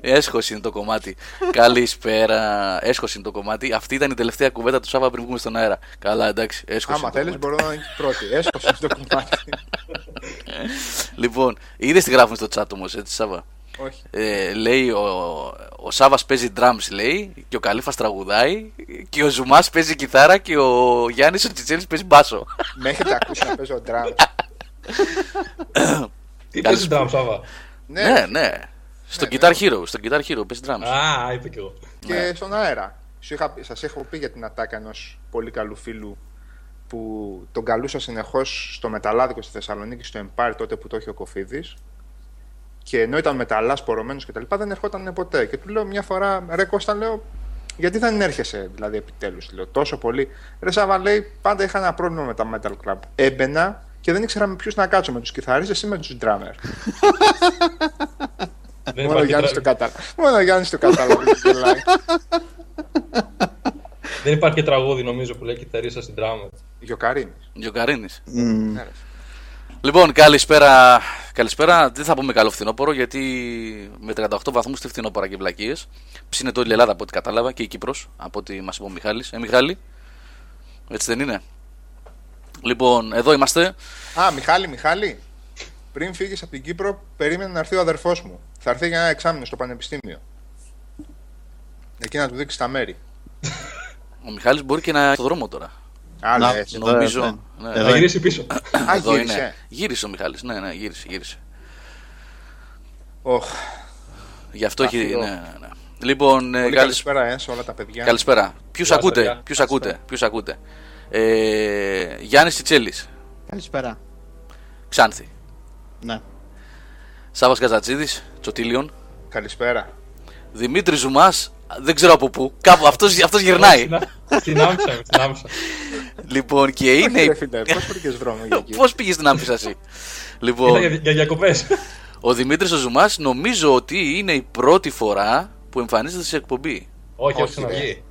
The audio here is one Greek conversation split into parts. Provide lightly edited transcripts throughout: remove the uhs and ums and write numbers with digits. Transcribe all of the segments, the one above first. Έσχος είναι το κομμάτι. Καλησπέρα. Έσχος είναι το κομμάτι. Αυτή ήταν η τελευταία κουβέντα του Σάββα πριν βγούμε στον αέρα. Καλά, εντάξει. Άμα θέλεις, μπορώ να είναι πρώτη. Έσχος είναι το κομμάτι. Λοιπόν, είδες τι γράφουν στο chat όμως, έτσι, Σάββα? Όχι. Λέει ο Σάββας παίζει drums, λέει, και ο Καλήφας τραγουδάει, και ο Ζουμάς παίζει κιθάρα, και ο Γιάννης ο Τσιτσέλης παίζει μπάσο. Με έχετε ακούσει να παίζω drums? Τι παίζει drums, Σάββα? Ναι. Στον Guitar Hero, παίζει drums. Α, είπε κι εγώ. Και στον αέρα. Σας έχω πει για την ατάκα ενός πολύ καλού φίλου που τον καλούσα συνεχώς στο μεταλλάδικο στη Θεσσαλονίκη, στο Empire, τότε που το είχε ο Κοφίδης. Και ενώ ήταν μεταλλάς, πορωμένος κτλ., δεν ερχόταν ποτέ. Και του λέω μια φορά, ρε Κώστα, λέω, γιατί δεν έρχεσαι, δηλαδή, επιτέλους? Λέω, τόσο πολύ. Ρε Σάββα, λέει, πάντα είχα ένα πρόβλημα με τα Metal Club. Έμπαινα και δεν ήξερα με ποιους να κάτσω, με τους κιθαρίστες ή με τους drummer. Μόνο ο Γιάννης το κατάλαβε. Δεν υπάρχει και τραγούδι, νομίζω, που λέει κιθαρίστα στην drummer. Γιοκαρίνης. Λοιπόν, καλησπέρα. Δεν θα πούμε καλό φθινόπωρο, γιατί με 38 βαθμούς τι φθινόπωρα και βλακίες. Ψήνεται όλη η Ελλάδα από ό,τι κατάλαβα, και η Κύπρος, από ό,τι μας είπε ο Μιχάλης. Μιχάλη, έτσι δεν είναι? Λοιπόν, εδώ είμαστε. Μιχάλη, πριν φύγεις από την Κύπρο, περίμενε να έρθει ο αδερφός μου. Θα έρθει για ένα εξάμηνο στο πανεπιστήμιο. Εκεί να του δείξει τα μέρη. Ο Μιχάλης μπορεί και να είναι στο δρόμο τώρα. Νομίζω. Θα γυρίσει πίσω. Γύρισε ο Μιχάλης. Ναι, γύρισε. Γι' αυτό έχει. Λοιπόν, καλησπέρα σε όλα τα παιδιά. Καλησπέρα. Ποιους ακούτε? Γιάννης Τσιτσέλης. Καλησπέρα. Ξάνθη. Ναι. Σάββας Καζατσίδης, Τσοτήλιον. Καλησπέρα. Δημήτρης Ζουμάς. Δεν ξέρω από πού. Κάπου αυτός γυρνάει. Στην Άμφισσα. Λοιπόν, και είναι. Πώς πήγες στην Άμφισσα εσύ? Για διακοπές. Ο Δημήτρης ο Ζουμάς, νομίζω ότι είναι η πρώτη φορά που εμφανίζεται σε εκπομπή. Όχι,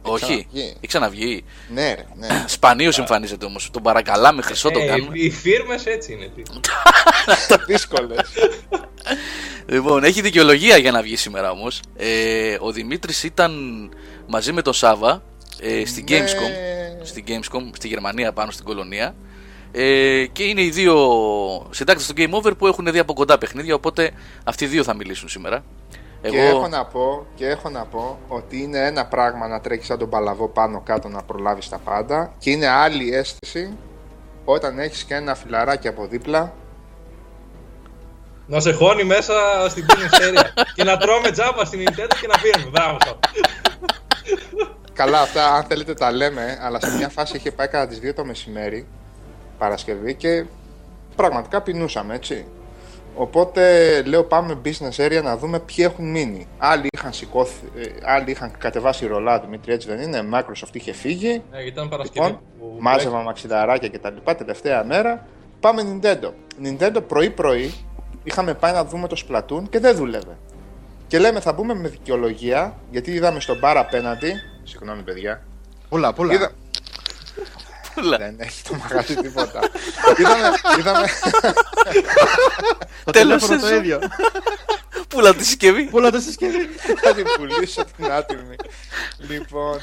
όχι. Έχει ξαναβγεί. Ναι. Σπανίως εμφανίζεται όμως. Τον παρακαλάμε, χρυσό τον κάνουμε. Οι φίρμες έτσι είναι. Δύσκολες. Λοιπόν, έχει δικαιολογία για να βγει σήμερα όμως. Ο Δημήτρης ήταν μαζί με τον Σάββα στην Gamescom στη Γερμανία, πάνω στην Κολωνία, και είναι οι δύο συντάκτες του Game Over που έχουν δει από κοντά παιχνίδια, οπότε αυτοί οι δύο θα μιλήσουν σήμερα. Και έχω να πω ότι είναι ένα πράγμα να τρέχεις σαν τον παλαβό πάνω κάτω να προλάβεις τα πάντα, και είναι άλλη αίσθηση όταν έχεις και ένα φιλαράκι από δίπλα να σε χώνει μέσα στην πινιστέρια και να τρώμε τζάμπα στην Nintendo και να πίνουμε. Μπράβο. Καλά, αυτά αν θέλετε τα λέμε, αλλά σε μια φάση είχε πάει κατά τις 2 το μεσημέρι Παρασκευή και πραγματικά πεινούσαμε, έτσι. Οπότε λέω πάμε business area να δούμε ποιοι έχουν μείνει. Άλλοι είχαν κατεβάσει ρολά, Δημήτρη, έτσι δεν είναι? Microsoft είχε φύγει. Ήταν Παρασκευή. Λοιπόν, μάζευα μαξιδαράκια κτλ. Τελευταία μέρα πάμε Nintendo πρωί-πρωί. Είχαμε πάει να δούμε το Splatoon και δεν δούλευε. Και λέμε θα μπούμε με δικαιολογία, γιατί είδαμε στον μπαρ απέναντι. Συγγνώμη, παιδιά. Πούλα. Δεν έχει το μαγαζί τίποτα. Είδαμε. Τέλος το ίδιο. Πούλα τη συσκευή. Θα την πουλήσω την άτιμη. Λοιπόν,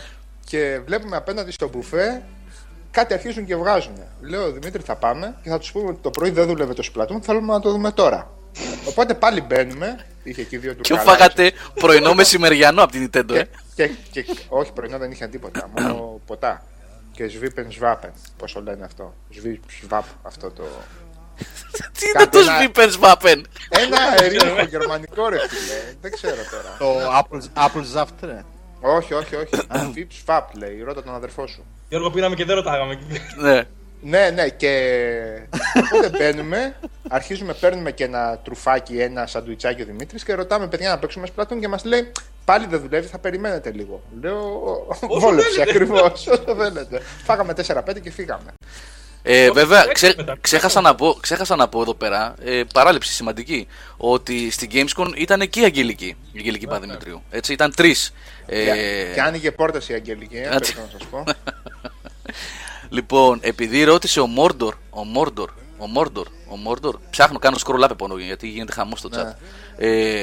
και βλέπουμε απέναντι στο μπουφέ. Κάτι αρχίζουν και βγάζουν. Λέω, Δημήτρη, θα πάμε και θα τους πούμε ότι το πρωί δεν δούλευε το Splatoon, θέλουμε να το δούμε τώρα. Οπότε πάλι μπαίνουμε. Είχε εκεί δύο του και φάγατε πρωινό μεσημεριανό από την Nintendo. Όχι, πρωινό δεν είχε τίποτα, μόνο ποτά. Και σβήπεν σβάπεν, πώς το λένε αυτό. Αυτό το. Τι είναι το σβήπεν σβάπεν? Ένα αερίο γερμανικό ρε φίλε, δεν ξέρω τώρα. Το Apple Zaft. Όχι. Φιπς Φαπ λέει, ρώτα τον αδερφό σου. Γιώργο, πήραμε και δεν ρωτάγαμε. Ναι, και οπότε μπαίνουμε, αρχίζουμε, παίρνουμε και ένα τρουφάκι, ένα σαντουιτσάκι ο Δημήτρης και ρωτάμε παιδιά να παίξουμε Splatoon και μας λέει πάλι δεν δουλεύει, θα περιμένετε λίγο. Λέω, βόλεψε ακριβώς, όσο θέλετε. Φάγαμε 4-5 και φύγαμε. Βέβαια, ξέχασα να πω εδώ πέρα, παράληψη σημαντική, ότι στην Gamescom ήταν και η Αγγελική Παδηματρίου. Έτσι, ήταν τρεις. Και άνοιγε πόρτες η Αγγελική, πρέπει να σας πω. Λοιπόν, επειδή ρώτησε ο Μόρντορ Ο Μόρντορ. Ψάχνω, κάνω scroll up πάνω γιατί γίνεται χαμός στο chat.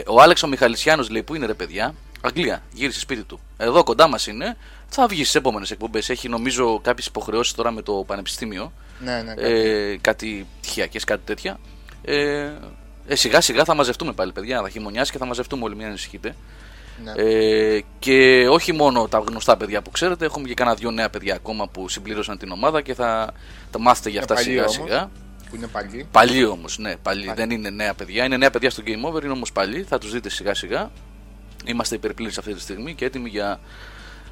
Ο Άλεξ ο Μιχαλησιάνος λέει: πού είναι ρε παιδιά? Αγγλία, γύρισε σπίτι του. Εδώ κοντά μας είναι. Θα βγει στις επόμενες εκπομπές. Έχει νομίζω κάποιες υποχρεώσεις τώρα με το πανεπιστήμιο. Κάτι τυχιακές, κάτι τέτοια. Σιγά σιγά θα μαζευτούμε πάλι, παιδιά. Θα χειμωνιάσει και θα μαζευτούμε όλοι. Μην ανησυχείτε. Ναι. Και όχι μόνο τα γνωστά παιδιά που ξέρετε, έχουμε και κανένα δυο νέα παιδιά ακόμα που συμπλήρωσαν την ομάδα και θα τα μάθετε για αυτά σιγά σιγά. Που είναι παλιοί. Παλιοί όμως, ναι, παλιοί. Δεν είναι νέα παιδιά. Είναι νέα παιδιά στο Game Over, είναι όμως παλιοί. Θα τους δείτε σιγά σιγά. Είμαστε υπερπλήρεις αυτή τη στιγμή και έτοιμοι για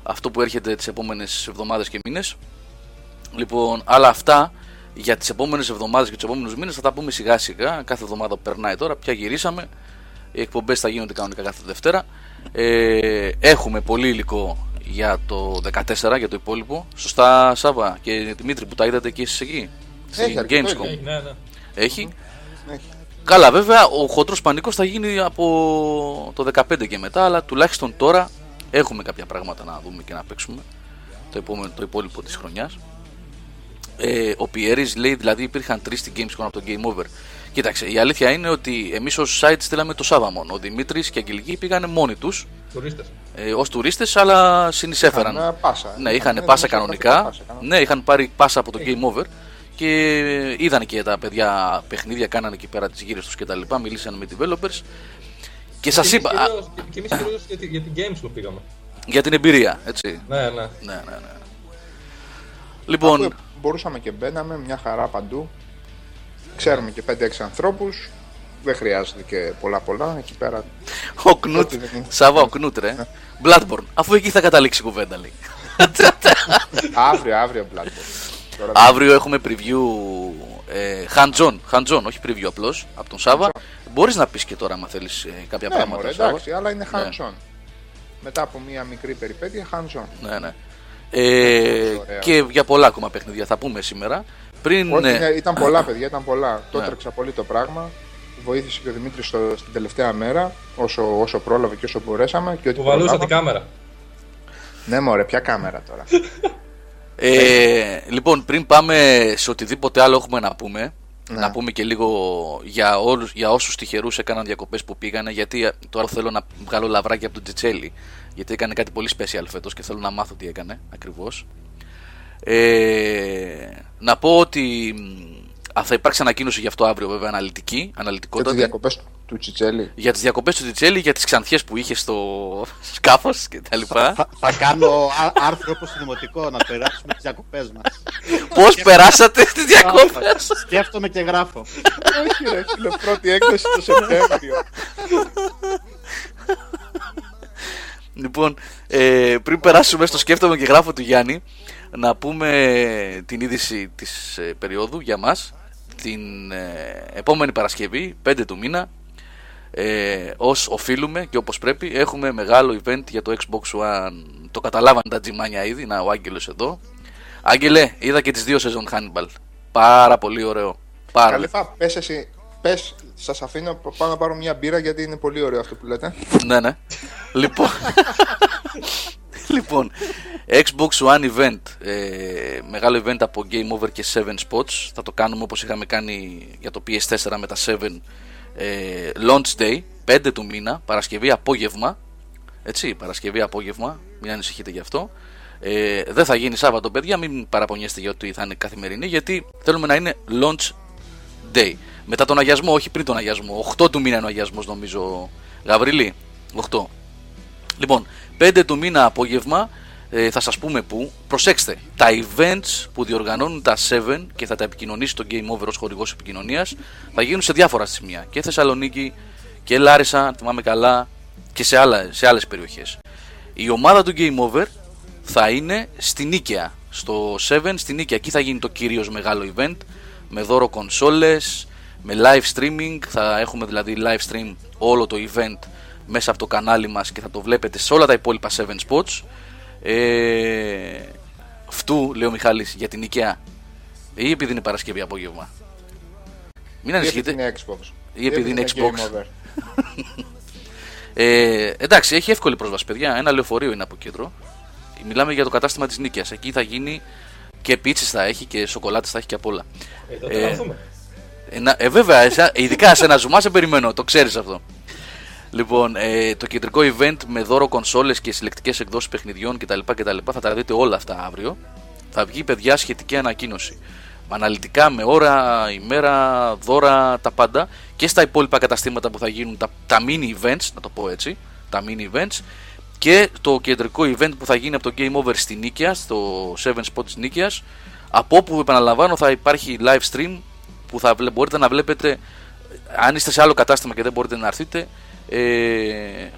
αυτό που έρχεται τις επόμενες εβδομάδες και μήνες. Λοιπόν, αλλά αυτά για τις επόμενες εβδομάδες και τους επόμενους μήνες θα τα πούμε σιγά σιγά. Κάθε εβδομάδα που περνάει τώρα, πια γυρίσαμε. Οι εκπομπές θα γίνονται κανονικά κάθε Δευτέρα. Έχουμε πολύ υλικό για το 14, για το υπόλοιπο. Σωστά, Σάβα και Δημήτρη, που τα είδατε και εσείς εκεί. Στην Gamescom. Έχει. Καλά, βέβαια, ο χοντρός πανικός θα γίνει από το 15 και μετά, αλλά τουλάχιστον τώρα έχουμε κάποια πράγματα να δούμε και να παίξουμε το υπόλοιπο της χρονιάς. Ο Πιέρης λέει, δηλαδή υπήρχαν 3 στην Gamescom από το Game Over. Κοίταξε, η αλήθεια είναι ότι εμείς ως site στείλαμε το Σάββα μόνο. Ο Δημήτρης και η Αγγελική πήγανε μόνοι τους ως τουρίστες, αλλά συνεισέφεραν. Είχαν πάσα κανονικά. Ναι, είχαν πάρει πάσα από το Game Over και είδαν και τα παιδιά παιχνίδια, κάνανε εκεί πέρα τις γύρες τους και τα λοιπά, μιλήσαν με developers. Και σας είπα... Και εμείς κυρίως για την Gamescom πήγαμε. Για την εμπειρία, έτσι. Ναι. Λοιπόν... Μπορούσαμε και μπαίναμε μια χαρά παντού. Ξέρουμε και 5-6 ανθρώπους. Δεν χρειάζεται και πολλά. Εκεί πέρα... Ο Κνούτ, Σάββα ο Κνούτ ρε. Bloodborne, αφού εκεί θα καταλήξει η κουβέντα λέει. Αύριο Bloodborne. Αύριο έχουμε preview hand-on, όχι preview απλώς, από τον Σάββα. Μπορείς να πεις και τώρα αν θέλεις κάποια πράγματα. Ναι, εντάξει, αλλά είναι hand-on. Μετά από μια μικρή περιπέτεια, hand-on. Ναι. Και για πολλά ακόμα παιχνίδια θα πούμε σήμερα. Ήταν πολλά παιδιά, Το τρέξα πολύ το πράγμα. Βοήθησε και ο Δημήτρης στην τελευταία μέρα, όσο πρόλαβε και όσο μπορέσαμε. Κουβαλούσα την κάμερα. Ναι μωρέ, ποια κάμερα τώρα. Λοιπόν, πριν πάμε σε οτιδήποτε άλλο έχουμε να πούμε, να πούμε και λίγο για όσους τυχερούς έκαναν διακοπές που πήγανε. Γιατί τώρα θέλω να βγάλω λαβράκι από τον Τσιτσέλη, γιατί έκανε κάτι πολύ special φέτος και θέλω να μάθω τι έκανε ακριβώς. Να πω ότι θα υπάρξει ανακοίνωση γι' αυτό αύριο, βέβαια, αναλυτικότατη. Για τις διακοπές του Τσιτσέλη. Για τις ξανθιές που είχε στο σκάφος και τα λοιπά. Θα κάνω άρθρο όπως το δημοτικό, να περάσουμε τις διακοπές μας. Πώς περάσατε τις διακοπές? Σκέφτομαι και γράφω. Όχι ρε φίλε, πρώτη έκδοση το Σεπτέμβριο. Λοιπόν, πριν περάσουμε στο σκέφτομαι και γράφω του Γιάννη, να πούμε την είδηση της περίοδου για μας. Την επόμενη Παρασκευή, 5 του μήνα, ως οφείλουμε και όπως πρέπει, έχουμε μεγάλο event για το Xbox One. Το καταλάβανε τα τζιμάνια ήδη, να ο Άγγελος εδώ. Άγγελε, είδα και τις 2 σεζόν Hannibal. Πάρα πολύ ωραίο. Καλήφα, πες εσύ, σας αφήνω, πάω να πάρω μια μπύρα γιατί είναι πολύ ωραίο αυτό που λέτε. Ναι. Λοιπόν, Xbox One event, μεγάλο event από Game Over και 7 spots. Θα το κάνουμε όπως είχαμε κάνει για το PS4 με τα 7. Launch Day, 5 του μήνα, Παρασκευή απόγευμα. Έτσι, Παρασκευή απόγευμα, μην ανησυχείτε γι' αυτό. Δεν θα γίνει Σάββατο, παιδιά, μην παραπονιέστε για ότι θα είναι καθημερινή, γιατί θέλουμε να είναι Launch Day. Μετά τον αγιασμό, όχι πριν τον αγιασμό. 8 του μήνα είναι ο αγιασμός, νομίζω, Γαβρίλη. 8. Λοιπόν, 5 του μήνα απόγευμα, θα σας πούμε που. Προσέξτε, τα events που διοργανώνουν τα 7 και θα τα επικοινωνήσει το Game Over ως χορηγός επικοινωνίας θα γίνουν σε διάφορα σημεία, και Θεσσαλονίκη και Λάρισα, αν θυμάμαι καλά, και σε άλλες περιοχές. Η ομάδα του Game Over θα είναι στη Νίκαια, στο 7 στη Νίκαια. Εκεί θα γίνει το κυρίως μεγάλο event, με δώρο κονσόλες, με live streaming. Θα έχουμε δηλαδή live stream όλο το event μέσα από το κανάλι μας και θα το βλέπετε σε όλα τα υπόλοιπα 7 spots. Φτού, λέει ο Μιχάλης, για την Νικαία, ή επειδή είναι Παρασκευή απόγευμα? Μην ανησυχείτε. Ή επειδή είναι Xbox. Εντάξει, έχει εύκολη πρόσβαση, παιδιά. Ένα λεωφορείο είναι από κέντρο. Μιλάμε για το κατάστημα της Νίκαιας. Εκεί θα γίνει και πίτσες θα έχει και σοκολάτες θα έχει και απ' όλα. Βέβαια, ειδικά σε ένα Ζουμά σε περιμένω, το ξέρεις αυτό. Λοιπόν, το κεντρικό event με δώρο κονσόλες και συλλεκτικές εκδόσεις παιχνιδιών κτλ. Θα τα δείτε όλα αυτά αύριο. Θα βγει, παιδιά, σχετική ανακοίνωση. Αναλυτικά με ώρα, ημέρα, δώρα, τα πάντα. Και στα υπόλοιπα καταστήματα που θα γίνουν τα mini events, να το πω έτσι. Τα mini events. Και το κεντρικό event που θα γίνει από το Game Over στη Νίκαια, στο 7 Spot της Νίκαιας. Από όπου, επαναλαμβάνω, θα υπάρχει live stream που θα μπορείτε να βλέπετε, αν είστε σε άλλο κατάστημα και δεν μπορείτε να έρθετε,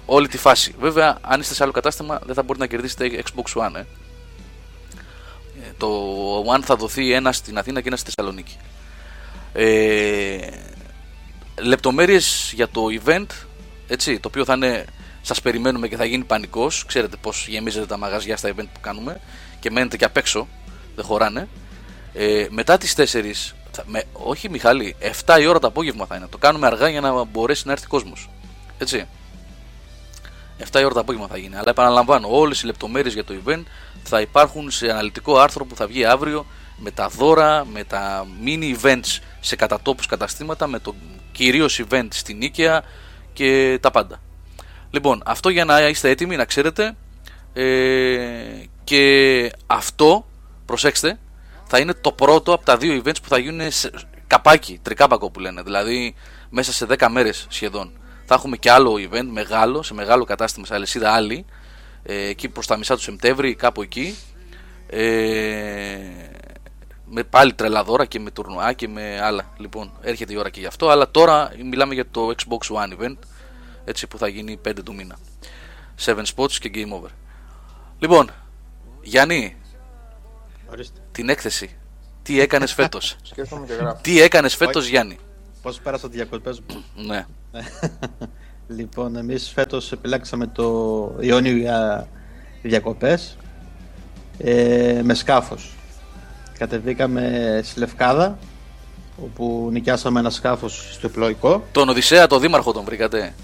όλη τη φάση. Βέβαια, αν είστε σε άλλο κατάστημα δεν θα μπορείτε να κερδίσετε Xbox One. Το One θα δοθεί ένα στην Αθήνα και ένα στη Θεσσαλονίκη. Λεπτομέρειες για το event, έτσι, το οποίο θα είναι, σας περιμένουμε και θα γίνει πανικός. Ξέρετε πως γεμίζετε τα μαγαζιά στα event που κάνουμε και μένετε και απ' έξω, δεν χωράνε. Μετά τις 4, όχι Μιχάλη, 7 η ώρα το απόγευμα θα είναι. Το κάνουμε αργά για να μπορέσει να έρθει κόσμος. Έτσι. 7 η ώρα το απόγευμα θα γίνει. Αλλά επαναλαμβάνω, όλες οι λεπτομέρειες για το event θα υπάρχουν σε αναλυτικό άρθρο που θα βγει αύριο, με τα δώρα, με τα mini events σε κατατόπους καταστήματα, με το κυρίως event στην Νίκαια και τα πάντα. Λοιπόν, αυτό για να είστε έτοιμοι, να ξέρετε. Και αυτό, προσέξτε, θα είναι το πρώτο από τα δύο events που θα γίνουν σε καπάκι, τρικάπακο που λένε. Δηλαδή μέσα σε 10 μέρες σχεδόν. Θα έχουμε και άλλο event μεγάλο, σε μεγάλο κατάστημα, σε αλυσίδα άλλη, εκεί προς τα μισά του Σεπτέμβρη, κάπου εκεί, με πάλι τρελαδόρα και με τουρνουά και με άλλα. Λοιπόν, έρχεται η ώρα και γι' αυτό, αλλά τώρα μιλάμε για το Xbox One event, έτσι, που θα γίνει 5 του μήνα, 7 spots και game over. Λοιπόν, Γιάννη, ορίστε την έκθεση. Τι έκανες φέτος? Τι έκανες φέτος, Γιάννη? Πώς πέρασα τις διακοπές μου? Ναι. Λοιπόν, εμείς φέτος επιλέξαμε το Ιόνιο για διακοπές με σκάφος. Κατεβήκαμε στη Λευκάδα, όπου νοικιάσαμε ένα σκάφος στο Πλοϊκό. Τον Οδυσσέα, το δήμαρχο τον βρήκατε?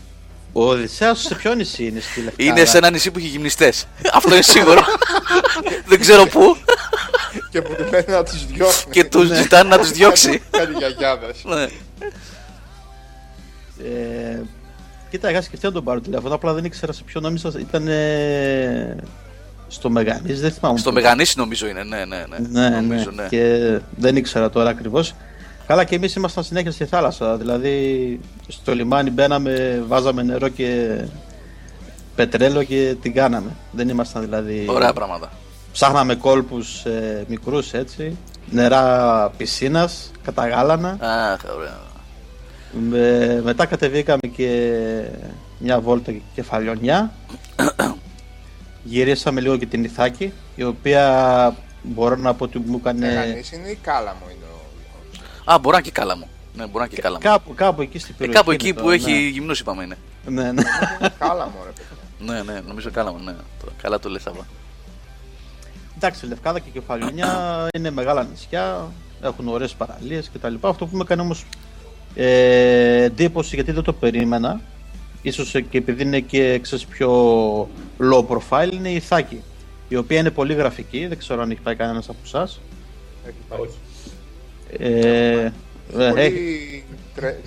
Ο Οδυσσέας σε ποιο νησί είναι στη Λευκάδα? Είναι σε ένα νησί που έχει γυμνιστές. Αυτό είναι σίγουρο. Δεν ξέρω πού. Και που μένει να τους διώχνει. Και τους ζητάνε να τους διώξει. Κάτι γιαγιάδες. Κοίτα, είχα σκεφτεί να τον πάρω τηλέφωνο, απλά δεν ήξερα σε ποιο, νόμιζα ήταν στο Μεγανής, δεν θυμάμαι. Στο Μεγανής νομίζω είναι, ναι. Και δεν ήξερα τώρα ακριβώς. Καλά, και εμείς ήμασταν συνέχεια στη θάλασσα, δηλαδή στο λιμάνι μπαίναμε, βάζαμε νερό και πετρέλαιο και την κάναμε. Δεν ήμασταν δηλαδή... Ωραία πράγματα. Ψάχναμε κόλπους μικρούς, έτσι, νερά πισίνας, κατά γάλανα. Αχ, ωραία. Μετά κατεβήκαμε και μια βόλτα Κεφαλαιονιά. Γυρίσαμε λίγο και την Ιθάκη, η οποία μπορώ να πω ότι μου έκανε... Μεγανής είναι ή Κάλαμο είναι ο... Α, μπορεί να και Κάλαμο. Ναι, μπορεί να και Κάλαμο. Κάπου εκεί στην περιοχή. Κάπου εκεί που έχει γυμνούς, είπαμε, είναι. Ναι, ναι. Κάλαμο, ρε παιδί. Ναι, ναι, νομίζω Κάλαμο, ναι. Καλά το λες, Σάββα. Εντάξει, Λευκάδα και Κεφαλαιονιά είναι μεγάλα νησιά, έχουν ωραίες παραλίες κτλ. Αυτό που με έκανε όμως εντύπωση, γιατί δεν το περίμενα, ίσως και επειδή είναι και, ξέρεις, πιο low profile, είναι η Ιθάκη, η οποία είναι πολύ γραφική. Δεν ξέρω αν έχει πάει κανένας από εσάς. Έχει πάει. Πολύ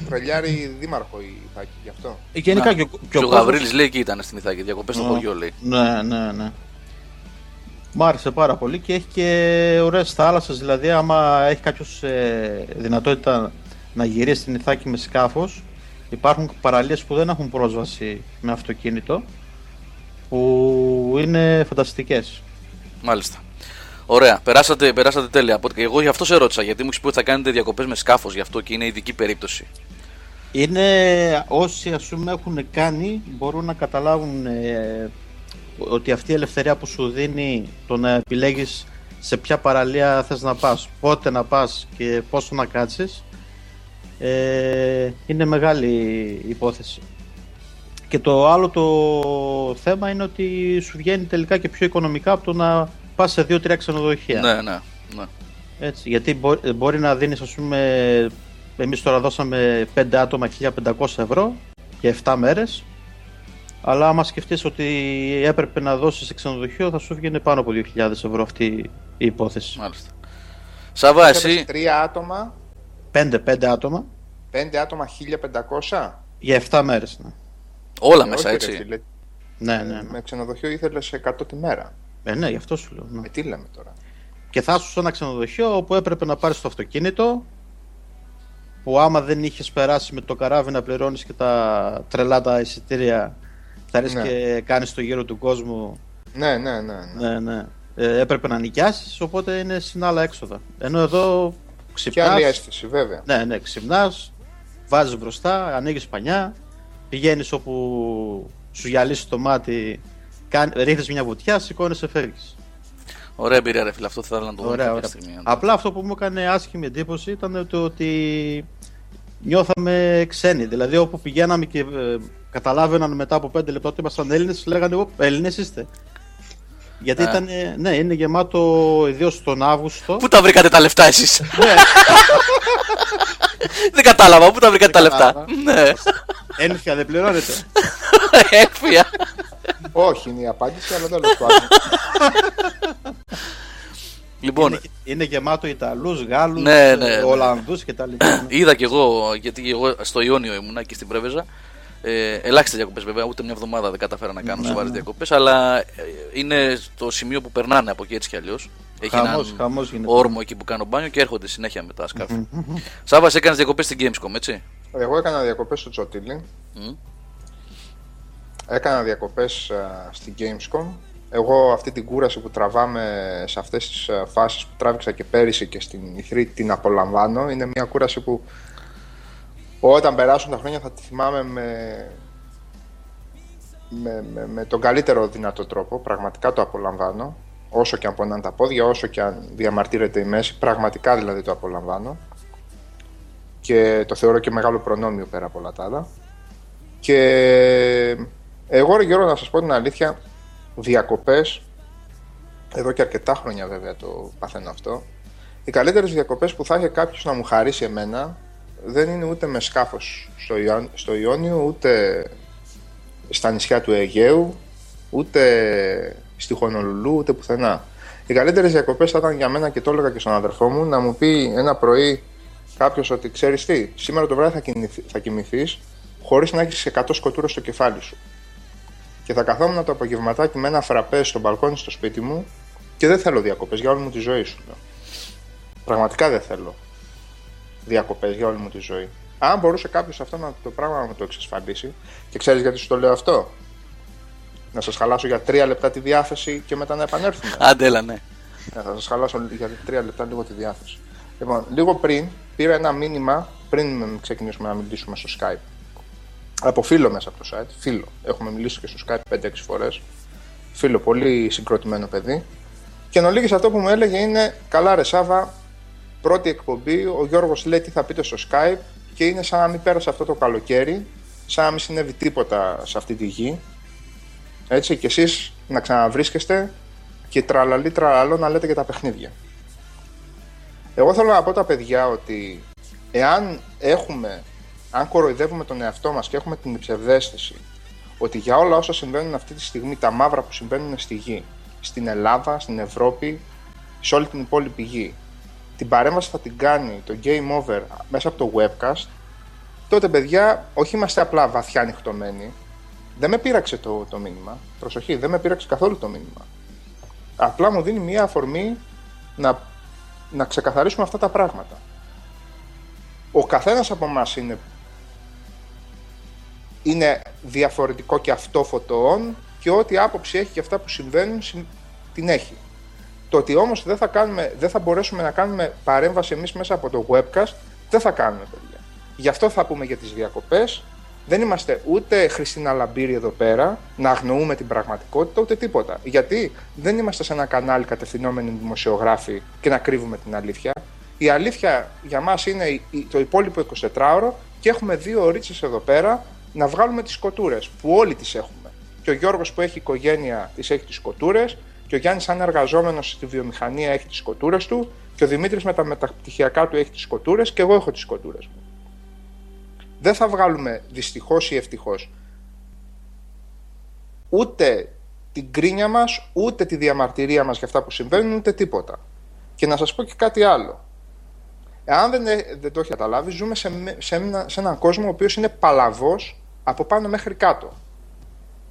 τρελιάρη δήμαρχο η Ιθάκη, γι' αυτό. Γενικά και ο Γαβρίλης λέει εκεί ήταν στην Ιθάκη, διακοπές στο χωριό λέει. Ναι, ναι, ναι. Μ' άρεσε πάρα πολύ και έχει και ωραίες θάλασσες, δηλαδή άμα έχει κάποιος δυνατότητα να γυρίσει στην Ιθάκη με σκάφος, υπάρχουν παραλίες που δεν έχουν πρόσβαση με αυτοκίνητο, που είναι φανταστικές. Μάλιστα. Ωραία. Περάσατε τέλεια. Εγώ γι' αυτό σε ρώτησα, γιατί μου έχεις πει ότι θα κάνετε διακοπές με σκάφος, γι' αυτό και είναι ειδική περίπτωση. Είναι όσοι, ας πούμε, έχουν κάνει, μπορούν να καταλάβουν ότι αυτή η ελευθερία που σου δίνει το να επιλέγεις σε ποια παραλία θες να πας, πότε να πας και πόσο να κάτσεις, είναι μεγάλη υπόθεση. Και το άλλο το θέμα είναι ότι σου βγαίνει τελικά και πιο οικονομικά από το να πας σε 2-3 ξενοδοχεία. Ναι, ναι, ναι. Έτσι, γιατί μπορεί να δίνεις, ας πούμε, εμείς τώρα δώσαμε 5 άτομα 1.500 ευρώ για 7 μέρες, αλλά άμα σκεφτείς ότι έπρεπε να δώσεις σε ξενοδοχείο, θα σου βγαίνει πάνω από 2.000 ευρώ αυτή η υπόθεση. Μάλιστα. Σάββα, εσύ... 3 άτομα 5 άτομα. 5 άτομα, 1500. Για 7 μέρες, ναι. Όλα μέσα, όχι, έτσι. Ρε, ναι. Με ξενοδοχείο ήθελες 100 τη μέρα. Ναι, γι' αυτό σου λέω. Ναι. Τι λέμε τώρα. Και θα ήσουν σε ένα ξενοδοχείο όπου έπρεπε να πάρεις το αυτοκίνητο. Που άμα δεν είχες περάσει με το καράβι να πληρώνεις και τα τρελά τα εισιτήρια, θα λες, ναι, και κάνεις το γύρο του κόσμου. Ναι. Έπρεπε να νοικιάσεις, οπότε είναι συν άλλα έξοδα. Ενώ εδώ ξυπνάς. Και άλλη αίσθηση, βέβαια. Ναι, ξυπνάς, βάζεις μπροστά, ανοίγεις πανιά, πηγαίνεις όπου σου γυαλίσει το μάτι, ρίχνεις μια βουτιά, σηκώνεσαι, φεύγεις. Ωραία εμπειρία, ρε φίλε, αυτό θα ήθελα να το δω κάποια στιγμή. Απλά αυτό που μου έκανε άσχημη εντύπωση ήταν το ότι νιώθαμε ξένοι. Δηλαδή, όπου πηγαίναμε και καταλάβαιναν μετά από 5 λεπτά ότι ήμασταν Έλληνες, λέγανε Έλληνες είστε. Γιατί ήταν, ναι, είναι γεμάτο, ιδίως τον Αύγουστο. Πού τα βρήκατε τα λεφτά εσείς? Δεν κατάλαβα, πού τα βρήκατε τα λεφτά? Ένφια δεν πληρώνετε? Ένφια. Όχι, είναι η απάντηση, αλλά τέλος πάντων. Λοιπόν, είναι γεμάτο Ιταλούς, Γάλλους, Ολλανδούς κτλ. Είδα κι εγώ, γιατί εγώ στο Ιόνιο ήμουνα και στην Πρέβεζα. Ελάχιστες διακοπές βέβαια, ούτε μια εβδομάδα δεν καταφέρα να κάνω σοβαρές διακοπές, αλλά είναι στο σημείο που περνάνε από εκεί έτσι κι αλλιώς. Έχει χαμός όρμο εκεί που κάνω μπάνιο και έρχονται συνέχεια μετά σκάφη. Σάββας, έκανες διακοπές στην Gamescom, έτσι? Εγώ έκανα διακοπές στο Τσοτήλι. Έκανα διακοπές στην Gamescom. Εγώ αυτή την κούραση που τραβάμε σε αυτές τις φάσεις που τράβηξα και πέρυσι και στην Ιθρή την απολαμβάνω. Είναι μια κούραση που όταν περάσουν τα χρόνια θα τη θυμάμαι με τον καλύτερο δυνατό τρόπο. Πραγματικά το απολαμβάνω. Όσο και αν πονάνε τα πόδια, όσο και αν διαμαρτύρεται η μέση, πραγματικά δηλαδή το απολαμβάνω. Και το θεωρώ και μεγάλο προνόμιο πέρα από όλα τα άλλα. Και εγώ, ρε Γιώργο, να σας πω την αλήθεια, διακοπές, εδώ και αρκετά χρόνια βέβαια το παθαίνω αυτό, οι καλύτερες διακοπές που θα είχε κάποιος να μου χαρίσει εμένα δεν είναι ούτε με σκάφος στο Ιόνιο, ούτε στα νησιά του Αιγαίου, ούτε στη Χονολουλού, ούτε πουθενά. Οι καλύτερες διακοπές θα ήταν για μένα, και το έλεγα και στον αδερφό μου, να μου πει ένα πρωί κάποιος ότι ξέρεις τι, σήμερα το βράδυ θα κοιμηθείς χωρίς να έχεις 100 σκοτούρες στο κεφάλι σου. Και θα καθόμουν το απογευματάκι με ένα φραπέ στο μπαλκόνι στο σπίτι μου και δεν θέλω διακοπές για όλη μου τη ζωή σου. Πραγματικά δεν θέλω διακοπές για όλη μου τη ζωή. Αν μπορούσε κάποιος αυτό να το πράγμα να μου το εξασφαλίσει, και ξέρεις γιατί σου το λέω αυτό? Να σας χαλάσω για 3 λεπτά τη διάθεση και μετά να επανέλθουμε. Αντέλα, ναι. Θα σας χαλάσω για 3 λεπτά λίγο τη διάθεση. Λοιπόν, λίγο πριν πήρα ένα μήνυμα, πριν ξεκινήσουμε να μιλήσουμε στο Skype. Από φίλο μέσα από το site, φίλο. Έχουμε μιλήσει και στο Skype 5-6 φορές. Φίλο, πολύ συγκροτημένο παιδί. Και εν ολίγης αυτό που μου έλεγε είναι: καλά, ρε Σάβα, πρώτη εκπομπή. Ο Γιώργος λέει τι θα πείτε στο Skype και είναι σαν να μην πέρασε αυτό το καλοκαίρι, σαν να μην συνέβη τίποτα σε αυτή τη γη. Έτσι, και εσείς να ξαναβρίσκεστε και τραλαλί τραλαλό να λέτε και τα παιχνίδια. Εγώ θέλω να πω τα παιδιά ότι αν κοροϊδεύουμε τον εαυτό μας και έχουμε την ψευδαίσθηση ότι για όλα όσα συμβαίνουν αυτή τη στιγμή, τα μαύρα που συμβαίνουν στη γη, στην Ελλάδα, στην Ευρώπη, σε όλη την υπόλοιπη γη, την παρέμβαση θα την κάνει το Game Over μέσα από το webcast, τότε παιδιά, όχι είμαστε απλά βαθιά ανοιχτωμένοι. Δεν με πείραξε το μήνυμα. Προσοχή, δεν με πείραξε καθόλου το μήνυμα. Απλά μου δίνει μια αφορμή να ξεκαθαρίσουμε αυτά τα πράγματα. Ο καθένας από εμάς είναι διαφορετικό και αυτό φωτοών και ό,τι άποψη έχει και αυτά που συμβαίνουν την έχει. Το ότι όμως δεν θα μπορέσουμε να κάνουμε παρέμβαση εμείς μέσα από το webcast, δεν θα κάνουμε, παιδιά. Γι' αυτό θα πούμε για τις διακοπές. Δεν είμαστε ούτε Χριστίνα Λαμπύρη εδώ πέρα, να αγνοούμε την πραγματικότητα, ούτε τίποτα. Γιατί δεν είμαστε σε ένα κανάλι κατευθυνόμενοι δημοσιογράφοι και να κρύβουμε την αλήθεια. Η αλήθεια για μας είναι το υπόλοιπο 24ωρο και έχουμε 2 ωρίτσες εδώ πέρα να βγάλουμε τις σκοτούρες που όλοι τις έχουμε. Και ο Γιώργος που έχει οικογένεια της έχει τις σκοτούρες, και ο Γιάννης σαν εργαζόμενος στη βιομηχανία έχει τις σκοτούρες του, και ο Δημήτρης με τα μεταπτυχιακά του έχει τις σκοτούρες, και εγώ έχω τις σκοτούρες μου. Δεν θα βγάλουμε δυστυχώς ή ευτυχώς ούτε την κρίνια μας, ούτε τη διαμαρτυρία μας για αυτά που συμβαίνουν, ούτε τίποτα. Και να σας πω και κάτι άλλο. Εάν δεν το έχει καταλάβει, ζούμε σε έναν κόσμο ο οποίος είναι παλαβός από πάνω μέχρι κάτω.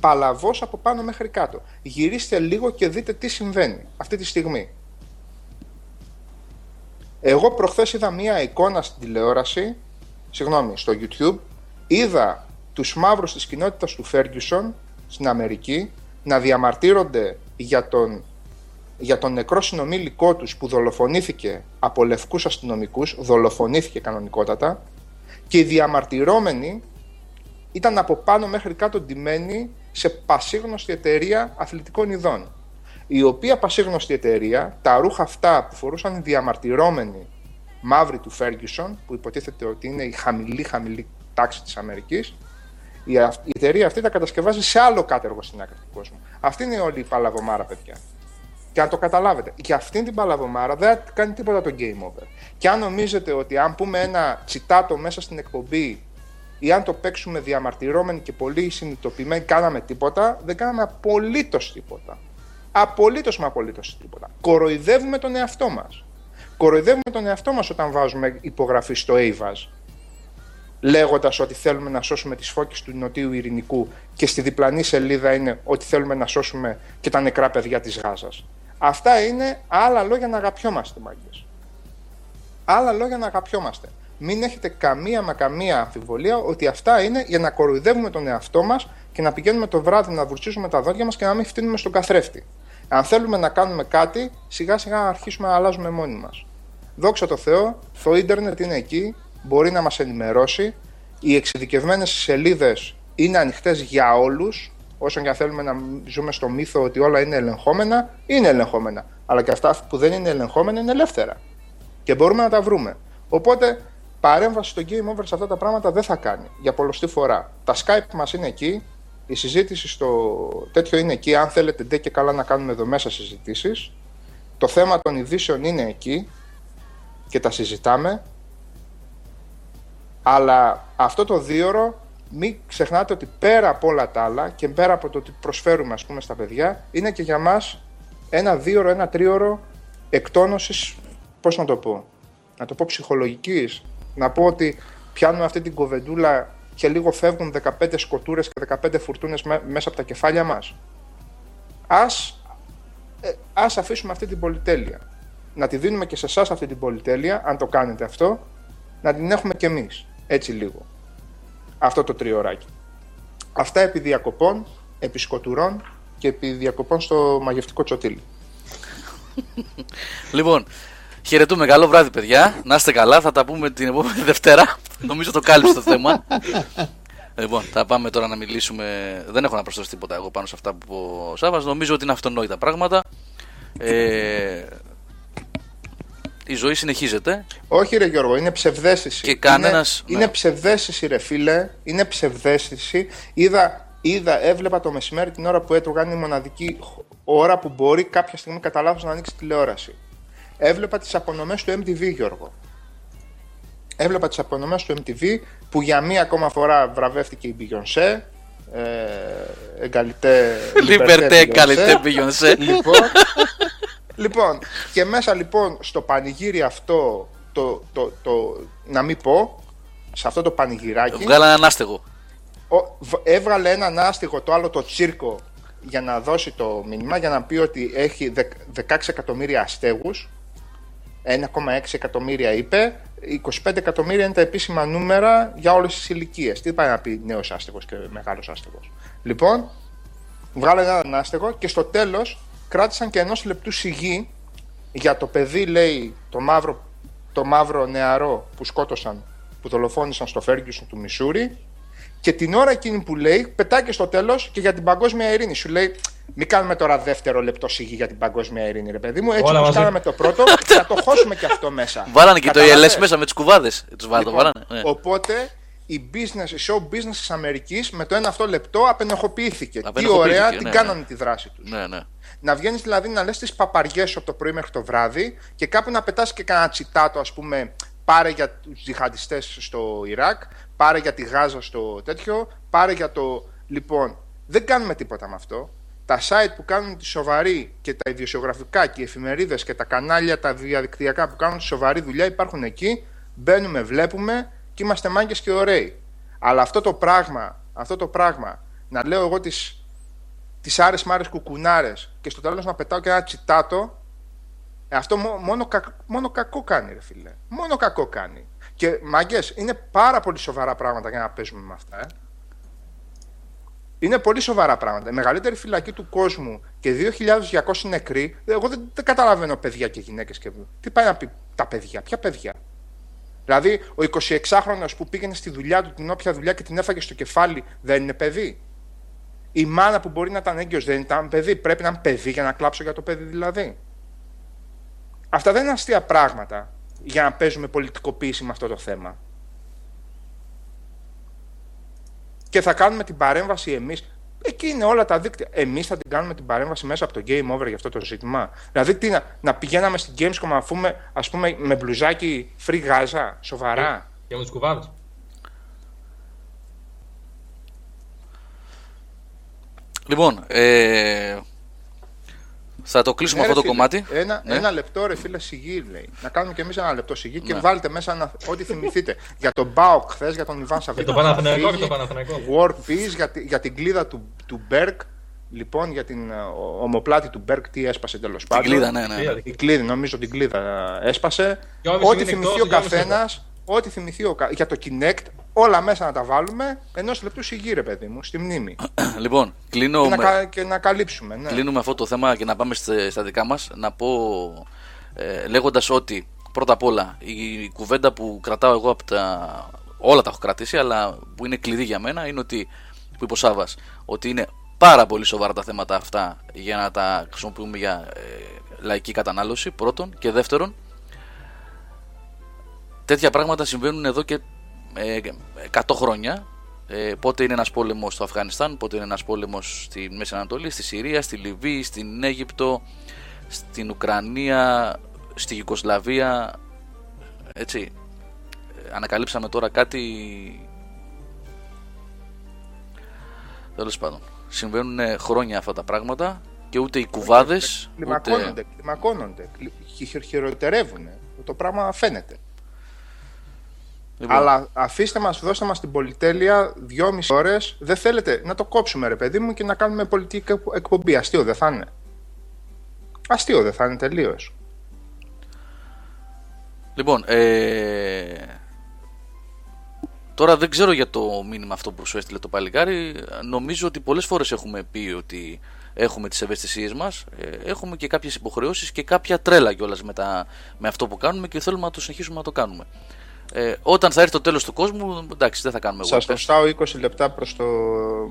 Παλαβός από πάνω μέχρι κάτω. Γυρίστε λίγο και δείτε τι συμβαίνει αυτή τη στιγμή. Εγώ προχθές είδα μία εικόνα στην τηλεόραση, στο YouTube, είδα τους μαύρους της κοινότητας του Ferguson στην Αμερική να διαμαρτύρονται για τον νεκρό συνομήλικό τους που δολοφονήθηκε από λευκούς αστυνομικούς, δολοφονήθηκε κανονικότατα, και οι διαμαρτυρόμενοι ήταν από πάνω μέχρι κάτω ντυμένοι σε πασίγνωστη εταιρεία αθλητικών ειδών. Η οποία πασίγνωστη εταιρεία, τα ρούχα αυτά που φορούσαν οι διαμαρτυρόμενοι μαύροι του Ferguson, που υποτίθεται ότι είναι η χαμηλή τάξη της Αμερικής, η εταιρεία αυτή τα κατασκευάζει σε άλλο κάτεργο στην άκρη του κόσμου. Αυτή είναι όλη η παλαβομάρα, παιδιά. Και αν το καταλάβετε, για αυτήν την παλαβομάρα δεν κάνει τίποτα το game over. Και αν νομίζετε ότι αν πούμε ένα τσιτάτο μέσα στην εκπομπή ή αν το παίξουμε διαμαρτυρόμενοι και πολύ συνειδητοποιημένοι, κάναμε τίποτα, δεν κάναμε απολύτως τίποτα. Απολύτως με απολύτως τίποτα. Κοροϊδεύουμε τον εαυτό μας. Κοροϊδεύουμε τον εαυτό μας όταν βάζουμε υπογραφή στο Avaz, λέγοντας ότι θέλουμε να σώσουμε τις φώκες του Νοτίου Ειρηνικού και στη διπλανή σελίδα είναι ότι θέλουμε να σώσουμε και τα νεκρά παιδιά της Γάζας. Αυτά είναι άλλα λόγια να αγαπιόμαστε, μάγκες. Άλλα λόγια να αγαπιόμαστε. Μην έχετε καμία μα καμία αμφιβολία ότι αυτά είναι για να κοροϊδεύουμε τον εαυτό μας και να πηγαίνουμε το βράδυ να βουρτσίζουμε τα δόντια μας και να μην φτύνουμε στον καθρέφτη. Αν θέλουμε να κάνουμε κάτι, σιγά σιγά να αρχίσουμε να αλλάζουμε μόνοι μας. Δόξα τω Θεώ, το ίντερνετ είναι εκεί, μπορεί να μας ενημερώσει. Οι εξειδικευμένες σελίδες είναι ανοιχτές για όλους, όσο και αν θέλουμε να ζούμε στο μύθο ότι όλα είναι ελεγχόμενα, είναι ελεγχόμενα. Αλλά και αυτά που δεν είναι ελεγχόμενα είναι ελεύθερα. Και μπορούμε να τα βρούμε. Οπότε, παρέμβαση στο Game Over σε αυτά τα πράγματα δεν θα κάνει για πολλωστή φορά. Τα Skype μας είναι εκεί, η συζήτηση στο τέτοιο είναι εκεί. Αν θέλετε, ντε και καλά να κάνουμε εδώ μέσα συζητήσεις. Το θέμα των ειδήσεων είναι εκεί και τα συζητάμε. Αλλά αυτό το 2ωρο μην ξεχνάτε ότι πέρα από όλα τα άλλα και πέρα από το ότι προσφέρουμε, ας πούμε, στα παιδιά, είναι και για μας ένα 2ωρο, ένα 3ωρο εκτόνωσης, πώς να το πω, ψυχολογικής. Να πω ότι πιάνουμε αυτή την κοβεντούλα και λίγο φεύγουν 15 σκοτούρες και 15 φουρτούνες μέσα από τα κεφάλια μας. Ας αφήσουμε αυτή την πολυτέλεια. Να τη δίνουμε και σε εσάς αυτή την πολυτέλεια, αν το κάνετε αυτό, να την έχουμε κι εμείς, έτσι λίγο. Αυτό το 3ωράκι. Αυτά επί διακοπών, επί σκοτουρών και επί διακοπών στο μαγευτικό τσοτήλι. Λοιπόν, χαιρετούμε. Καλό βράδυ, παιδιά. Να είστε καλά. Θα τα πούμε την επόμενη Δευτέρα. Νομίζω το κάλυψε το θέμα. Λοιπόν, θα πάμε τώρα να μιλήσουμε. Δεν έχω να προσθέσω τίποτα εγώ πάνω σε αυτά που είπε ο Σάββας. Νομίζω ότι είναι αυτονόητα πράγματα. Η ζωή συνεχίζεται. Όχι, ρε Γιώργο, είναι ψευδέστηση. Και κανένας... είναι ψευδέστηση, ρε φίλε. Είναι ψευδέστηση. Έβλεπα το μεσημέρι την ώρα που έτρωγα. Είναι η μοναδική ώρα που μπορεί κάποια στιγμή κατά λάθος να ανοίξει τηλεόραση. Έβλεπα τις απονομές του MTV, Γιώργο. Έβλεπα τις απονομές του MTV που για μία ακόμα φορά βραβεύτηκε η Beyoncé. Εγκαλιτέ. Λιμπερτέ, εγκαλιτέ Beyoncé. Λοιπόν, και μέσα λοιπόν στο πανηγύρι αυτό, να μην πω, σε αυτό το πανηγυράκι. Βγάλανε έναν άστεγο. Έβγαλε έναν άστεγο, το άλλο το τσίρκο, για να δώσει το μήνυμα, για να πει ότι έχει 16 εκατομμύρια αστέγους. 1,6 εκατομμύρια είπε, 25 εκατομμύρια είναι τα επίσημα νούμερα για όλες τις ηλικίες. Τι πάει να πει νέος άστεγος και μεγάλος άστεγος. Λοιπόν, βγάλε έναν άστεγο και στο τέλος κράτησαν και 1 λεπτού σιγή για το παιδί, λέει, το μαύρο νεαρό που σκότωσαν, που δολοφόνησαν στο Ferguson του Μισούρι. Και την ώρα εκείνη που λέει, πετάει και στο τέλος και για την παγκόσμια ειρήνη. Σου λέει, μην κάνουμε τώρα δεύτερο λεπτό σιγή για την παγκόσμια ειρήνη, ρε παιδί μου. Έτσι όπως κάναμε το πρώτο, θα το χώσουμε και αυτό μέσα. Βάλανε και το ELS μέσα με τις κουβάδες. Οπότε η show business της Αμερικής με το 1 λεπτό απενεχοποιήθηκε. Τι ωραία, την κάνανε τη δράση τους. Να βγαίνεις δηλαδή να λες τις παπαριές από το πρωί μέχρι το βράδυ και κάπου να πετάς και κανένα τσιτάτο, ας πούμε, πάρε για τους τζιχαντιστές στο Ιράκ. Πάρε για τη Γάζα στο τέτοιο, πάρε για το... Λοιπόν, δεν κάνουμε τίποτα με αυτό. τα site που κάνουν τη σοβαρή και τα ειδησιογραφικά και οι εφημερίδες και τα κανάλια τα διαδικτυακά που κάνουν τη σοβαρή δουλειά υπάρχουν εκεί, μπαίνουμε, βλέπουμε και είμαστε μάγκες και ωραίοι. Αλλά αυτό το πράγμα να λέω εγώ τις άρες μάρες κουκουνάρες και στο τέλος να πετάω και ένα τσιτάτο, αυτό μόνο κακό κάνει ρε φίλε, μόνο κακό κάνει. Και μάγκες, είναι πάρα πολύ σοβαρά πράγματα για να παίζουμε με αυτά. Είναι πολύ σοβαρά πράγματα. Η μεγαλύτερη φυλακή του κόσμου και 2.200 νεκροί, εγώ δεν καταλαβαίνω παιδιά και γυναίκες. Και... τι πάει να πει τα παιδιά, ποια παιδιά. Δηλαδή, ο 26χρονος που πήγαινε στη δουλειά του, την όποια δουλειά και την έφαγε στο κεφάλι, δεν είναι παιδί. Η μάνα που μπορεί να ήταν έγκυος δεν ήταν παιδί. Πρέπει να είναι παιδί για να κλάψω για το παιδί δηλαδή. Αυτά δεν είναι αστεία πράγματα για να παίζουμε πολιτικοποίηση με αυτό το θέμα. Και θα κάνουμε την παρέμβαση εμείς. Εκεί είναι όλα τα δίκτυα. Εμείς θα την κάνουμε την παρέμβαση μέσα από το Game Over για αυτό το ζήτημα. Δηλαδή, τι, να πηγαίναμε στην Gamescom αφού ας πούμε, με μπλουζάκι free Gaza, σοβαρά. Για με τις κουβάδες. Λοιπόν, θα το κλείσουμε αυτό το φίλε, κομμάτι. Ένα λεπτό ρε φίλε σιγή λέει. Να κάνουμε κι εμείς ένα λεπτό σιγή και βάλτε μέσα ό,τι θυμηθείτε. Για τον Μπάοκ χθες, για τον Ιβάν Σαββατοκύριακο. Για τον Παναθηναϊκό και τον Παναθηναϊκό. World Peace, για την κλίδα του Μπέρκ. Λοιπόν, για την ομοπλάτη του Μπέρκ, τι έσπασε τέλος πάντων. Την κλίδα, ναι. Η κλίδα, νομίζω την κλίδα έσπασε. Ό,τι θυμηθεί ο καθένας, ό,τι θυμηθεί για το Kinect, όλα μέσα να τα βάλουμε ενός λεπτού σιγή ρε παιδί μου, στη μνήμη. Λοιπόν, και να καλύψουμε. Ναι. Κλείνουμε αυτό το θέμα και να πάμε στα δικά μας. Να πω λέγοντας ότι πρώτα απ' όλα η κουβέντα που κρατάω εγώ από τα... όλα τα έχω κρατήσει, αλλά που είναι κλειδί για μένα είναι ότι, που είπε ο Σάββας, ότι είναι πάρα πολύ σοβαρά τα θέματα αυτά για να τα χρησιμοποιούμε για λαϊκή κατανάλωση πρώτον, και δεύτερον τέτοια πράγματα συμβαίνουν εδώ και 100 χρόνια. Πότε είναι ένας πόλεμος στο Αφγανιστάν, πότε είναι ένας πόλεμος στη Μέση Ανατολή, στη Συρία, στη Λιβύη, στην Αίγυπτο, στην Ουκρανία, στη Γιουγκοσλαβία. Έτσι. Ανακαλύψαμε τώρα κάτι. Τέλος πάντων. Συμβαίνουν χρόνια αυτά τα πράγματα και ούτε οι κουβάδες. Κλιμακώνονται. Χειροτερεύουν. Το πράγμα φαίνεται. Λοιπόν. Αλλά δώστε μας την πολυτέλεια 2,5 ώρες. Δεν θέλετε να το κόψουμε ρε παιδί μου και να κάνουμε πολιτική εκπομπή. Αστείο δεν θα είναι. Αστείο δεν θα είναι τελείως. Λοιπόν, τώρα δεν ξέρω για το μήνυμα αυτό που σου έστειλε το παλικάρι. Νομίζω ότι πολλές φορές έχουμε πει ότι έχουμε τις ευαισθησίες μας, έχουμε και κάποιες υποχρεώσεις και κάποια τρέλα κιόλας με αυτό που κάνουμε και θέλουμε να το συνεχίσουμε να το κάνουμε. Όταν θα έρθει το τέλος του κόσμου, εντάξει, δεν θα κάνουμε εγώ. Σας προστάω 20 λεπτά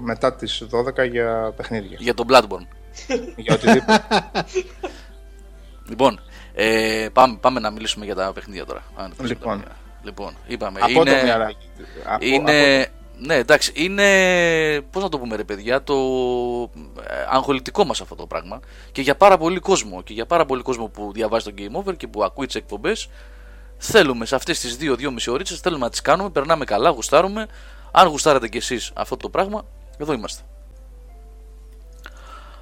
μετά τις 12 για παιχνίδια. Για τον Bloodborne. Για οτιδήποτε. Λοιπόν, πάμε να μιλήσουμε για τα παιχνίδια τώρα. Λοιπόν, είπαμε. Από το μυαλάκι. Ναι, εντάξει, είναι. Πώς να το πούμε, ρε παιδιά, το αγχολητικό μας αυτό το πράγμα. Και για πάρα πολύ κόσμο. Και για πάρα πολύ κόσμο που διαβάζει το Game Over και που ακούει τις εκπομπές. Θέλουμε σε αυτές τις 2-2,5 ώρες, θέλουμε να τις κάνουμε, περνάμε καλά, γουστάρουμε. Αν γουστάρετε κι εσείς αυτό το πράγμα, εδώ είμαστε.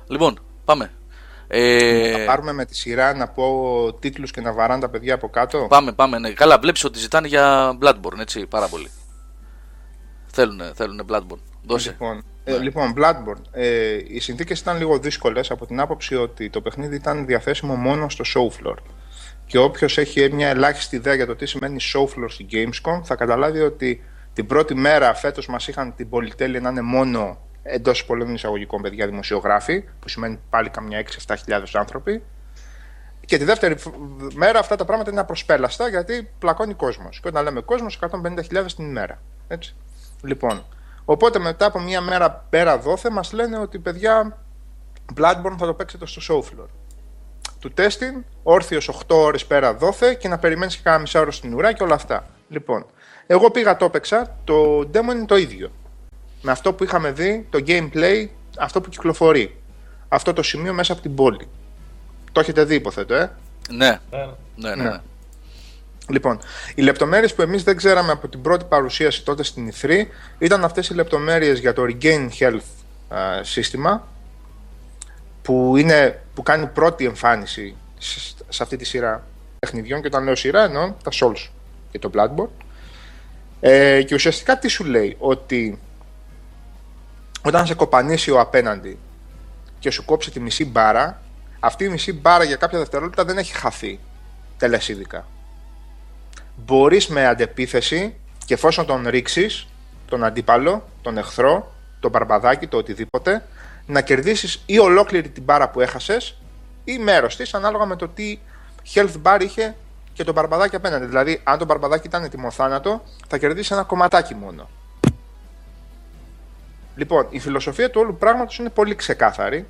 Λοιπόν, πάμε. Θα πάρουμε με τη σειρά να πω τίτλους και να βαράνε τα παιδιά από κάτω. Πάμε, ναι. Καλά, βλέπεις ότι ζητάνε για Bloodborne, έτσι, πάρα πολύ. Θέλουνε Bloodborne. Δώσε. Λοιπόν, Bloodborne. Οι συνθήκες ήταν λίγο δύσκολες από την άποψη ότι το παιχνίδι ήταν διαθέσιμο μόνο στο show floor. Και όποιος έχει μια ελάχιστη ιδέα για το τι σημαίνει show floor στην Gamescom θα καταλάβει ότι την πρώτη μέρα φέτος μας είχαν την πολυτέλεια να είναι μόνο εντός πολλών εισαγωγικών παιδιά δημοσιογράφοι, που σημαίνει πάλι καμιά 6-7 άνθρωποι. Και τη δεύτερη μέρα αυτά τα πράγματα είναι απροσπέλαστα γιατί πλακώνει κόσμος. Και όταν λέμε κόσμος, 150.000 την ημέρα. Έτσι. Λοιπόν, οπότε μετά από μια μέρα πέρα δόθε μας λένε ότι παιδιά Bloodborne θα το παίξετε στο show floor. Του τέστην, όρθιος 8 ώρες πέρα δόθε και να περιμένεις και κάνα μισά ώρα στην ουρά και όλα αυτά. Λοιπόν, εγώ πήγα, το έπαιξα, το demo είναι το ίδιο. Με αυτό που είχαμε δει, το gameplay, αυτό που κυκλοφορεί. Αυτό το σημείο μέσα από την πόλη. Το έχετε δει υποθέτω, Ναι. Λοιπόν, οι λεπτομέρειες που εμείς δεν ξέραμε από την πρώτη παρουσίαση τότε στην E3 ήταν αυτές οι λεπτομέρειες για το Regain Health σύστημα. που κάνει πρώτη εμφάνιση σε αυτή τη σειρά παιχνιδιών, και όταν λέω σειρά εννοώ τα Souls και το Bloodborne. Και ουσιαστικά τι σου λέει, ότι όταν σε κοπανίσει ο απέναντι και σου κόψει τη μισή μπάρα, αυτή η μισή μπάρα για κάποια δευτερόλεπτα δεν έχει χαθεί τελεσίδικα. Μπορείς με αντεπίθεση, και εφόσον τον ρίξεις, τον αντίπαλο, τον εχθρό, τον μπαρμπαδάκι, το οτιδήποτε, να κερδίσεις ή ολόκληρη την μπάρα που έχασες ή μέρος της, ανάλογα με το τι health bar είχε και το μπαρμπαδάκι απέναντι. Δηλαδή, αν το μπαρμπαδάκι ήταν ετοιμοθάνατο, θα κερδίσεις ένα κομματάκι μόνο. Λοιπόν, η φιλοσοφία του όλου πράγματος είναι πολύ ξεκάθαρη,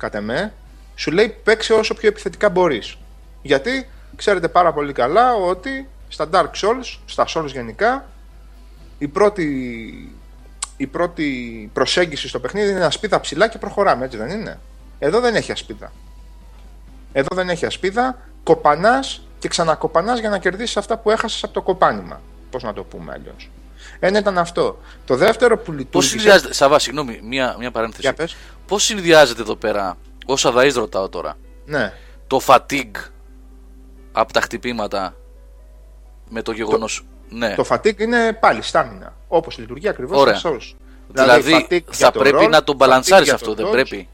κατά με. Σου λέει παίξε όσο πιο επιθετικά μπορείς. Γιατί ξέρετε πάρα πολύ καλά ότι στα Dark Souls, στα Souls γενικά, η πρώτη προσέγγιση στο παιχνίδι είναι ασπίδα ψηλά και προχωράμε, έτσι δεν είναι? Εδώ δεν έχει ασπίδα. Εδώ δεν έχει ασπίδα, κοπανάς και ξανακοπανάς για να κερδίσεις αυτά που έχασες από το κοπάνημα. Πώς να το πούμε αλλιώς? Ένα ήταν αυτό. Το δεύτερο που λειτουργήσε... Πώς συνδυάζεται, Σάββα, συγγνώμη, μία παρένθεση. Πώς συνδυάζεται εδώ πέρα, όσα δαείς ρωτάω τώρα, ναι, το fatigue από τα χτυπήματα με το γεγονός... Ναι. Το fatigue είναι πάλι στάμινα, όπως λειτουργεί ακριβώς. Ωραία. Δηλαδή θα πρέπει να τον μπαλανσάρεις αυτό, δεν πρέπει?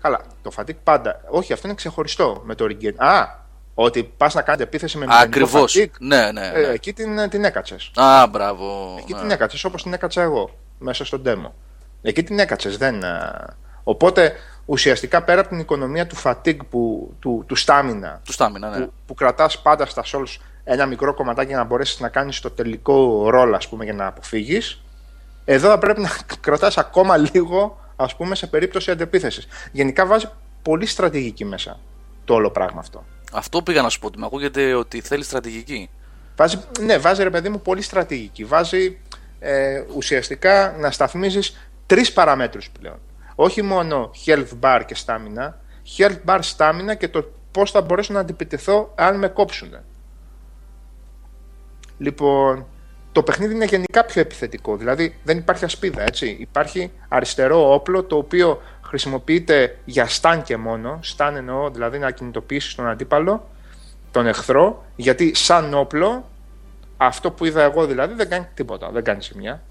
Καλά, το fatigue πάντα. Όχι, αυτό είναι ξεχωριστό με το origin. Α, ότι πας να κάνεις επίθεση με μηδενικό fatigue. Ναι. Εκεί την έκατσες. Α, μπράβο. Εκεί την έκατσες, όπως την έκατσα εγώ μέσα στον demo. Εκεί την έκατσες, δεν... Οπότε ουσιαστικά πέρα από την οικονομία του fatigue, του stamina, ναι, που κρατάς πάντα στα souls ένα μικρό κομματάκι για να μπορέσεις να κάνεις το τελικό ρόλο, ας πούμε, για να αποφύγεις, εδώ θα πρέπει να κρατάς ακόμα λίγο, ας πούμε, σε περίπτωση αντεπίθεσης. Γενικά βάζει πολύ στρατηγική μέσα το όλο πράγμα αυτό. Αυτό πήγα να σου πω, ότι με ακούγεται ότι θέλει στρατηγική. Βάζει ρε παιδί μου πολύ στρατηγική. Βάζει ουσιαστικά να σταθμίζεις τρεις παραμέτρους πλέον. Όχι μόνο health bar και stamina, health bar, stamina και το πώς θα μπορέσω να αντιπιτεθώ αν με κόψουν. Λοιπόν, το παιχνίδι είναι γενικά πιο επιθετικό, δηλαδή δεν υπάρχει ασπίδα, έτσι. Υπάρχει αριστερό όπλο το οποίο χρησιμοποιείται για stun και μόνο. Stun εννοώ δηλαδή να κινητοποιήσεις τον αντίπαλο, τον εχθρό, γιατί σαν όπλο αυτό που είδα εγώ δηλαδή δεν κάνει τίποτα, δεν κάνει ζημιά.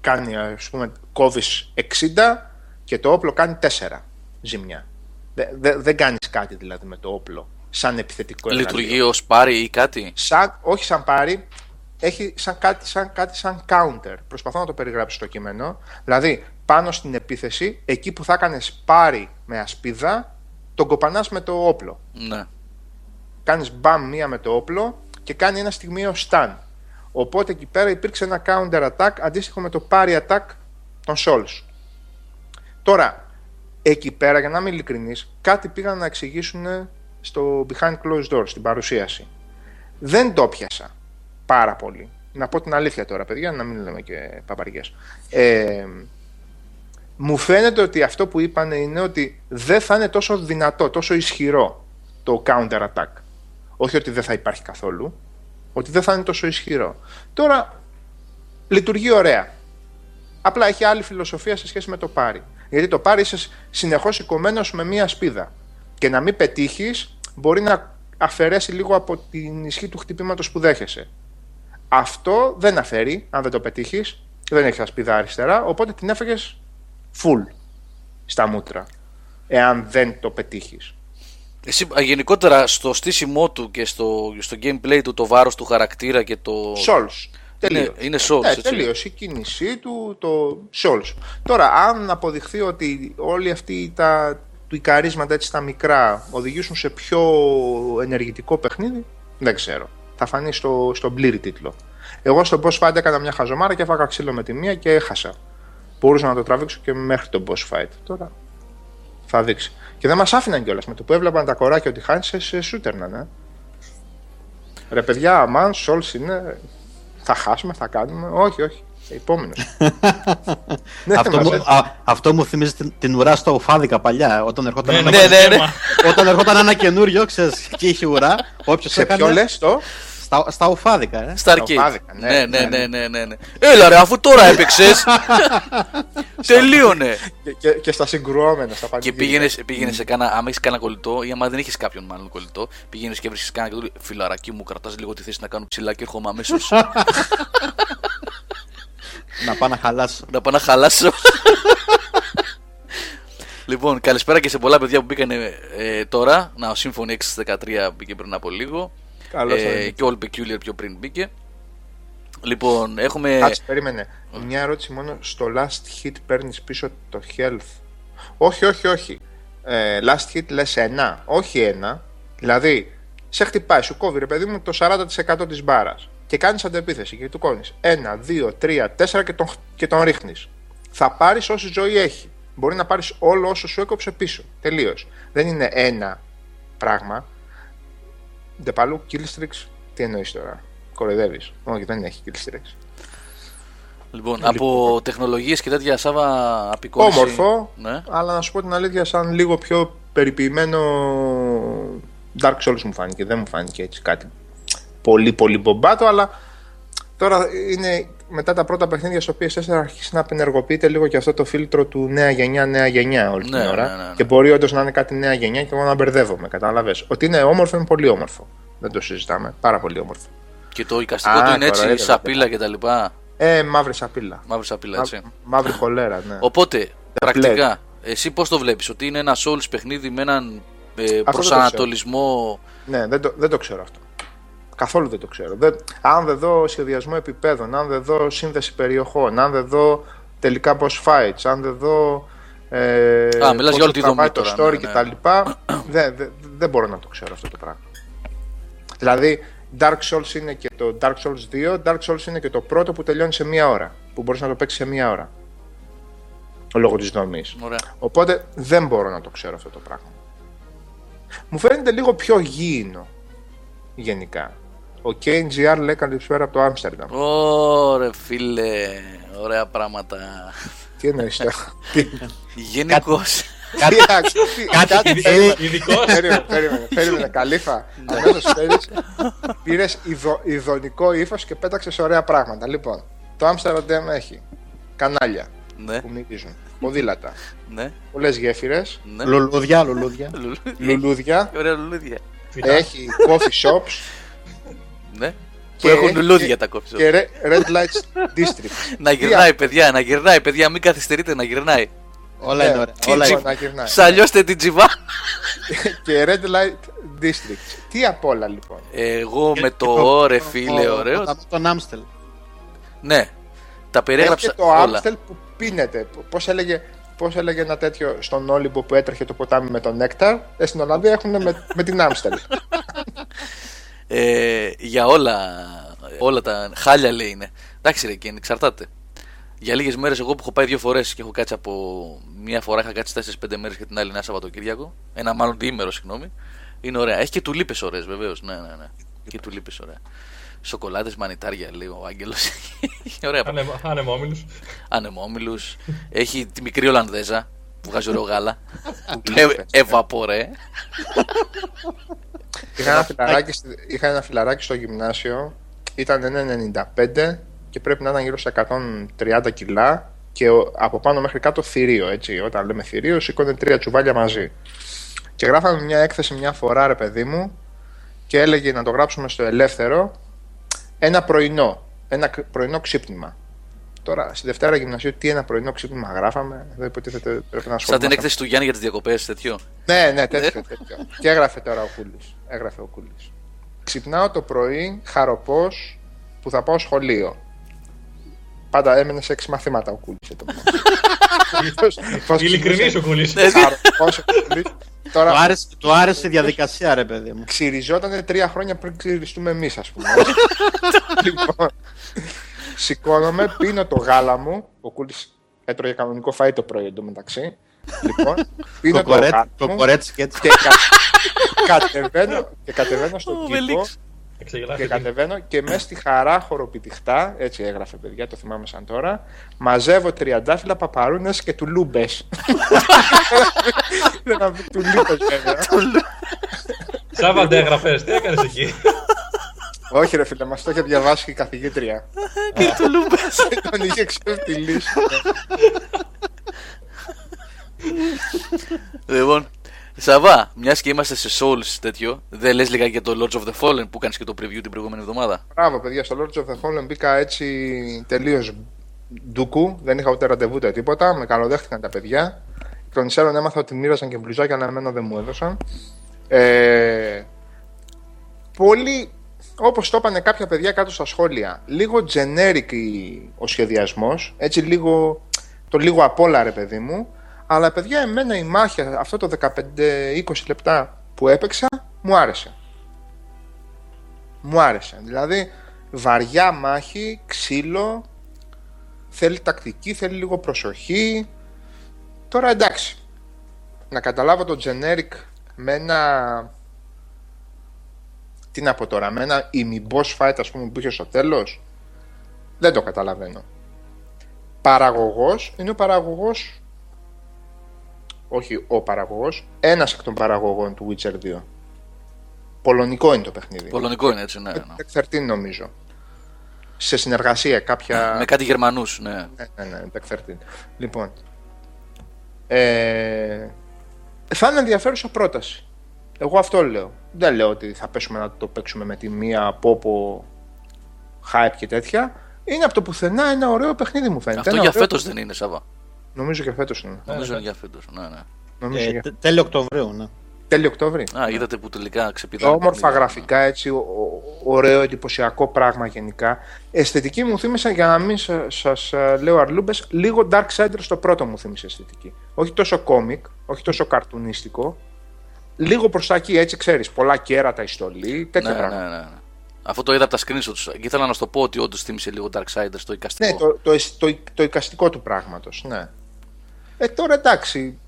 Κάνει, ας πούμε, κόβεις 60 και το όπλο κάνει 4 ζημιά. Δεν κάνεις κάτι δηλαδή με το όπλο σαν επιθετικό. Λειτουργεί ως πάρη ή κάτι? Όχι σαν πάρη, έχει σαν counter. Προσπαθώ να το περιγράψω στο κείμενο. Δηλαδή πάνω στην επίθεση, εκεί που θα έκανες πάρη με ασπίδα, τον κοπανάς με το όπλο. Ναι. Κάνεις μπαμ μία με το όπλο και κάνει ένα στιγμίο stun. Οπότε εκεί πέρα υπήρξε ένα counter attack αντίστοιχο με το parry attack των Souls. Τώρα, εκεί πέρα, για να είμαι ειλικρινής, κάτι πήγαν να εξηγήσουν στο behind closed doors, στην παρουσίαση. Δεν το πιάσα πάρα πολύ. Να πω την αλήθεια τώρα, παιδιά, να μην λέμε και παπαριές. Μου φαίνεται ότι αυτό που είπαν είναι ότι δεν θα είναι τόσο δυνατό, τόσο ισχυρό το counter attack. Όχι ότι δεν θα υπάρχει καθόλου, ότι δεν θα είναι τόσο ισχυρό. Τώρα, λειτουργεί ωραία. Απλά έχει άλλη φιλοσοφία σε σχέση με το πάρι. Γιατί το πάρι είσαι συνεχώς σηκωμένος με μία σπίδα. Και να μην πετύχεις, μπορεί να αφαιρέσει λίγο από την ισχύ του χτυπήματος που δέχεσαι. Αυτό δεν αφαιρεί, αν δεν το πετύχεις, δεν έχεις ασπίδα αριστερά, οπότε την έφεγες full στα μούτρα, εάν δεν το πετύχεις. Εσύ, γενικότερα στο στήσιμό του και στο gameplay του, το βάρος του χαρακτήρα και το... Souls. Είναι Souls, έτσι. Τελείως. Η κίνησή του, το Souls. Τώρα, αν αποδειχθεί ότι όλοι αυτοί οι καρίσματα, έτσι τα μικρά, οδηγήσουν σε πιο ενεργητικό παιχνίδι, δεν ξέρω. Θα φανεί στον πλήρη τίτλο. Εγώ στον boss fight έκανα μια χαζομάρα και έφαγα ξύλο με τη μία και έχασα. Μπορούσα να το τραβήξω και μέχρι τον boss fight. Τώρα θα δείξει. Και δεν μας άφηναν κιόλας. Με το που έβλεπαν τα κοράκια ότι χάνησε, σε σούτερμαν. Ρε παιδιά, αμάν, Souls είναι. Θα χάσουμε, θα κάνουμε. Όχι. Επόμενος. Αυτό μου θυμίζει την ουρά στο Ουφάδικα παλιά. Όταν ερχόταν ένα καινούριο, ξέρεις, και είχε ουρά. Σε ποιο λες το? Στα οφάδικα, ε. Στα οφάδικα, ναι. Έλα ρε, αφού τώρα έπαιξες. Τελείωνε. Και στα συγκρουόμενα, στα πανηγύρια. Και πήγαινε σε κάνα, άμα έχεις κάνα κολλητό, ή άμα δεν έχεις κάποιον μάλλον κολλητό, πήγαινε και έβρισκες κάνα και του λέει, φιλαράκι μου, κρατάς λίγο τη θέση να κάνω ψηλά και έρχομαι αμέσως. Να πάω να χαλάσω. Λοιπόν, καλησπέρα και σε πολλά παιδιά που μπήκαν τώρα. Να ο Symphony 613 μπήκε πριν από λίγο. Καλώς και All Peculiar πιο πριν μπήκε. Λοιπόν, έχουμε. Κάτσε, περίμενε. Μια ερώτηση μόνο. Στο last hit παίρνεις πίσω το health? Όχι. Last hit λες ένα. Όχι ένα. Δηλαδή, σε χτυπάει, σου κόβει ρε παιδί μου το 40% της μπάρας. Και κάνεις αντεπίθεση και του κόνεις 1, 2, 3, 4 και τον ρίχνεις. Θα πάρεις όση ζωή έχει. Μπορεί να πάρεις όλο όσο σου έκοψε πίσω. Τελείως. Δεν είναι ένα πράγμα. Ντε παλού, killstreaks. Τι εννοείς τώρα? Κοροϊδεύεις? Όχι, δεν έχει killstreaks. Λοιπόν, από τεχνολογίες και τέτοια, Σάβα, απεικόνιση. Όμορφο, ναι. Αλλά να σου πω την αλήθεια, σαν λίγο πιο περιποιημένο Dark Souls μου φάνηκε. Δεν μου φάνηκε έτσι κάτι πολύ πολύ μπομπάτο, αλλά τώρα είναι μετά τα πρώτα παιχνίδια στο PS4 αρχίσει να απενεργοποιείται λίγο και αυτό το φίλτρο του νέα γενιά όλη την ώρα. Ναι. Και μπορεί όντως να είναι κάτι νέα γενιά και εγώ να μπερδεύομαι, κατάλαβες. Ότι είναι όμορφο, είναι πολύ όμορφο. Δεν το συζητάμε, πάρα πολύ όμορφο. Και το εικαστικό του είναι έτσι, σαπίλα κτλ. Μαύρη σαπίλα. Έτσι. Μαύρη χολέρα, ναι. Οπότε, πρακτικά, εσύ πώς το βλέπεις? Ότι είναι ένα Souls παιχνίδι με έναν προσανατολισμό? Ναι, δεν το ξέρω αυτό. Καθόλου δεν το ξέρω. Αν δεν δω σχεδιασμό επιπέδων, αν δεν δω σύνδεση περιοχών, αν δεν δω τελικά boss fights, αν δεν δω πώς το τραβάει το story κτλ. Δεν μπορώ να το ξέρω αυτό το πράγμα. Δηλαδή, Dark Souls είναι και το Dark Souls 2, Dark Souls είναι και το πρώτο που τελειώνει σε μία ώρα, που μπορείς να το παίξεις σε μία ώρα, λόγω της δομής. Οπότε, δεν μπορώ να το ξέρω αυτό το πράγμα. Μου φαίνεται λίγο πιο γήινο. Γενικά. Ο KNGR λέει καλησπέρα από το Άμστερνταμ. Ωρε φίλε, ωραία πράγματα. Τι εννοείς τώρα? Γενικώς. Κάτι ειδικό. Περίμενε, καλήφα. Αμέσως πήρες ειδονικό ύφος και πέταξες ωραία πράγματα. Λοιπόν, το Άμστερνταμ έχει κανάλια που μυρίζουν, ποδήλατα, πολλές γέφυρες, λουλούδια. Έχει coffee shops. Ναι. Και έχουν λουλούδια τα coffee shops. Και red lights district. Να γυρνάει παιδιά, μην καθυστερείτε, να γυρνάει. Όλα είναι ωραία. Σαλιώστε την τζιβά. Και red light district. Τι απ' όλα λοιπόν. Εγώ με το ωρε φίλε, ωραίο. Τον Άμστελ. Ναι. Τα περιέγραψα όλα. Και το Άμστελ που πίνεται. Πώς έλεγε ένα τέτοιο στον Όλυμπο που έτρεχε το ποτάμι με τον Νέκταρ, στην Ολλανδία έχουν με την Άμστελ. Για όλα τα χάλια λέει είναι. Εντάξει ρε, και εξαρτάται. Για λίγες μέρες, εγώ που έχω πάει 2 φορές και έχω κάτσει από μία φορά, είχα κάτσει 4-5 μέρες και την άλλη ένα Σαββατοκύριακο. Ένα μάλλον διήμερο, συγγνώμη. Είναι ωραία. Έχει και τουλίπες ωραίες βεβαίως. Ναι. Και τουλίπες ωραία. Σοκολάτες, μανιτάρια, λέει ο Άγγελος. Ανεμόμυλους. Έχει τη μικρή Ολλανδέζα που βγάζει ωραίο γάλα. Εβαπορέ. Είχα ένα φιλαράκι στο γυμνάσιο. Ήταν 1,95 και πρέπει να ήταν γύρω στα 130 κιλά. Και από πάνω μέχρι κάτω θηρίο. Έτσι. Όταν λέμε θηρίο, σηκώνε 3 τσουβάλια μαζί. Και γράφαμε μια έκθεση μια φορά, ρε παιδί μου, και έλεγε να το γράψουμε στο ελεύθερο. Ένα πρωινό ξύπνημα. Τώρα, στη Δευτέρα Γυμνασίου, τι ένα πρωινό ξύπνημα γράφαμε? Δεν υποτίθεται πρέπει να ασχοληθούμε. Σαν την έκθεση του Γιάννη για τις διακοπές, τέτοιο. Ναι, τέτοιο. Και έγραφε τώρα ο Κούλης. Ξυπνάω το πρωί, χαροπός, που θα πάω σχολείο. Πάντα έμενε σε 6 μαθήματα ο Κούλης. Ειλικρινής ο Κούλης. Του άρεσε η διαδικασία, ρε παιδί μου. Ξυριζότανε 3 χρόνια πριν ξυριστούμε εμείς, ας πούμε. Λοιπόν, σηκώνομαι, πίνω το γάλα μου. Ο Κούλης έτρωγε κανονικό φαΐ το πρωί εντωμεταξύ. Λοιπόν, πίνω το γάλα μου και κατεβαίνω στον κήπο. Και κατεβαίνω και μέσα στη χαρά χοροπητυχτά, έτσι έγραφε παιδιά, το θυμάμαι σαν τώρα, μαζεύω 30 παπαρούνες και τουλούμπες. Δεν αμφιβάλλω, τουλούμπες βέβαια. Σάββα, τι έγραφες, τι έκανες εκεί? Όχι ρε φίλε, μας το είχε διαβάσει και η καθηγήτρια. Και του Λούμπας. Τον είχε ξεφτυλίσει. Λοιπόν, Σαββά, μιας και είμαστε σε Souls τέτοιο, δεν λες λίγα για το Lords of the Fallen που κάνεις και το preview την προηγούμενη εβδομάδα? Μπράβο παιδιά, στο Lords of the Fallen μπήκα έτσι τελείως ντουκού. Δεν είχα ούτε ραντεβού ούτε τίποτα, με καλοδέχτηκαν τα παιδιά. Τον Ισέρον έμαθα ότι μοίρασαν και μπλουζάκια, αλλά εμένα δεν μου έδωσαν. Πολύ, όπως το είπανε κάποια παιδιά κάτω στα σχόλια, λίγο generic ο σχεδιασμός, έτσι λίγο, το λίγο απ' όλα ρε παιδί μου. Αλλά παιδιά εμένα η μάχη, αυτό το 15-20 λεπτά που έπαιξα, μου άρεσε. Μου άρεσε, δηλαδή βαριά μάχη, ξύλο, θέλει τακτική, θέλει λίγο προσοχή. Τώρα εντάξει, να καταλάβω το generic με ένα... Τι να πω τώρα, με ένα ημι-boss fight ας πούμε που είχε στο τέλος, δεν το καταλαβαίνω. Παραγωγός, είναι ο παραγωγός, όχι ο παραγωγός, ένας εκ των παραγωγών του Witcher 2. Πολωνικό είναι το παιχνίδι. Πολωνικό είναι έτσι, ναι. Εκθερτήν νομίζω. Σε συνεργασία κάποια... με κάτι Γερμανούς, ναι. Ναι, εκθερτήν. Λοιπόν... θα είναι ενδιαφέρουσα πρόταση. Εγώ αυτό λέω. Δεν λέω ότι θα πέσουμε να το παίξουμε με τη μία πόπο hype και τέτοια. Είναι από το πουθενά ένα ωραίο παιχνίδι μου φαίνεται. Αυτό ένα για φέτος δεν είναι, Σάββα? Νομίζω και φέτος είναι. Νομίζω για φέτος, ναι. Τέλειο Οκτωβρίου, ναι. Τέλειο Οκτωβρίου. Α, είδατε που τελικά ξεπηδάει. Όμορφα γραφικά, έτσι, ωραίο, εντυπωσιακό πράγμα γενικά. Αισθητική μου θύμισε, για να μην σας λέω αρλούμπες, λίγο Dark Siders στο πρώτο μου θύμισε αισθητική. Όχι τόσο κόμικ, όχι τόσο καρτουνίστικο. Λίγο προς τα εκεί, έτσι ξέρεις. Πολλά κέρατα, ιστολή, τέτοια πράγματα. Ναι. Αυτό το είδα από τα screenshots και ήθελα να σου το πω ότι όντως θύμισε λίγο Dark Siders το εικαστικό. Ναι, το εικαστικό του πράγματος, ναι. Τώρα εντάξει.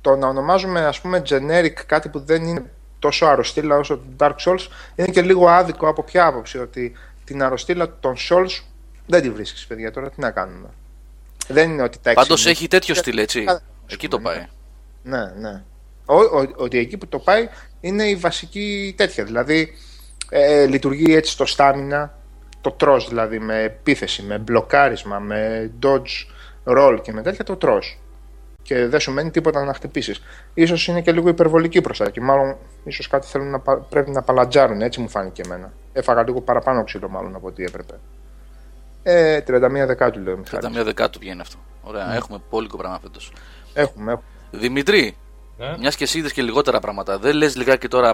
Το να ονομάζουμε ας πούμε generic κάτι που δεν είναι τόσο αρρωστήλα όσο το Dark Souls είναι και λίγο άδικο από ποια άποψη, ότι την αρρωστήλα των Souls δεν τη βρίσκεις παιδιά, τώρα τι να κάνουμε. Δεν είναι ότι τα εξηγεί. Πάντως έχει τέτοιο στυλ έτσι, εκεί το πάει. Ναι. Ότι εκεί που το πάει είναι η βασική τέτοια, δηλαδή λειτουργεί έτσι το στάμινα, το τρως δηλαδή με επίθεση, με μπλοκάρισμα, με dodge roll και με τέτοια το τρως. Και δεν σου μένει τίποτα να χτυπήσεις. Ίσως είναι και λίγο υπερβολική προστάκη. Μάλλον ίσως κάτι θέλουν πρέπει να παλατζάρουν. Έτσι μου φάνηκε εμένα. Έφαγα λίγο παραπάνω ξύλο μάλλον από ό,τι έπρεπε. 31 Δεκάτου λέω. 31 Δεκάτου βγαίνει αυτό. Ωραία, έχουμε πόλικο πράγμα φέτος. Έχουμε. Δημήτρη, μιας και εσύ είδες και λιγότερα πράγματα, δεν λες λιγάκι τώρα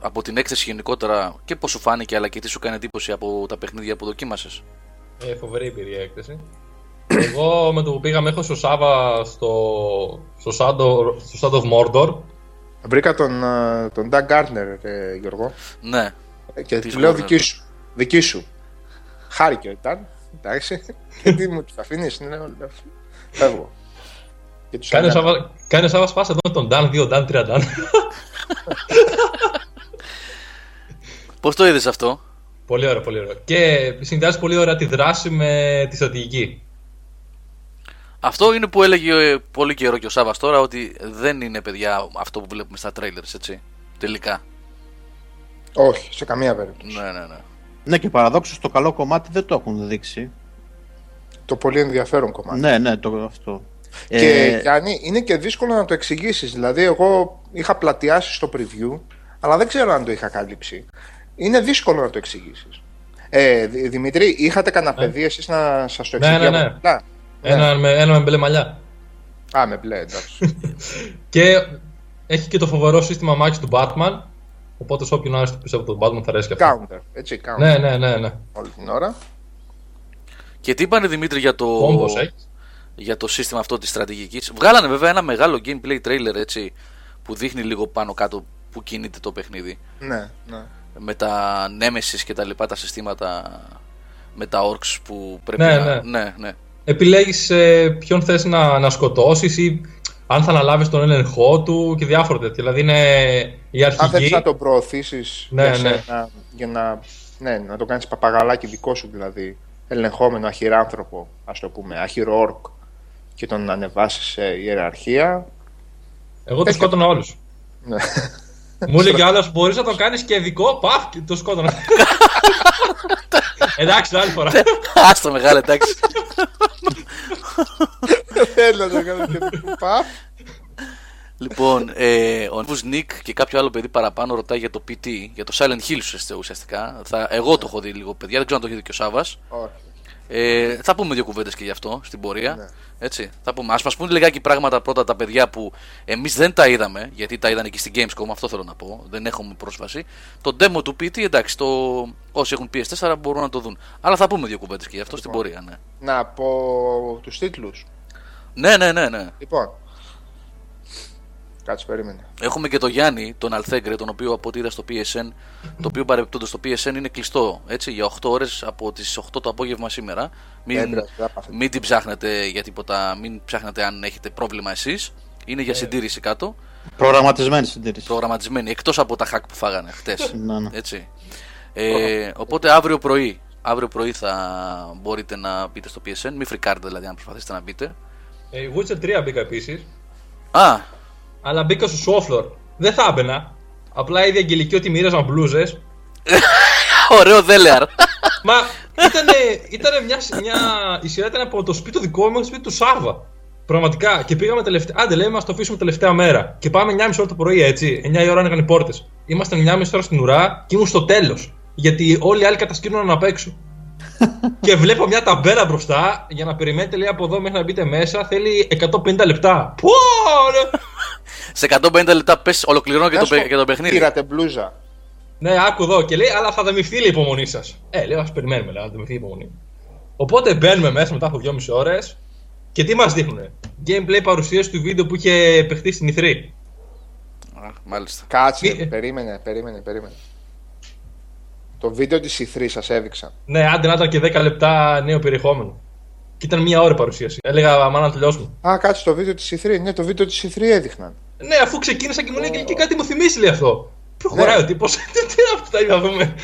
από την έκθεση γενικότερα και πώς σου φάνηκε αλλά και τι σου κάνει εντύπωση από τα παιχνίδια που δοκίμασες? Φοβερή εμπειρία έκθεση. Εγώ με το που πήγα μέχρι στο Σάββα στο Shadow of Mordor. Βρήκα τον Doug Gardner, Γιώργο. Ναι. Και του λέω δική σου. Χάρηκε ήταν. Εντάξει. Και τι μου τους αφήνεις? Φεύγω. Κάνε Σάββα σπάσα εδώ τον Dan 2, Dan 3, Dan. Πώς το είδες αυτό? Πολύ ωραίο, πολύ ωραίο. Και συνδυάζει πολύ ωραία τη δράση με τη στρατηγική. Αυτό είναι που έλεγε πολύ καιρό και ο Σάββας τώρα, ότι δεν είναι παιδιά αυτό που βλέπουμε στα trailers, έτσι, τελικά. Όχι, σε καμία περίπτωση. Ναι. Ναι, και παραδόξως το καλό κομμάτι δεν το έχουν δείξει. Το πολύ ενδιαφέρον κομμάτι. Ναι, αυτό. Και Γιάννη, είναι και δύσκολο να το εξηγήσεις. Δηλαδή, εγώ είχα πλατιάσει στο preview, αλλά δεν ξέρω αν το είχα καλύψει. Είναι δύσκολο να το εξηγήσεις. Δημήτρη, είχατε κανένα παιδί εσείς να σας το εξηγήσετε? Ναι. Ένα με μπλε μαλλιά. Α, με μπλε, εντάξει. Και έχει και το φοβερό σύστημα μάχης του Batman. Οπότε σε όποιον άρεσε πίσω από τον Batman θα αρέσει και αυτό. Counter, έτσι, counter. Ναι. Όλη την ώρα. Και τι είπανε, Δημήτρη, για το σύστημα αυτό της στρατηγικής? Βγάλανε βέβαια ένα μεγάλο gameplay trailer, έτσι, που δείχνει λίγο πάνω κάτω που κινείται το παιχνίδι. Ναι. Με τα Nemesis και τα λοιπά, τα συστήματα. Με τα orcs που πρέπει να... Ναι. Επιλέγεις ποιον θες να σκοτώσεις ή αν θα αναλάβεις τον έλεγχό του και διάφορα τέτοια. Δηλαδή είναι η αρχική. Αν θέλεις να το προωθήσεις για να το κάνεις παπαγαλάκι δικό σου, δηλαδή ελεγχόμενο αχυράνθρωπο, ας το πούμε, αχυροόρκ, και τον να ανεβάσεις σε ιεραρχία. Εγώ τους σκότωνα όλους. Μου λέει κι άλλος, μπορείς να το κάνεις και δικό, παφ, και το σκότωνα. Εντάξει, άλλη φορά. Άστο μεγάλε, εντάξει. Θέλω να το κάνω και παφ. Λοιπόν, ο Νίβους Νίκ και κάποιο άλλο παιδί παραπάνω ρωτάει για το PT, για το Silent Hill ουσιαστικά. Εγώ το έχω δει λίγο, παιδιά, δεν ξέρω αν το έχει δει και ο Σάββας. Θα πούμε δύο κουβέντες και γι' αυτό στην πορεία. Ναι. Έτσι, θα πούμε. Ας μας πούνε λιγάκι πράγματα πρώτα τα παιδιά που εμείς δεν τα είδαμε, γιατί τα είδαν εκεί στην Gamescom. Αυτό θέλω να πω. Δεν έχουμε πρόσβαση. Το demo του PT, εντάξει, όσοι έχουν PS4 μπορούν να το δουν. Αλλά θα πούμε δύο κουβέντες και γι' αυτό λοιπόν, στην πορεία. Ναι. Να πω τους τίτλους. Ναι. Λοιπόν. Κάτσε, περίμενε. Έχουμε και τον Γιάννη, τον Αλθέγκρε, τον οποίο από ό,τι είδα στο PSN, το οποίο παρεμπιπτόντως στο PSN είναι κλειστό έτσι, για 8 ώρες από τις 8 το απόγευμα σήμερα. Μην την ψάχνετε για τίποτα, μην ψάχνετε αν έχετε πρόβλημα εσείς. Είναι για συντήρηση κάτω. Προγραμματισμένη συντήρηση. Προγραμματισμένη, εκτός από τα hack που φάγανε χτες. Έτσι. Οπότε αύριο πρωί θα μπορείτε να μπείτε στο PSN. Μην φρικάρετε δηλαδή, αν προσπαθήσετε να μπείτε. Witcher 3 μπήκα επίσης. Α! Αλλά μπήκα στο Soflor. Δεν θα έμπαινα. Απλά είδε η Αγγελική ότι μοίραζαν μπλούζες. Ωραίο δέλεαρ. Μα ήταν η σειρά ήταν από το σπίτι του δικό μου και το σπίτι του Σάββα. Πραγματικά. Και πήγαμε τελευταία. Άντε, λέμε, μας το αφήσουμε τελευταία μέρα. Και πάμε 9.30 ώρα το πρωί, έτσι. 9 η ώρα άνοιγαν οι πόρτες. Ήμασταν 9.30 ώρα στην ουρά και ήμουν στο τέλος. Γιατί όλοι οι άλλοι κατασκήνωναν απ' έξω. Και βλέπω μια ταμπέλα μπροστά για να περιμένετε, λέει, από εδώ μέχρι να μπείτε μέσα. Θέλει 150 λεπτά. Πω! Σε 150 λεπτά πες, ολοκληρώνω και το παιχνίδι. Πήρατε μπλούζα. Ναι, άκου εδώ και λέει, αλλά θα δεμιχθεί η υπομονή σας. Λέω, ας περιμένουμε, να δεμιχθεί η υπομονή. Οπότε μπαίνουμε μέσα μετά από 2,5 ώρες και τι μας δείχνουνε. Gameplay παρουσίαση του βίντεο που είχε παιχτεί στην E3. Μάλιστα. Κάτσε, περίμενε. Το βίντεο της E3 σας έδειξαν. Ναι, άντε να ήταν και 10 λεπτά νέο περιεχόμενο. Και ήταν μία ώρα παρουσίαση. Έλεγα, αμά να τελειώσουμε. Α, κάτσε, το βίντεο της E3. Ναι, το βίντεο της E3 έδειχναν. Ναι, αφού ξεκίνησα και μου λέει και κάτι μου θυμίσει, λέει αυτό. Προχωράει ο τύπος. Τι είναι αυτά, για να δούμε.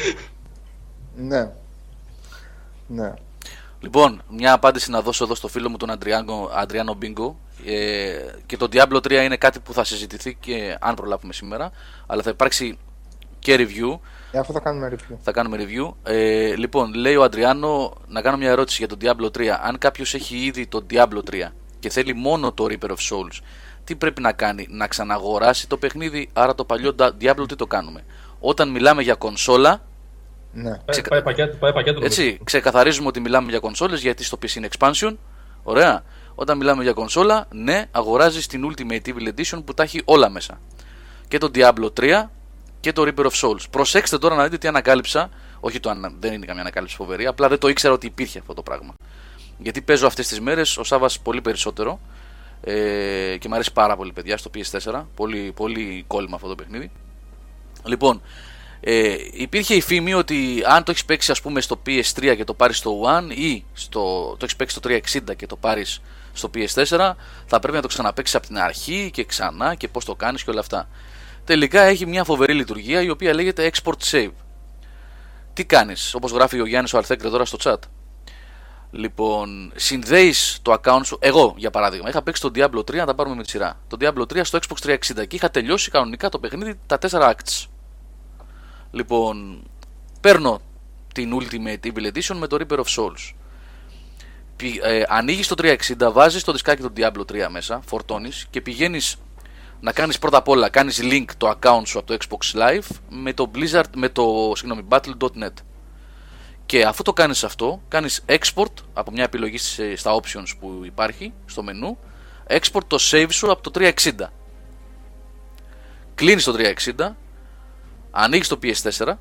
Ναι. Λοιπόν, μια απάντηση να δώσω εδώ στο φίλο μου τον Αντριάνο Μπίνγκο. Και το Diablo 3 είναι κάτι που θα συζητηθεί και αν προλάβουμε σήμερα. Αλλά θα υπάρξει και review. Αυτό θα κάνουμε review. Λοιπόν, λέει ο Αντριάνο, να κάνω μια ερώτηση για τον Diablo 3. Αν κάποιος έχει ήδη τον Diablo 3 και θέλει μόνο το Reaper of Souls, τι πρέπει να κάνει, να ξαναγοράσει το παιχνίδι? Άρα το παλιό Diablo τι το κάνουμε? Όταν μιλάμε για κονσόλα, ναι. Πάει πακέτο. Έτσι, ξεκαθαρίζουμε ότι μιλάμε για κονσόλες, γιατί στο PC είναι expansion. Ωραία. Όταν μιλάμε για κονσόλα, ναι, αγοράζεις την Ultimate Evil Edition που τα έχει όλα μέσα. Και τον Diablo 3 και το Reaper of Souls. Προσέξτε τώρα να δείτε τι ανακάλυψα. Όχι, δεν είναι καμία ανακάλυψη φοβερή, απλά δεν το ήξερα ότι υπήρχε αυτό το πράγμα. Γιατί παίζω αυτές τις μέρες ο Σάββας πολύ περισσότερο και μου αρέσει πάρα πολύ, παιδιά, στο PS4. Πολύ, πολύ κόλλημα αυτό το παιχνίδι. Λοιπόν, υπήρχε η φήμη ότι αν το έχεις παίξει, ας πούμε, στο PS3 και το πάρεις στο One, ή το έχεις παίξει στο 360 και το πάρεις στο PS4, θα πρέπει να το ξαναπαίξεις από την αρχή και ξανά και πώς το κάνεις και όλα αυτά. Τελικά έχει μια φοβερή λειτουργία η οποία λέγεται Export Save. Τι κάνεις, όπως γράφει ο Γιάννης ο Αλθέκρε τώρα στο chat. Λοιπόν, συνδέεις το account σου. Εγώ, για παράδειγμα, είχα παίξει τον Diablo 3, να τα πάρουμε με τη σειρά. Τον Diablo 3 στο Xbox 360 και είχα τελειώσει κανονικά το παιχνίδι τα 4 acts. Λοιπόν, παίρνω την Ultimate Evil Edition με το Reaper of Souls. Ανοίγεις το 360, βάζεις το δισκάκι του Diablo 3 μέσα, φορτώνεις και πηγαίνεις. Να κάνεις πρώτα απ' όλα, κάνεις link το account σου από το Xbox Live με το Battle.net. Και αφού το κάνεις αυτό, κάνεις export από μια επιλογή στα options που υπάρχει στο μενού, export το save σου από το 360. Κλείνεις το 360, ανοίγεις το PS4,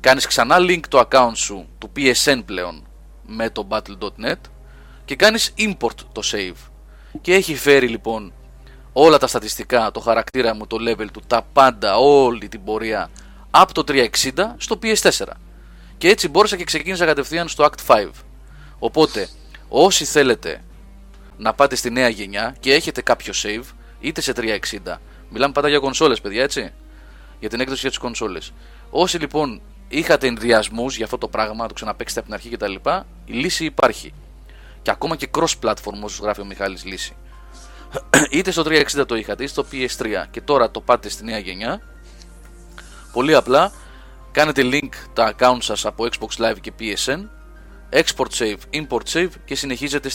κάνεις ξανά link το account σου του PSN πλέον με το Battle.net και κάνεις import το save. Και έχει φέρει λοιπόν όλα τα στατιστικά, το χαρακτήρα μου, το level του, τα πάντα, όλη την πορεία από το 360 στο PS4. Και έτσι μπόρεσα και ξεκίνησα κατευθείαν στο Act 5. Οπότε όσοι θέλετε να πάτε στη νέα γενιά και έχετε κάποιο save, είτε σε 360, μιλάμε πάντα για κονσόλες, παιδιά, έτσι, για την έκδοση για τις κονσόλες. Όσοι λοιπόν είχατε ενδιασμούς για αυτό το πράγμα, το ξαναπαίξετε από την αρχή κτλ, η λύση υπάρχει. Και ακόμα και cross-platform, όπως γράφει ο Μιχάλης, λύση. Είτε στο 360 το είχατε, είτε στο PS3 και τώρα το πάτε στη νέα γενιά, πολύ απλά κάνετε link τα account σας από Xbox Live και PSN, export save, import save και συνεχίζετε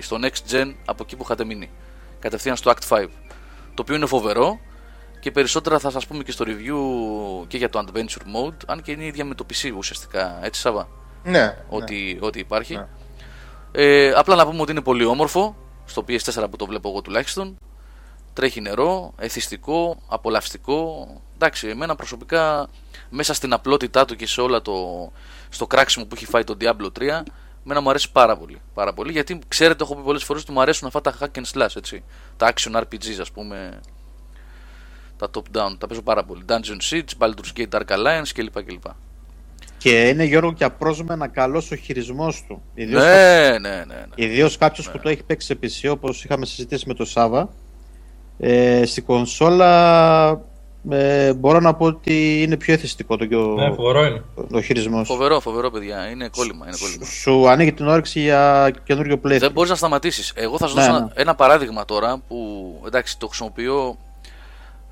στο next gen από εκεί που είχατε μείνει, κατευθείαν στο Act 5, το οποίο είναι φοβερό και περισσότερα θα σας πούμε και στο review και για το Adventure Mode, αν και είναι η ίδια με το PC ουσιαστικά, έτσι Σάβα, ναι, ό,τι υπάρχει. Ναι. Απλά να πούμε ότι είναι πολύ όμορφο, στο PS4 που το βλέπω εγώ τουλάχιστον, τρέχει νερό, εθιστικό, απολαυστικό, εντάξει, εμένα προσωπικά μέσα στην απλότητά του και σε όλα στο κράξιμο που έχει φάει το Diablo 3, εμένα μου αρέσει πάρα πολύ, πάρα πολύ, γιατί ξέρετε, έχω πει πολλές φορές ότι μου αρέσουν αυτά τα hack and slash, έτσι, τα action RPGs ας πούμε, τα top down, τα παίζω πάρα πολύ, Dungeon Siege, Baldur's Gate, Dark Alliance κλπ. Και είναι, Γιώργο, και απρόσμενα καλός ο χειρισμός του. Ιδίως κάποιος που το έχει παίξει σε PC, όπως είχαμε συζητήσει με τον Σάβα. Στην κονσόλα μπορώ να πω ότι είναι πιο εθιστικό το χειρισμός. Φοβερό, παιδιά. Είναι κόλλημα. Σου ανοίγει την όρεξη για καινούριο playthrough. Δεν μπορείς να σταματήσεις. Εγώ θα σου δώσω ένα παράδειγμα τώρα που, εντάξει, το χρησιμοποιώ.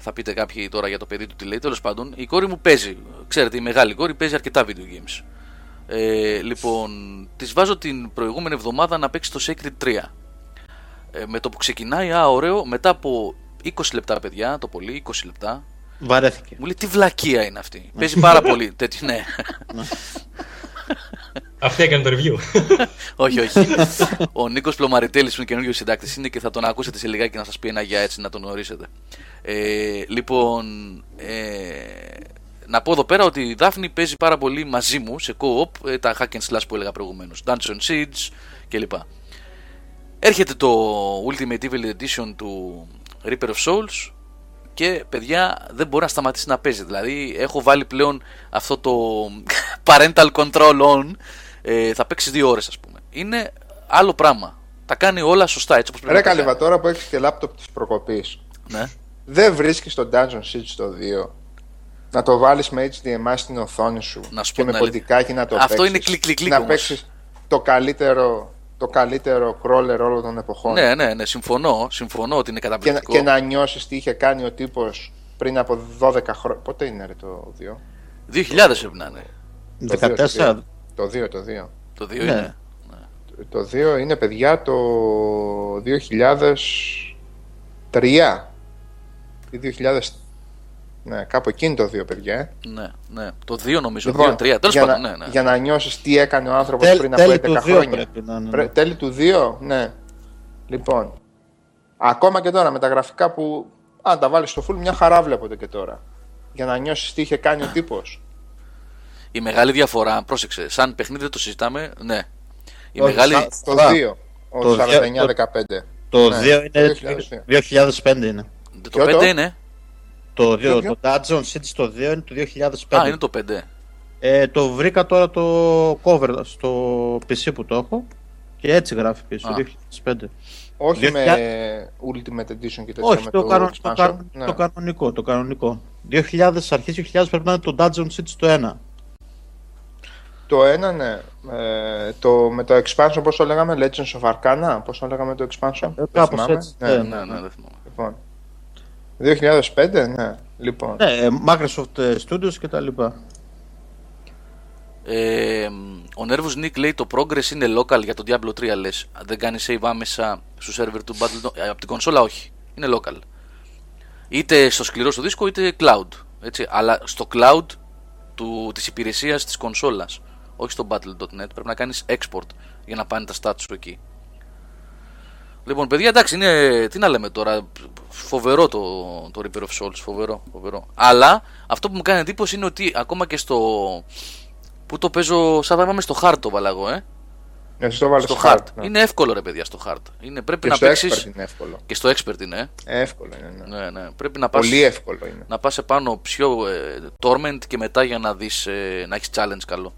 Θα πείτε κάποιοι τώρα για το παιδί του τι λέει. Τέλος πάντων, η κόρη μου παίζει. Ξέρετε, η μεγάλη κόρη παίζει αρκετά video games. Λοιπόν, της βάζω την προηγούμενη εβδομάδα να παίξει το Sacred 3. Με το που ξεκινάει, ωραίο, μετά από 20 λεπτά, παιδιά, το πολύ, 20 λεπτά. Βαρέθηκε. Μου λέει τι βλακεία είναι αυτή. Παίζει πάρα πολύ. Τέτοι, ναι. Αυτή έκανε το review. Όχι. Ο Νίκος Πλωμαριτέλης είναι καινούργιος συντάκτης, είναι και θα τον ακούσετε σε λιγάκι να σας πει ένα για, έτσι να τον γνωρίσετε. Λοιπόν, να πω εδώ πέρα ότι η Δάφνη παίζει πάρα πολύ μαζί μου σε co-op τα hack and slash που έλεγα προηγουμένως, Dungeon Siege κλπ. Έρχεται το Ultimate Evil Edition του Reaper of Souls και παιδιά δεν μπορεί να σταματήσει να παίζει. Δηλαδή έχω βάλει πλέον αυτό το parental control on, θα παίξει 2 ώρες ας πούμε. Είναι άλλο πράγμα. Τα κάνει όλα σωστά, έτσι όπως πρέπει. Ρε Καλύβα, τώρα που έχεις και λάπτοπ της προκοπής, ναι, δεν βρίσκεις το Dungeon Siege το 2 να το βάλεις με HDMI στην οθόνη σου και με κωδικάκι να το αυτό παίξεις, είναι κλικ, να παίξεις το καλύτερο crawler όλων των εποχών. Ναι, συμφωνώ ότι είναι καταπληκτικό. Και να νιώσεις τι είχε κάνει ο τύπος πριν από 12 χρόνια. Πότε είναι ρε το 2? 2000 πρέπει να είναι. 14. Το 2. Το 2 είναι. Το 2 είναι, παιδιά, το 2003 ή 2004. Ναι, κάπου εκείνη το 2, παιδιά. Ναι, το 2 νομίζω, λοιπόν, 2-3, τέλος πάντων. Ναι. Για να νιώσεις τι έκανε ο άνθρωπος πριν από 11 χρόνια. Τέλη του 2, ναι. Λοιπόν, ακόμα και τώρα με τα γραφικά που, αν τα βάλεις στο full, μια χαρά βλέπονται και τώρα. Για να νιώσεις τι είχε κάνει ο τύπος. Η μεγάλη διαφορά, πρόσεξε, σαν παιχνίδι δεν το συζητάμε, ναι. Το 2, το 49-15. Το 2 είναι 2005 είναι. Το 5 είναι. Το Dungeon City το 2 είναι το 2005. Α, είναι το 5. Το βρήκα τώρα το cover στο PC που το έχω και έτσι γράφει πίσω, 2005. Όχι 2000... με Ultimate Edition και τέτοια. Όχι, το κανονικό. 2000, αρχές 2000 πρέπει να είναι το Dungeon City το 1. Το 1, ναι. Με το expansion, πώς το λέγαμε, Legends of Arcana, πώς το λέγαμε το expansion. Κάπως έτσι. Ναι, δεν θυμάμαι. Λοιπόν. 2005, ναι, λοιπόν. Ναι, Microsoft Studios και τα λοιπά. Ο Nervous Nick λέει το progress είναι local για το Diablo 3, λες. Δεν κάνει save άμεσα στο σερβερ του Battle... από την κονσόλα, όχι. Είναι local. Είτε στο σκληρό στο δίσκο, είτε cloud. Έτσι. Αλλά στο cloud της υπηρεσίας της κονσόλας. Όχι στο Battle.net. Πρέπει να κάνεις export για να πάνε τα stats σου εκεί. Λοιπόν, παιδιά, εντάξει, είναι, τι να λέμε τώρα, φοβερό το Reaper of Souls, φοβερό. Αλλά αυτό που μου κάνει εντύπωση είναι ότι ακόμα και στο, που το παίζω, σαν να πάμε στο hard το βαλαγώ, στο hard, ναι. Είναι εύκολο ρε παιδιά στο hard, είναι, πρέπει και να στο παίξεις, είναι εύκολο. Και στο expert είναι εύκολο, ναι. Πρέπει να πας, πολύ εύκολο είναι. Να πας επάνω πιο torment και μετά για να δεις, να έχεις challenge καλό.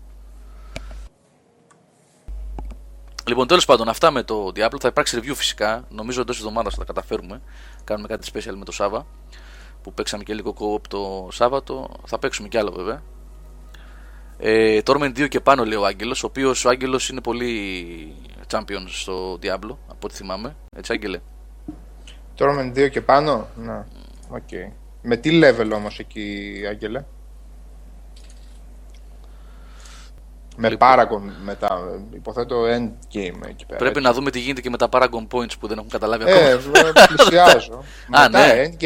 Λοιπόν, τέλος πάντων, αυτά με το Diablo. Θα υπάρξει review φυσικά. Νομίζω εντός εβδομάδας θα τα καταφέρουμε. Κάνουμε κάτι special με το Σάβα, που παίξαμε και λίγο co-op το Σάββατο. Θα παίξουμε κι άλλο βέβαια. Torment 2 και πάνω, λέει ο Άγγελος, ο οποίος ο Άγγελος είναι πολύ champion στο Diablo, από ό,τι θυμάμαι. Έτσι, Άγγελε. Torment 2 και πάνω, ναι. Okay. Με τι level όμως εκεί, Άγγελε? Με λοιπόν, Paragon μετά, υποθέτω endgame εκεί πέρα. Πρέπει να δούμε τι γίνεται και με τα Paragon Points που δεν έχουν καταλάβει ακόμα. Πλησιάζω. Μετά endgame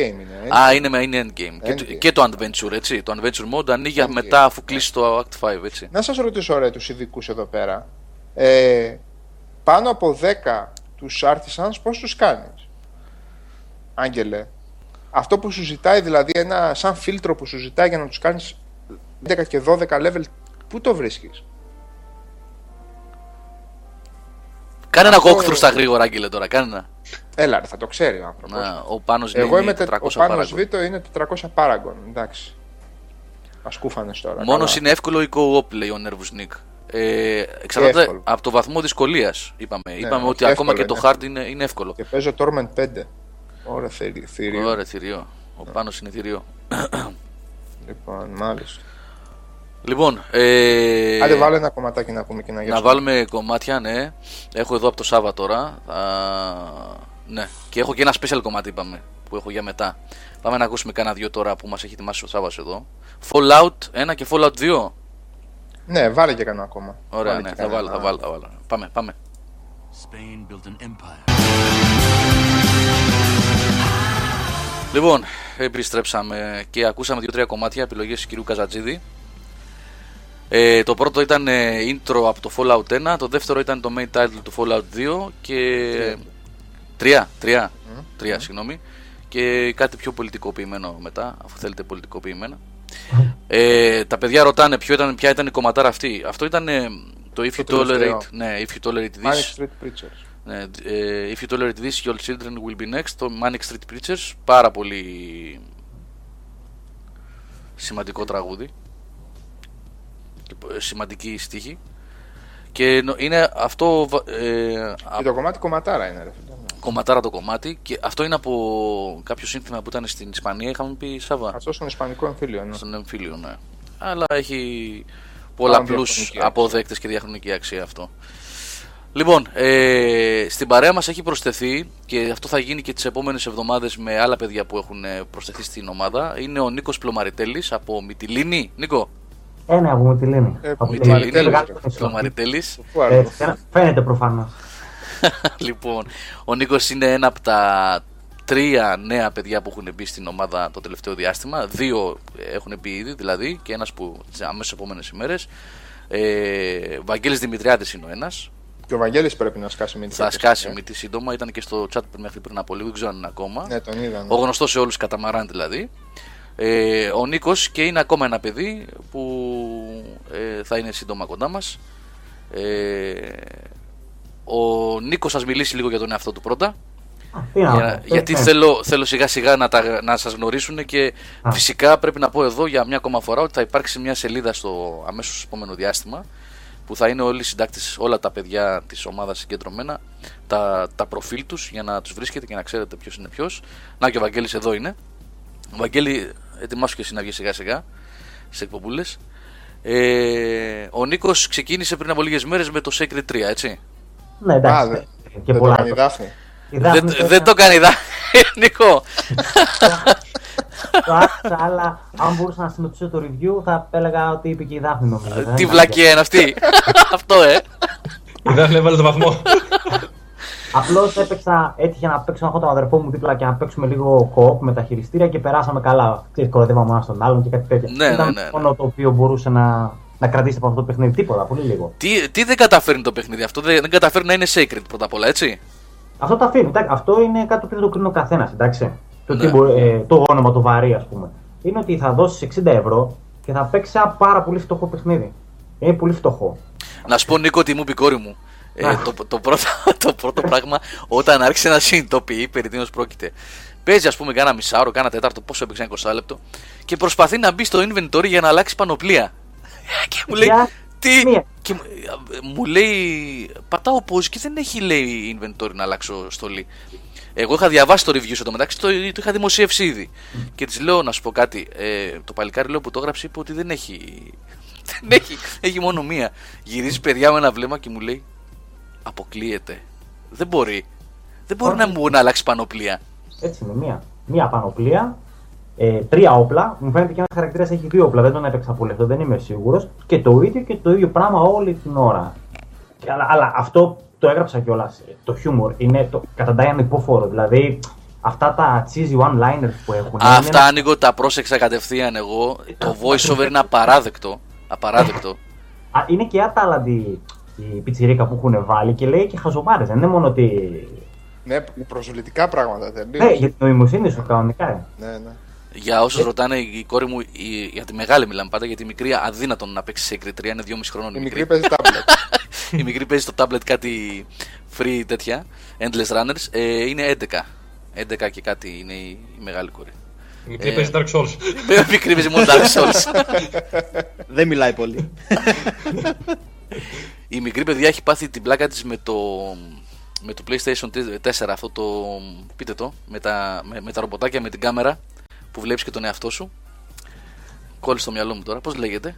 είναι. Α, είναι endgame. Και το Adventure, έτσι. Το Adventure Mode ανοίγει μετά αφού κλείσει το Act 5, έτσι. Να σας ρωτήσω, ρε, τους ειδικούς εδώ πέρα. Πάνω από 10 τους artisans πώς τους κάνεις, Άγγελε? Αυτό που σου ζητάει, δηλαδή ένα σαν φίλτρο που σου ζητάει για να τους κάνεις 10 και 12 level, πού το βρίσκεις? Κάνε ένα walkthrough στα γρήγορα, Άγγελε, τώρα, κάνε ένα. Έλα, θα το ξέρει ο άνθρωπος. Να, ο Πάνος Βίτο είναι 400 Paragon, εντάξει. Μας κούφανες τώρα. Μόνος είναι εύκολο η co-op, λέει ο Nervous Nick. Εξαρτάται από το βαθμό δυσκολίας, είπαμε. Ναι, είπαμε ότι ακόμα και το hard είναι εύκολο. Και παίζω Torment 5. Ωραία, θηριό. Ωραία, θηριό. Ο Πάνος είναι θηριό. Λοιπόν, μάλιστα. Λοιπόν, άντε βάλω ένα κομματάκι να πούμε και να γεύσουμε. Να βάλουμε κομμάτια, ναι. Έχω εδώ από το Σάββα τώρα. Ναι, και έχω και ένα special κομμάτι, είπαμε, που έχω για μετά. Πάμε να ακούσουμε κάνα δυο τώρα που μας έχει ετοιμάσει ο Σάββας εδώ. Fallout 1 και Fallout 2. Ναι, βάλε και κανένα ακόμα. Ωραία, βάλε, ναι, θα βάλω. Πάμε. Spain built an empire. Λοιπόν, επιστρέψαμε και ακούσαμε 2-3 κομμάτια επιλογές του κυρίου Καζατζίδη. Το πρώτο ήταν intro από το Fallout 1, το δεύτερο ήταν το main title του Fallout 2 και... 3, συγγνώμη. Και κάτι πιο πολιτικοποιημένο μετά, αφού θέλετε πολιτικοποιημένα. Τα παιδιά ρωτάνε ποια ήταν η κομματάρα αυτή. Αυτό ήταν το If You Tolerate. Ναι, If You Tolerate This. Manic Street Preachers. Ναι, If You Tolerate This, Your Children Will Be Next. Το Manic Street Preachers. Πάρα πολύ σημαντικό τραγούδι. Σημαντική στίχη. Και είναι αυτό. Και το κομμάτι κομματάρα είναι, ρε. Κομματάρα το κομμάτι, και αυτό είναι από κάποιο σύνθημα που ήταν στην Ισπανία. Είχαμε πει, Σάββα. Αυτό στον Ισπανικό εμφύλιο, ναι. Στον εμφύλιο, ναι. Αλλά έχει πολλαπλούς αποδέκτες και διαχρονική αξία αυτό. Λοιπόν, στην παρέα μας έχει προσθεθεί, και αυτό θα γίνει και τις επόμενες εβδομάδες με άλλα παιδιά που έχουν προσθεθεί στην ομάδα. Είναι ο Νίκος Πλωμαριτέλης από Μυτιλίνη. Νίκο. Από Μυτιλίνη. Πλωμαριτέλης. Φαίνεται προφανώς. Λοιπόν, ο Νίκος είναι ένα από τα 3 νέα παιδιά που έχουν μπει στην ομάδα το τελευταίο διάστημα. 2 έχουν μπει ήδη, δηλαδή, και ένας που τις αμέσως επόμενες ημέρες. Βαγγέλης Δημητριάδης είναι ο ένας. Και ο Βαγγέλης πρέπει να σκάσει μύτη. Θα σκάσει μύτη σύντομα, ήταν και στο chat μέχρι πριν από λίγο, δεν ξέρω αν είναι ακόμα. Ναι, τον είδα, ναι. Ο γνωστός σε όλους Καταμαράν, δηλαδή. Ο Νίκος, και είναι ακόμα ένα παιδί που θα είναι σύντομα κοντά μας. Ο Νίκος σας μιλήσει λίγο για τον εαυτό του πρώτα. Γιατί θέλω σιγά σιγά να σας γνωρίσουν, και φυσικά πρέπει να πω εδώ για μια ακόμα φορά ότι θα υπάρξει μια σελίδα στο αμέσως επόμενο διάστημα που θα είναι όλοι οι συντάκτες, όλα τα παιδιά της ομάδας συγκεντρωμένα, τα προφίλ τους, για να τους βρίσκετε και να ξέρετε ποιος είναι ποιος. Να, και ο Βαγγέλης εδώ είναι. Ο Βαγγέλη, ετοιμάσου και εσύ να βγεις σιγά σιγά στις εκπομπούλες. Ο Νίκος ξεκίνησε πριν από λίγες μέρες με το Sacred 3, έτσι. Ναι, εντάξει. Και δεν το κάνει η Δάφνη. Δεν το κάνει η Δάφνη, Νικό. Το άκουσα, αλλά αν μπορούσα να συνοψίσω το review, θα έλεγα ότι είπε και η Δάφνη, νομίζω. Τι βλακία είναι αυτή. Αυτό, Η Δάφνη έβαλε το βαθμό. Απλώς έτυχε να παίξω εγώ τον αδερφό μου δίπλα και να παίξουμε λίγο co-op με τα χειριστήρια και περάσαμε καλά. Ξέρεις, κοροϊδεύαμε ένα τον άλλον και κάτι τέτοιο. Ήταν μόνο το οποίο μπορούσε να κρατήσει από αυτό το παιχνίδι, τίποτα, πολύ λίγο. Τι δεν καταφέρνει το παιχνίδι αυτό, δεν καταφέρνει να είναι sacred πρώτα απ' όλα, έτσι. Αυτό τα αφήνει, αυτό είναι κάτι που δεν το κρίνει ο καθένας, εντάξει. Το όνομα, το βαρύ, ας πούμε. Είναι ότι θα δώσεις 60€ και θα παίξεις ένα πάρα πολύ φτωχό παιχνίδι. Είναι πολύ φτωχό. Να σου πω, Νίκο, ότι μου πει η κόρη μου. Το πρώτο πράγμα, όταν άρχισε να συνειδητοποιεί περί τίνος πρόκειται. Παίζει, ας πούμε, κάνα μισάωρο, κάνα τέταρτο, πόσο έπαιξε, 20 λεπτό, και προσπαθεί να μπει στο inventory για να αλλάξει πανοπλία. Και μου λέει, και μου λέει, πατάω pause και δεν έχει, λέει, inventory να αλλάξω στολή. Εγώ είχα διαβάσει το review, στο μεταξύ το είχα δημοσιεύσει ήδη. Και της λέω, να σου πω κάτι, το παλικάρι, λέω, που το έγραψε, είπε ότι έχει μόνο μία. Γυρίζει, παιδιά, με ένα βλέμμα και μου λέει, αποκλείεται, δεν μπορεί να μου αλλάξει πανοπλία. Έτσι είναι, μία πανοπλία τρία όπλα. Μου φαίνεται και ένας χαρακτήρας έχει δύο όπλα. Δεν τον έπαιξα πολύ αυτό, δεν είμαι σίγουρος. Και το ίδιο και το ίδιο πράγμα όλη την ώρα. Αλλά αυτό το έγραψα κιόλας. Το χιούμορ είναι καταντάει ανυπόφορο. Δηλαδή αυτά τα cheesy one-liners που έχουν. Αυτά ένα... ανοίγω, τα πρόσεξα κατευθείαν εγώ. Το voiceover είναι απαράδεκτο. Απαράδεκτο. Είναι και άταλαντη η πιτσιρίκα που έχουν βάλει και λέει και χαζομάρες. Δεν είναι μόνο ότι. Ναι, προσβλητικά πράγματα τελείως. Ναι, για την νοημοσύνη σου κανονικά. Ναι, ναι. Για όσους ρωτάνε, η κόρη μου, για τη μεγάλη μιλάμε πάντα, για τη μικρή αδύνατον να παίξει Sacred 3, είναι 2,5 χρόνων. Η μικρή παίζει tablet. Η μικρή παίζει στο tablet κάτι free τέτοια, endless runners. Είναι 11. 11 και κάτι είναι η μεγάλη κόρη. Η μικρή παίζει Dark Souls. Η μικρή παίζει μόνο Dark Souls. Δεν μιλάει πολύ. Η μικρή παιδιά έχει πάθει την πλάκα της με το PlayStation 4, αυτό το, πείτε το, με τα ρομποτάκια, με την κάμερα που βλέπεις και τον εαυτό σου. Κόλλησε στο μυαλό μου τώρα, πώς λέγεται.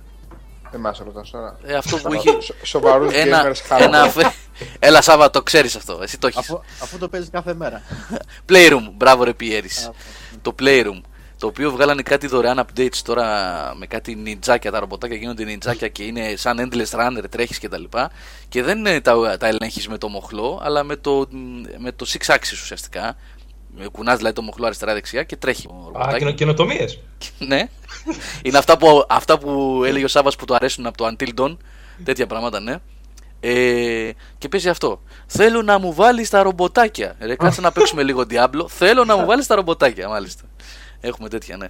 Εμάς ρωτάς τώρα. Αυτό που είχε... Σοβαρούς gamers χάρη. Έλα Σάββα, το ξέρεις αυτό, εσύ το έχεις. Αφού το παίζεις κάθε μέρα. Playroom, μπράβο ρε Πιέρης. Το Playroom, το οποίο βγάλανε κάτι δωρεάν updates τώρα με κάτι νιτζάκια, τα ρομποτάκια γίνονται νιτζάκια και είναι σαν endless runner, τρέχεις και τα λοιπά και δεν τα ελέγχεις με το μοχλό αλλά με το six axis ουσιαστικά, κουνάς δηλαδή το μοχλό αριστερά δεξιά και τρέχει. Καινοτομίες. Ναι, είναι αυτά που έλεγε ο Σάββας που του αρέσουν από το Until Dawn, τέτοια πράγματα ναι. Και παίζει αυτό. Θέλω να μου βάλεις τα ρομποτάκια. Ρε, κάτσε να παίξουμε λίγο Diablo. Θέλω να μου βάλεις τα ρομποτάκια, μάλιστα. Έχουμε τέτοια, ναι.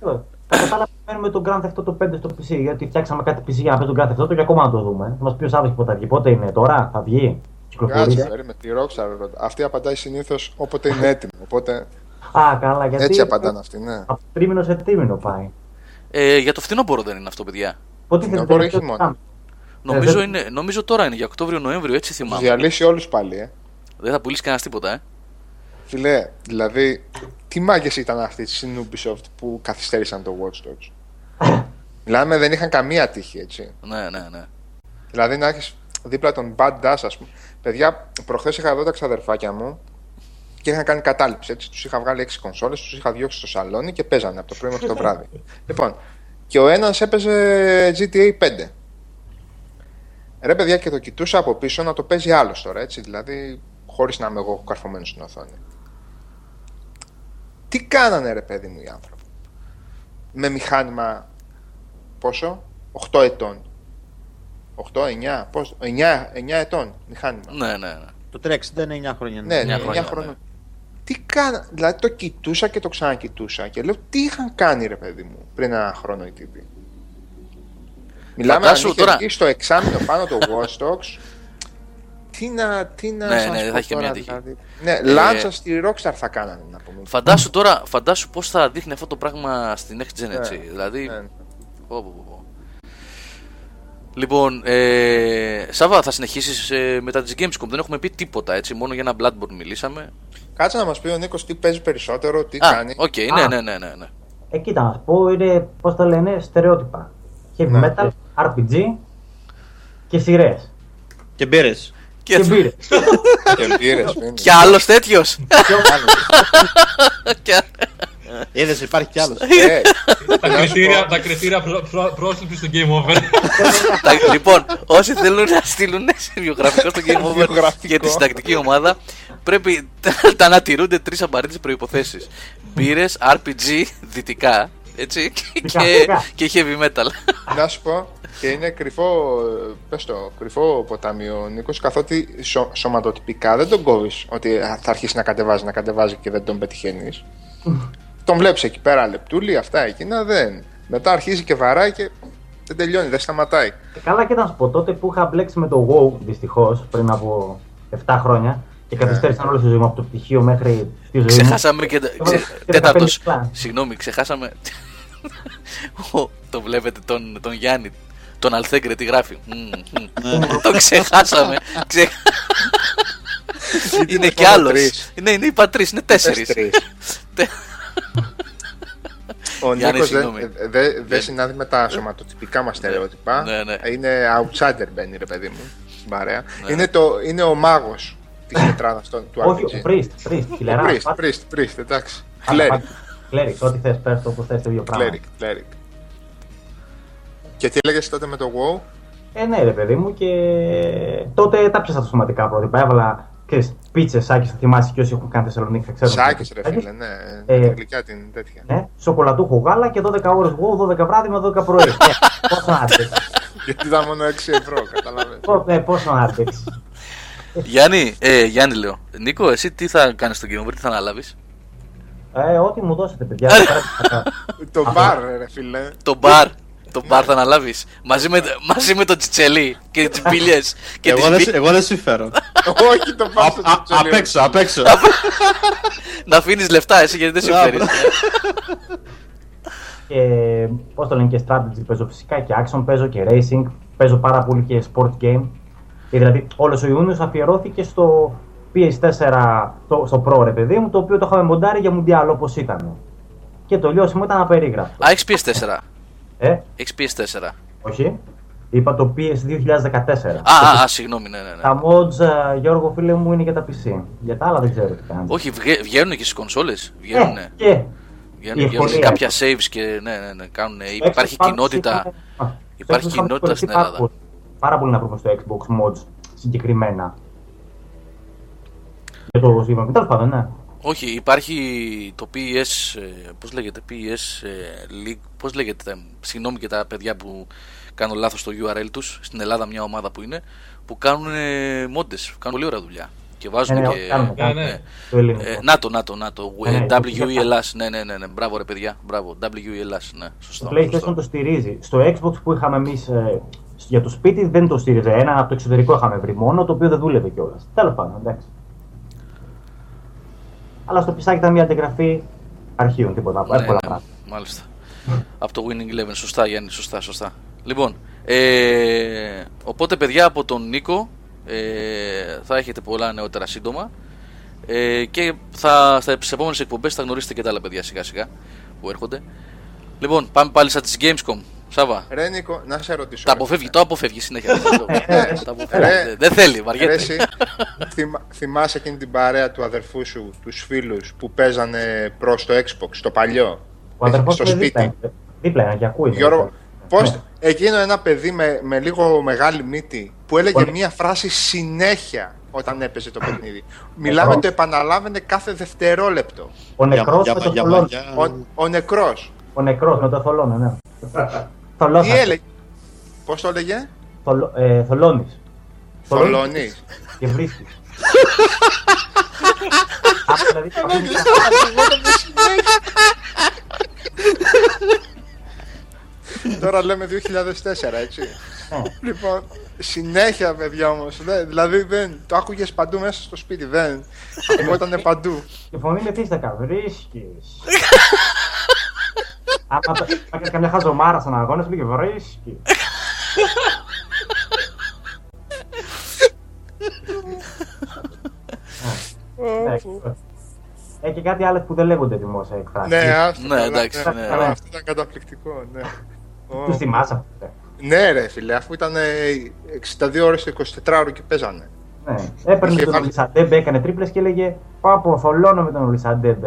Κατά τα άλλα, περιμένουμε τον Grand Theft Auto 5 στο PC. Γιατί φτιάξαμε κάτι PC για να παίζει τον Grand Theft Auto και ακόμα να το δούμε. Θα μας πει ο Σάββας πότε θα βγει. Πότε είναι τώρα, θα βγει. Κάτσε, με τη Rockstar. Αυτή απαντάει συνήθως όποτε είναι έτοιμη. Οπότε... Α, καλά, γιατί έτσι απαντάνε αυτοί, ναι. Από τρίμηνο σε τρίμηνο πάει. Για το φθινόπωρο δεν είναι αυτό, παιδιά. Πότε φθινόπωρο έχει μόνο. Νομίζω τώρα είναι για Οκτώβριο-Νοέμβριο, έτσι θυμάμαι. Διαλύσει όλους πάλι, Δεν θα πουλήσει κανένας τίποτα, Φιλέ, δηλαδή, τι μάγκες ήταν αυτοί στην Ubisoft που καθυστέρησαν το Watch Dogs. Μιλάμε, δεν είχαν καμία τύχη, έτσι. Ναι. Δηλαδή, να έχεις δίπλα τον Bad Dash, ας πούμε. Παιδιά, προχθές είχα εδώ τα ξαδερφάκια μου και είχαν κάνει κατάληψη, έτσι. Τους είχα βγάλει 6 κονσόλες, τους είχα διώξει στο σαλόνι και παίζανε από το πρωί μέχρι το βράδυ. Λοιπόν, και ο ένας έπαιζε GTA 5. Ρε παιδιά, και το κοιτούσα από πίσω να το παίζει άλλος τώρα, έτσι, δηλαδή χωρίς να είμαι εγώ καρφωμένος στην οθόνη. Τι κάνανε ρε παιδί μου οι άνθρωποι με μηχάνημα πόσο, 8 ετών, 8, 9, πόσο, 9, 9 ετών μηχάνημα. Ναι. Το 360 είναι 9 χρόνια. Ναι, 9 χρόνια. Ναι. Τι κάνανε, δηλαδή το κοιτούσα και το ξανακοιτούσα και λέω τι είχαν κάνει ρε παιδί μου πριν ένα χρόνο οι τύποι. Μιλάμε αν είχε βγει στο εξάμηνο πάνω το Watch Dogs. Τι να σας πω, θα έχει τώρα, δηλαδή. Ναι, λάτσα στη Rockstar θα κάνανε να πούμε. Φαντάσου τώρα, φαντάσου πώς θα δείχνει αυτό το πράγμα στην Next Gen, έτσι. Δηλαδή... Λοιπόν, Σάββα, θα συνεχίσεις μετά τις Gamescom. Δεν έχουμε πει τίποτα, έτσι, μόνο για ένα Bloodborne μιλήσαμε. Κάτσε να μας πει ο Νίκος τι παίζει περισσότερο, τι κάνει. Οκ, ναι. Κοίτα, να πω, είναι, πώς τα λένε, στερεότυπα. Heavy metal, RPG και σειρές. Και μπύρες. Κι άλλος τέτοιος. Είδες, υπάρχει κι άλλος. Τα κριτήρια πρόσληψης στο Game Over. Λοιπόν, όσοι θέλουν να στείλουν βιογραφικό στο Game Over για τη συντακτική ομάδα, πρέπει να τηρούνται τρεις απαραίτητες προϋποθέσεις. Μπύρες, RPG, δυτικά. Έτσι, και heavy metal. Να σου πω, και είναι κρυφό, πες το, κρυφό ποτάμι ο Νίκος, καθότι σωματοτυπικά δεν τον κόβεις ότι θα αρχίσει να κατεβάζει και δεν τον πετυχαίνεις. Τον βλέπεις εκεί πέρα λεπτούλη, αυτά εκείνα, δεν. Μετά αρχίζει και βαράει και δεν τελειώνει, δεν σταματάει. Καλά και να σου πω, τότε που είχα μπλέξει με το WoW δυστυχώς πριν από 7 χρόνια, και καθυστέρησαν όλη τη ζωή μου από το πτυχίο μέχρι τη ζωή. Ξεχάσαμε και. Τέταρτος. Συγγνώμη, ξεχάσαμε. Το βλέπετε τον Γιάννη, τον Αλθέγκρε, τι γράφει. Το ξεχάσαμε. Είναι κι άλλος. Ναι, είναι είπα τρεις, είναι τέσσερις. Ο Νίκος δεν συνάδει με τα σωματοτυπικά μας στερεότυπα. Είναι outsider, μπαίνει ρε παιδί μου στην παρέα. Είναι ο μάγος. Της τετράδας του RPG. Όχι, ο Priest, εντάξει. Cleric, ό,τι θες, πες το που θες, το ίδιο πράγμα. Cleric. Και τι έλεγες τότε με το WoW? Ναι ρε παιδί μου, και τότε τα ψάσα αυτοματικά πρότυπα, έβαλα πίτσες, Σάκης, θα θυμάσαι και όσοι έχουν κάνει Θεσσαλονίκη θα ξέρουν. Σάκης ρε φίλε, ναι, γλυκιά την τέτοια. Ναι, σοκολατούχο γάλα και 12 ώρες WoW, 12 βράδυ με 12 πρωί. Πόσο να άντεξες. Γιατί ήταν μόνο 6 ευρώ, καταλαβαίνεις. Ναι, πόσο να άντεξες. Γιάννη λέω, Νίκο, εσύ τι θα κάνεις στο κοινό, τι θα αναλάβεις? Ό,τι μου δώσετε παιδιά. Το μπαρ ρε φίλε. Το μπαρ θα αναλάβεις μαζί με το Τσιτσέλη και τις πύλιες. Εγώ δεν συμφέρω. Όχι, το πάω στο Τσιτσέλη. Απ' έξω. Να αφήνεις λεφτά εσύ γιατί δεν συμφέρεις. Πώς το λένε, και strategy παίζω φυσικά και action παίζω και racing. Παίζω πάρα πολύ και sport game. Δηλαδή όλος ο Ιούνιος αφιερώθηκε στο PS4, στο Pro ρε παιδί μου, το οποίο το είχαμε μοντάρει για Μουντιάλ όπως ήταν. Και το λιώσιμο ήταν απερίγραπτο. Α, έχεις PS4. Έχεις PS4. Όχι. Είπα το PS 2014. Α, συγγνώμη, ναι. Τα mods, Γιώργο φίλε μου, είναι για τα PC. Για τα άλλα δεν ξέρω τι κάνουν. Όχι, βγαίνουν και στις κονσόλες. Βγαίνουν κάποια saves και ναι, κάνουν. Υπάρχει κοινότητα. Υπάρχει κοινότητα στην Ελλάδα. Πάρα πολύ να βρούμε στο Xbox mods συγκεκριμένα. Για το είπαμε. Τέλος πάντων, ναι. Όχι, υπάρχει το PS, PS League, συγγνώμη και τα παιδιά που κάνω λάθος στο URL τους, στην Ελλάδα μια ομάδα που είναι, που κάνουν μόντες, κάνουν πολύ ωραία δουλειά και βάζουν και... Να το, WELAS, ναι, μπράβο ρε παιδιά, μπράβο, WELAS, ναι, σωστό. Το PlayStation το στηρίζει, στο Xbox που είχαμε εμείς για το σπίτι δεν το στήριζε, ένα από το εξωτερικό είχαμε βρει μόνο, το οποίο δεν δούλευε κιόλας, τέλος πάντων, εντάξει. Αλλά στο πισάκι ήταν μια αντιγραφή αρχείων, τίποτα. Ναι, μάλιστα. Από το Winning Eleven, σωστά Γιάννη, σωστά. Λοιπόν, οπότε παιδιά από τον Νίκο θα έχετε πολλά νεότερα σύντομα και στις επόμενες εκπομπές θα γνωρίσετε και τα άλλα παιδιά σιγά-σιγά που έρχονται. Λοιπόν, πάμε πάλι σαν τις Gamescom. Σάβα. Ρε Νίκο, να σε ρωτήσω. Το αποφεύγει συνέχεια. Δεν θέλει, βαριέται. Εσύ, θυμάσαι εκείνη την παρέα του αδερφού σου, τους φίλους που παίζανε προς το Xbox, το παλιό, στο σπίτι. Δίπλα, και ακούει. Γιώργο, πώς εκείνο ένα παιδί με λίγο μεγάλη μύτη που έλεγε μία φράση συνέχεια όταν έπαιζε το παιχνίδι. Μιλάμε, το επαναλάβαινε κάθε δευτερόλεπτο. Ο νεκρός με το θολώνα, ναι. Τι έλεγε? Πώς το έλεγε? Θολώνεις. Και βρίσκεις. Τώρα λέμε 2004, έτσι. Λοιπόν, συνέχεια παιδιά όμως. Δηλαδή δεν το άκουγες παντού μέσα στο σπίτι. Δεν ακούγονταν παντού. Η φωνή με πίστακα. Βρίσκεις. Άμα έκανε καμιά χαζομάρα σαν αγώνες, μη και βρίσκει. Και κάτι άλλες που δεν λέγονται δημόσια εκφράσεις. Ναι, εντάξει, αυτό ήταν καταπληκτικό, ναι. Τους θυμάσαι αυτό? Ναι ρε φίλε, αφού ήταν 62 ώρες, 24 ώρες και παίζανε. Ναι, έπαιρνε τον Ολισαντέμπε, έκανε τρίπλες και έλεγε «Πάπο, θολώνω με τον Ολισαντέμπε».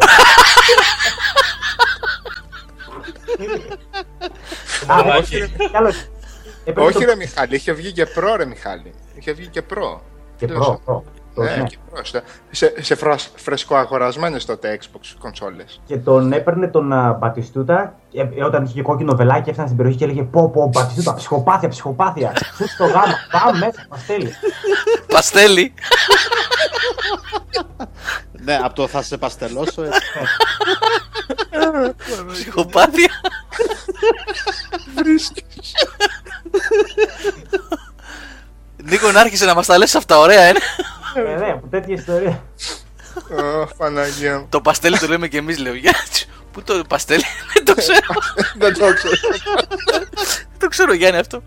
Όχι ρε Μιχάλη, είχε βγει και προ ρε Μιχάλη. Είχε βγει και προ. Σε φρεσκοαγορασμένες τότε Xbox κονσόλες. Και τον έπαιρνε τον Μπατιστούτα όταν είχε κόκκινο βελάκι, έφτανε στην περιοχή και έλεγε πω Μπατιστούτα, ψυχοπάθεια. Σου το γάμα, πάμε μέσα, παστέλι. Ναι, από το θα σε παστελώσω. Ψυχοπάθεια. Βρίσκεις. Νίκο, να άρχισε να μας τα λες αυτά, ωραία, ναι, από τέτοια ιστορία. Παναγία μου. Το παστέλι το λέμε και εμείς, λέω. Πού το παστέλι, δεν το ξέρω. Δεν το ξέρω, Γιάννη, αυτό.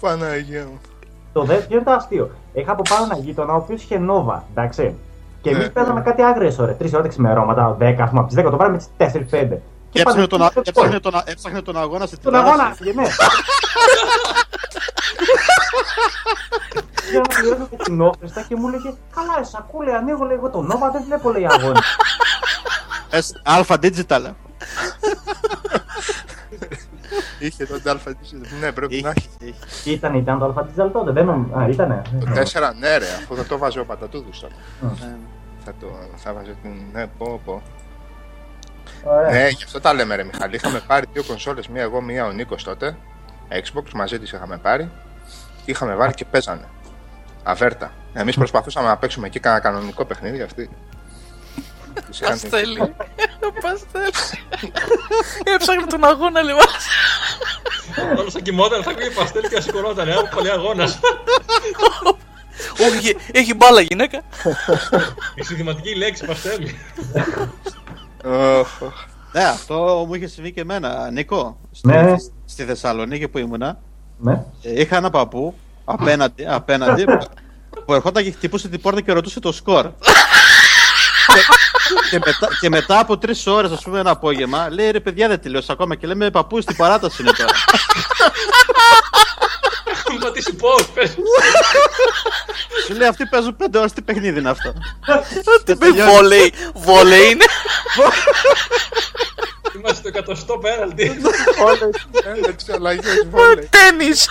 Παναγία μου. Το δεύτερο ήταν αστείο. Είχα από πάνω ένα γείτονα ο οποίος είχε νόβα, εντάξει. Και εμείς παίζαμε κάτι άγριες ώρες. 3 ώρα τα ξημερώματα, 10, ας πούμε, από τις 10 το βράδυ με τις 4-5. Και έψαχνε τον αγώνα σε 3 ώρα. Τον αγώνα, ναι. Και να πληρώνω την όφριστα και μου λέγε, καλά, σακούλε, ανοίγω, λέει, εγώ τον νόβα, δεν βλέπω, λέει, αγώνα. Αλφα Digital. Είχε τότε Αλφα Digital. Ναι, πρέπει να έχει. Ήταν το Αλφα Digital τότε, δεν νομίζω. Α, ήτανε. Το 4, ναι, ρε, αφού θα το βάζει ο Πατατούδους τότε. Θα βάζει την. Ναι, πω. Ναι, γι' αυτό τα λέμε, ρε Μιχαλή. Είχαμε πάρει δύο κονσόλες, μία εγώ, μία ο Νίκος τότε. Xbox, μαζί τις είχαμε πάρει. Είχαμε βάλει και παίζανε. Αβέρτα. Εμείς προσπαθούσαμε να παίξουμε εκεί κανένα κανονικό παιχνίδι αυτή. Παστέλι. Έψαχνε τον αγώνα λίγο. Όλος θα κοιμόταν, θα πήγε παστέλι και θα σηκωνόταν. Ένα πολύ αγώνας. Όχι, έχει μπάλα γυναίκα. Η συνθηματική λέξη παστέλι. Ναι, αυτό μου είχε συμβεί και εμένα, Νίκο. Στη Θεσσαλονίκη που ήμουνα. Είχα ένα παππού απέναντι που ερχόταν και χτυπούσε την πόρτα και ρωτούσε το σκορ. Και μετά από 3 ώρες, ας πούμε, ένα απόγευμα, λέει ρε παιδιά, δεν τελειώσα ακόμα. Και λέμε παππού, στην παράταση είναι τώρα. Έχουν πατήσει πώς, πες. Σου λέει αυτοί παίζουν 5 ώρες, τι παιχνίδι είναι αυτό. Τι βολέι, βολέι είναι. Είμαστε το 100ο πέναλτι. Όλες αλλαγές βόλεϊ. Τένις.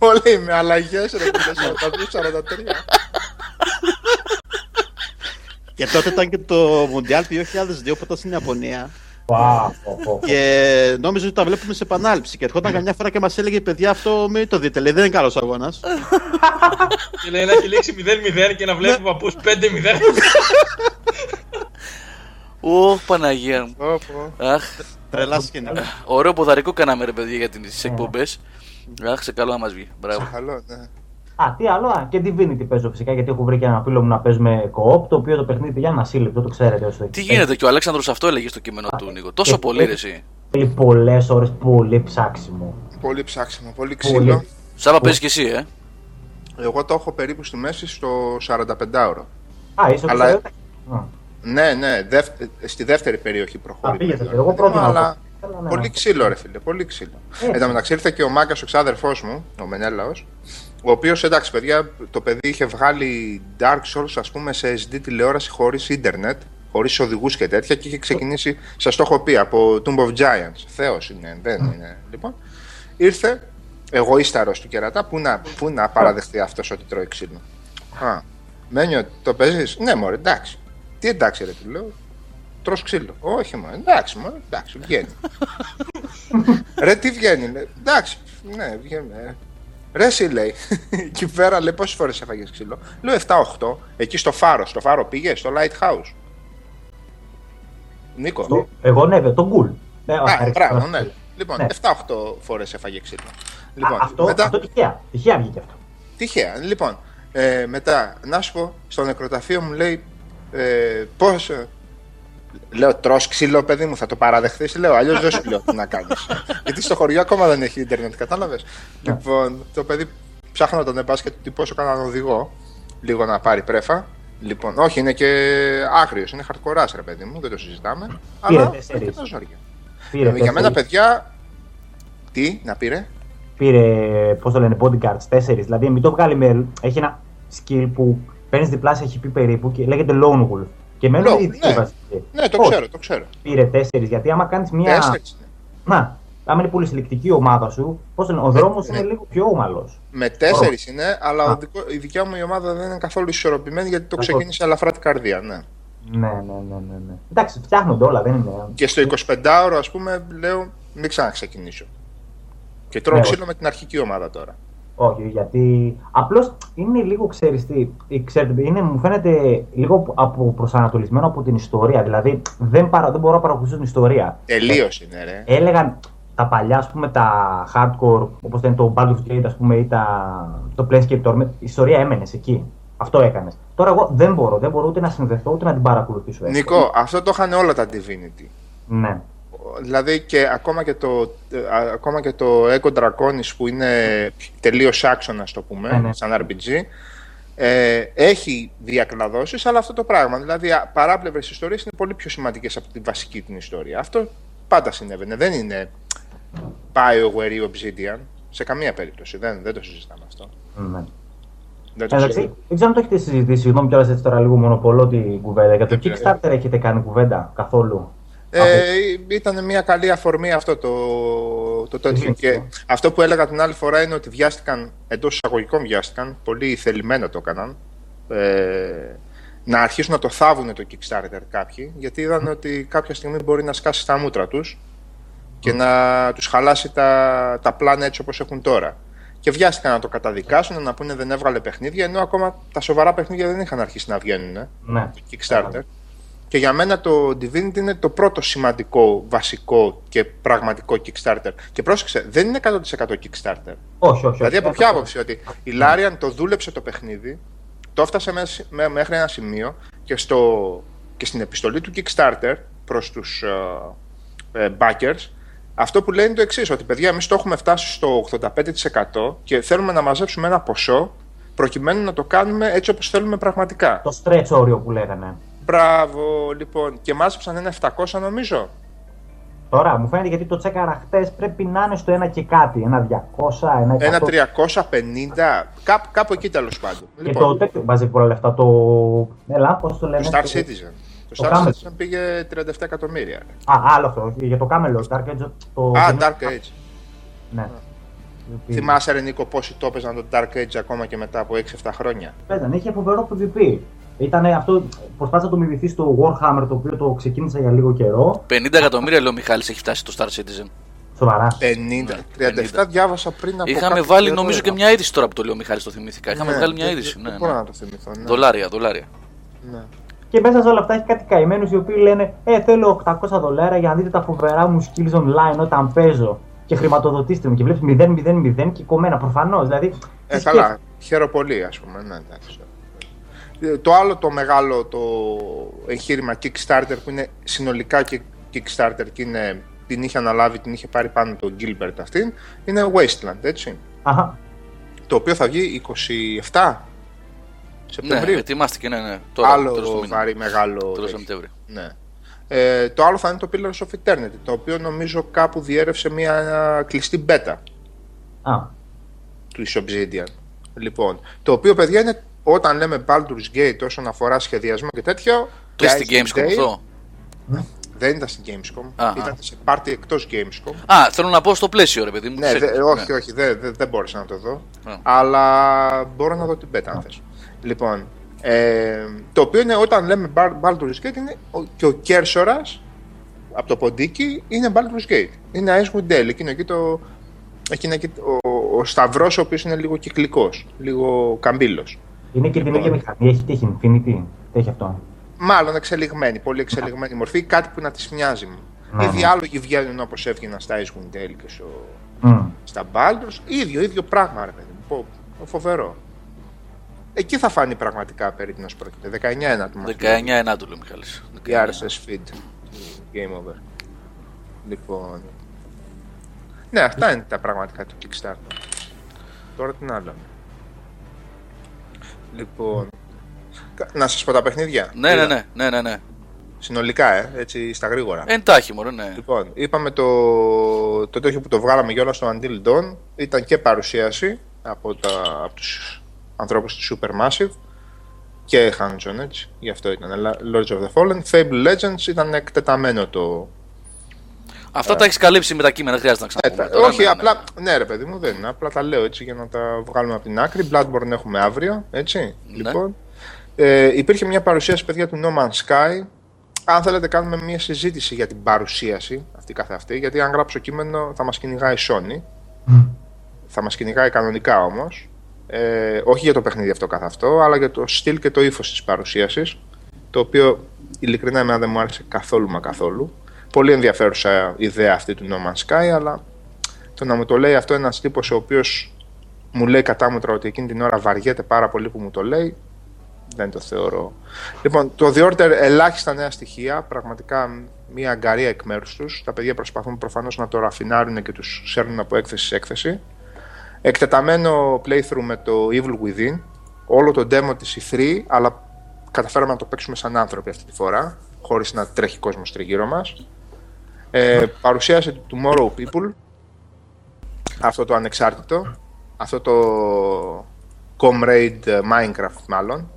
Βόλεϊ με αλλαγές ρε παιδιά, 42-43. Και τότε ήταν και το Μουντιάλ του 2002 που ήταν στην Ιαπωνία. Και νόμιζα ότι τα βλέπουμε σε επανάληψη. Και ερχόταν καμιά φορά και μας έλεγε: παιδιά, αυτό μην το δείτε. Λέει: δεν είναι καλός αγώνας. Και λέει να έχει λήξει 0-0 και να βλέπει παππούς 5-0. Ω, Παναγία μου. Τρελά σκηνή. Ωραίο ποδαρικό κάναμε ρε παιδιά για τις εκπομπές. Αχ, σε καλό να μας βγει. Μπράβο. Α, τι άλλο, και Divinity παίζω φυσικά, γιατί έχω βρει και ένα φίλο μου να παίζουμε co-op, το οποίο το παιχνίδι για ένα σύλληπτο, το ξέρετε όσο εκεί. Τι γίνεται, και ο Αλέξανδρος αυτό έλεγε στο κείμενο του Νίκο. Τόσο πολύ ρε εσύ. Πολλές ώρες, πολύ ψάξιμο. Πολύ ψάξιμο, πολύ ξύλο. Σάβα, παίζεις κι εσύ, ε. Εγώ το έχω περίπου στη μέση στο 45ωρο. Α, είσαι το 45ωρο. Ναι, στη δεύτερη περιοχή προχωρεί. Εγώ πρώτα. Πολύ ξύλο, ρε φίλε, πολύ ξύλο. Εν τω μεταξύ ήρθε και ο Μάκας, ο ξάδερφός μου, ο Μενέλαος. Ο οποίος, εντάξει παιδιά, το παιδί είχε βγάλει Dark Souls, ας πούμε, σε SD τηλεόραση χωρίς ίντερνετ, χωρίς οδηγούς και τέτοια, και είχε ξεκινήσει, σας το έχω πει, από Tomb of Giants. Θεός είναι, δεν είναι. Λοιπόν, ήρθε εγωίσταρος του κερατά, πού να παραδεχτεί αυτός ότι τρώει ξύλο. Α, Μένιο, το παίζεις? Ναι μωρέ, εντάξει. Τι εντάξει ρε, του λέω. Τρως ξύλο. Όχι μωρέ, εντάξει μωρέ, εντάξει, βγαίνει. Ρε τι βγαίνει, λέει. Εντάξει, ναι, βγαίνει. Ρε εσύ λέει, εκεί πέρα λέει πόσες φορές έφαγες ξύλο. Λέω 7-8, εκεί στο φάρο πήγε, στο lighthouse. Νίκο. Εγώ ναι, τον κουλ. Μπράβο, ναι. Λοιπόν, 7-8 φορές έφαγε ξύλο. Αυτό τυχαία βγήκε αυτό. Τυχαία, λοιπόν. Μετά, να σου πω, στο νεκροταφείο μου λέει πώς... Λέω τρως ξύλο παιδί μου, θα το παραδεχθείς? Λέω αλλιώς δεν σου λέω τι να κάνεις. Γιατί στο χωριό ακόμα δεν έχει ίντερνετ, κατάλαβες? Λοιπόν, το παιδί ψάχνω τον μπάσκετ του τύπου όσο κανέναν οδηγό, λίγο να πάρει πρέφα. Λοιπόν, όχι, είναι και άγριος, είναι χαρτοκοράς ρε παιδί μου, δεν το συζητάμε. Αλλά πήρε τα ζόρια. Για μένα παιδιά, τι να πήρε, πώς το λένε, bodyguards 4, δηλαδή μην το βγάλει με, έχει ένα skill που παίρνεις διπλάσια HP περίπου και λέγεται lone wolf. Και με λόγω, ναι, το ξέρω. Πήρε 4, γιατί άμα κάνεις μία... 4, ναι. Να, άμα είναι πολύ συλλεκτική η ομάδα σου, πώς είναι, ο δρόμος είναι λίγο πιο ομαλός. Με 4 είναι, αλλά η δικιά μου η ομάδα δεν είναι καθόλου ισορροπημένη, γιατί το ξεκίνησε ελαφρά την καρδία, ναι. Ναι. Εντάξει, φτιάχνονται όλα, δεν είναι... Και στο 25ωρο, ας πούμε, λέω, μην ξαναξεκινήσω. Και τρώω ξύλο με την αρχική ομάδα τώρα. Όχι, γιατί απλώς είναι λίγο μου φαίνεται λίγο προσανατολισμένο από την ιστορία. Δηλαδή δεν μπορώ να παρακολουθήσω την ιστορία. Τελείως είναι, ρε. Έλεγαν τα παλιά, ας πούμε, τα hardcore, όπως ήταν το Baldur's Gate, ας πούμε, ή το Planescape Torment. Η ιστορία έμενε εκεί. Αυτό έκανες. Τώρα εγώ δεν μπορώ ούτε να συνδεθώ ούτε να την παρακολουθήσω. Νικό, αυτό το είχαν όλα τα Divinity. Ναι. Δηλαδή και ακόμα και το Echo Draconis που είναι τελείως άξονα, το πούμε, σαν RPG, έχει διακλαδώσεις, αλλά αυτό το πράγμα. Δηλαδή παράπλευρες ιστορίες είναι πολύ πιο σημαντικές από τη βασική την ιστορία. Αυτό πάντα συνέβαινε. Δεν είναι Bioware ή Obsidian, σε καμία περίπτωση. Δεν το συζητάμε αυτό. Δεν ξέρω αν το έχετε συζητήσει. Συγγνώμη κιόλας, έτσι τώρα λίγο μονοπολώ την κουβέντα. Για το Kickstarter έχετε κάνει κουβέντα καθόλου? Ήταν μια καλή αφορμή αυτό το τέτοιο. Και αυτό που έλεγα την άλλη φορά είναι ότι βιάστηκαν, εντός εισαγωγικών βιάστηκαν, πολύ θελημένα το έκαναν, να αρχίσουν να το θάβουν το Kickstarter κάποιοι, γιατί είδαν ότι κάποια στιγμή μπορεί να σκάσει στα μούτρα τους και να τους χαλάσει τα πλάνα έτσι όπως έχουν τώρα. Και βιάστηκαν να το καταδικάσουν, να πούνε δεν έβγαλε παιχνίδια, ενώ ακόμα τα σοβαρά παιχνίδια δεν είχαν αρχίσει να βγαίνουν το Kickstarter. Και για μένα το Divinity είναι το πρώτο σημαντικό, βασικό και πραγματικό Kickstarter. Και πρόσεξε, δεν είναι 100% Kickstarter. Όχι. Δηλαδή από ποια άποψη, ότι η Larian το δούλεψε το παιχνίδι, το έφτασε μέχρι ένα σημείο και, και στην επιστολή του Kickstarter προς τους backers, αυτό που λέει είναι το εξής, ότι παιδιά εμείς το έχουμε φτάσει στο 85% και θέλουμε να μαζέψουμε ένα ποσό προκειμένου να το κάνουμε έτσι όπως θέλουμε πραγματικά. Το stretch όριο που λέγανε. Μπράβο, λοιπόν. Και μάζεψαν ένα 700 νομίζω. Τώρα μου φαίνεται, γιατί το τσέκαρα χτες, πρέπει να είναι στο ένα και κάτι. Ένα 200, ένα 350. Κάπου εκεί τέλος πάντων. Και λοιπόν, το τέτοιο μπάζει πολλά λεφτά. Πώς το λένε? Το Star Citizen. Το Star Citizen πήγε 37 εκατομμύρια. Άλλο αυτό. Για το Camelot. Dark Age. Dark Age. Ναι. Θυμάσαι, Ρενίκο, πόσοι το έπαιζαν το Dark Age ακόμα και μετά από 6-7 χρόνια? Είχε φοβερό PvP. Ήτανε αυτό, προσπάθησα να το μιμηθεί στο Warhammer, το οποίο το ξεκίνησα για λίγο καιρό. 50 εκατομμύρια, λέει ο Μιχάλης, έχει φτάσει το Star Citizen. Σοβαρά? 50. 37 διάβασα πριν από. Είχαμε βάλει νομίζω και μια είδηση τώρα που το λέει ο Μιχάλης, το θυμήθηκα. Είχαμε βγάλει μια είδηση. Δεν μπορώ να το θυμηθώ. Ναι. $δολάρια. Ναι. Και μέσα σε όλα αυτά έχει κάτι καημένους οι οποίοι λένε θέλω $800 για να δείτε τα φοβερά μου skills online όταν παίζω. Και χρηματοδοτήστε μου. Και βλέπει 000 και κομμένα προφανώς. Δηλαδή. Καλά. Χαίρομαι πολύ, ας πούμε. Ναι, εντάξει. Το άλλο το μεγάλο το εγχείρημα Kickstarter που είναι συνολικά Kickstarter και είναι, την είχε αναλάβει, την είχε πάρει πάνω τον Gilbert αυτήν, είναι Wasteland, έτσι. Αχα. Το οποίο θα βγει 27 Σεπτεμβρίου. Ναι, ετοιμάστηκε, ναι. Τώρα, άλλο βαρύ μεγάλο. Τέλος Σεπτεμβρίου. Ναι. Το άλλο θα είναι το Pillars of Eternity, το οποίο νομίζω κάπου διέρευσε μια κλειστή beta του Obsidian. Λοιπόν, το οποίο, παιδιά, είναι, όταν λέμε Baldur's Gate όσον αφορά σχεδιασμό και τέτοιο. Το στην Gamescom αυτό? Δεν ήταν στην Gamescom. Ήταν σε πάρτι εκτός Gamescom. Θέλω να πω στο πλαίσιο, ρε παιδί μου. Όχι, δεν μπόρεσα να το δω. Αλλά μπορώ να δω την πέτα, αν θες. Λοιπόν, το οποίο είναι, όταν λέμε Baldur's Gate, είναι και ο Κέρσορας από το ποντίκι είναι Baldur's Gate. Είναι Icewind Dale, εκείνο εκεί ο σταυρός, ο οποίος είναι λίγο κυκλικός, λίγο καμπύλος. Είναι και την ίδια μηχανή, έχει Infinity, έχει αυτό. Μάλλον εξελιγμένη, πολύ εξελιγμένη μορφή, κάτι που να τη μοιάζει μου. Οι διάλογοι βγαίνουν όπως έβγαιναν στα Icewind Dale και στα Baldur's, ίδιο πράγμα, ρε παιδί, φοβερό. Εκεί θα φάνει πραγματικά περί τίνος πρόκειται, 19-1 του μαθητή. 19-1 του, λέει ο Μιχάλης. Η RSS feed, Game Over. Λοιπόν, ναι, αυτά είναι τα πραγματικά του Kickstarter. Τώρα την άλλα. Λοιπόν, να σας πω τα παιχνίδια. Ναι. Συνολικά, έτσι στα γρήγορα. Εντάχει, μωρέ, ναι. Λοιπόν, είπαμε το τέτοιο που το βγάλαμε για όλα στο Until Dawn. Ήταν και παρουσίαση από τους ανθρώπους του Supermassive και Hanson, έτσι. Γι' αυτό ήταν Lords of the Fallen. Fable Legends ήταν εκτεταμένο το. Αυτά τα έχεις καλύψει με τα κείμενα, χρειάζεται να ξαναπούμε. Όχι, απλά. Ναι, ρε παιδί μου, δεν είναι. Απλά τα λέω έτσι για να τα βγάλουμε από την άκρη. Bloodborne έχουμε αύριο, έτσι. Ναι. Λοιπόν. Υπήρχε μια παρουσίαση, παιδιά, του No Man's Sky. Αν θέλετε, κάνουμε μια συζήτηση για την παρουσίαση αυτή καθ' αυτή. Γιατί αν γράψω κείμενο, θα μας κυνηγάει η Sony. Θα μας κυνηγάει κανονικά όμως. Όχι για το παιχνίδι αυτό καθ' αυτό, αλλά για το στυλ και το ύφος της παρουσίασης. Το οποίο ειλικρινά εμένα δεν μου άρεσε καθόλου μα καθόλου. Πολύ ενδιαφέρουσα ιδέα αυτή του No Man's Sky, αλλά το να μου το λέει αυτό ένας τύπος ο οποίος μου λέει κατάμετρα ότι εκείνη την ώρα βαριέται πάρα πολύ που μου το λέει, δεν το θεωρώ. Λοιπόν, το The Order, ελάχιστα νέα στοιχεία, πραγματικά μια αγκαρία εκ μέρους τους. Τα παιδιά προσπαθούν προφανώς να το ραφινάρουν και τους σέρνουν από έκθεση σε έκθεση. Εκτεταμένο playthrough με το Evil Within, όλο το demo της E3, αλλά καταφέραμε να το παίξουμε σαν άνθρωποι αυτή τη φορά, χωρίς να τρέχει κόσμος τριγύρω μας. Παρουσίασε το Tomorrow People, αυτό το ανεξάρτητο, αυτό το Comrade Minecraft μάλλον,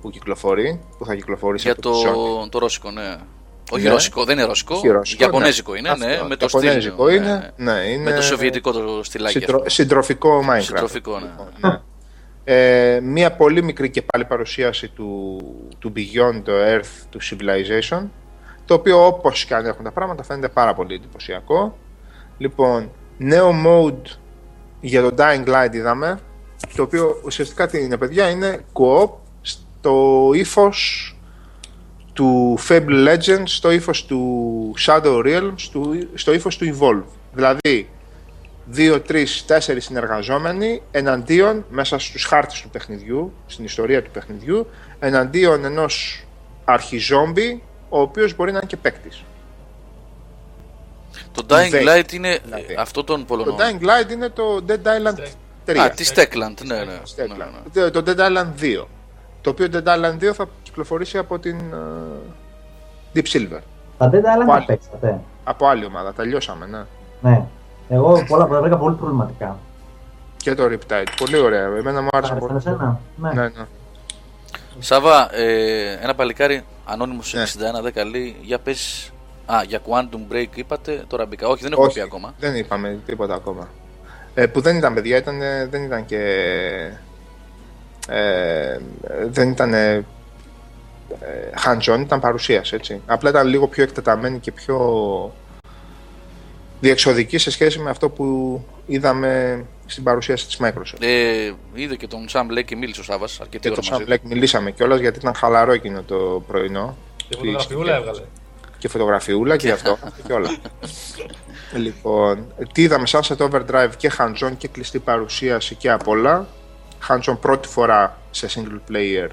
που κυκλοφορεί, που θα κυκλοφορήσει για το ρώσικο, ναι. Όχι ναι. Ρώσικο, δεν είναι ρώσικο. Ιαπωνέζικο ναι. Είναι, αυτό, ναι. Με το στυλ, είναι, ναι. Ναι, είναι. Με το σοβιετικό το στυλάκι. Συντροφικό Minecraft. Συντροφικό, ναι. Ναι. Μία πολύ μικρή και πάλι παρουσίαση του Beyond the Earth, του Civilization, το οποίο όπως και αν έχουν τα πράγματα φαίνεται πάρα πολύ εντυπωσιακό. Λοιπόν, νέο mode για το Dying Light είδαμε, το οποίο ουσιαστικά τι είναι παιδιά, είναι co-op στο ύφος του Fable Legends, στο ύφος του Shadow Realms, στο ύφος του Evolve. Δηλαδή, 2, 3, 4 συνεργαζόμενοι εναντίον, μέσα στους χάρτες του παιχνιδιού, στην ιστορία του παιχνιδιού, εναντίον ενός αρχιζόμπι, ο οποίος μπορεί να είναι και παίκτης. Το Dying Light είναι δηλαδή. Αυτό των Πολωνών. Το Dying Light είναι το Dead Island 3. Α, τη Techland, ναι, ναι. Techland. Το Dead Island 2. Το οποίο Dead Island 2 θα κυκλοφορήσει από την Deep Silver. Τα Dead Island τα παίξατε? Από άλλη ομάδα, τα λιώσαμε, ναι. Ναι, εγώ πολλά τα βρήκα πολύ προβληματικά. Και το Riptide, πολύ ωραία, εμένα μου άρεσε πολύ. Ναι. Ναι, ναι. Σάβα, ένα παλικάρι, ανώνυμος 6110 λέει, για πες, για Quantum Break είπατε, τώρα μπήκα, όχι δεν έχω πει ακόμα. Δεν είπαμε τίποτα ακόμα. Που δεν ήταν παιδιά, δεν ήταν και... δεν ήταν hands-on, ήταν παρουσίαση, έτσι. Απλά ήταν λίγο πιο εκτεταμένη και πιο διεξοδική σε σχέση με αυτό που είδαμε στην παρουσίαση της Microsoft. Είδε και τον Sam Lake και μίλησε ο Σάββας αρκετή ώρα μαζί. Και τον Sam Lake μιλήσαμε κιόλας, γιατί ήταν χαλαρό εκείνο το πρωινό. Και φωτογραφιούλα έβγαλε. Και φωτογραφιούλα και αυτό και όλα. Λοιπόν, τι είδαμε σαν set overdrive και hands-on και κλειστή παρουσίαση και απ' όλα. Hands-on πρώτη φορά σε single player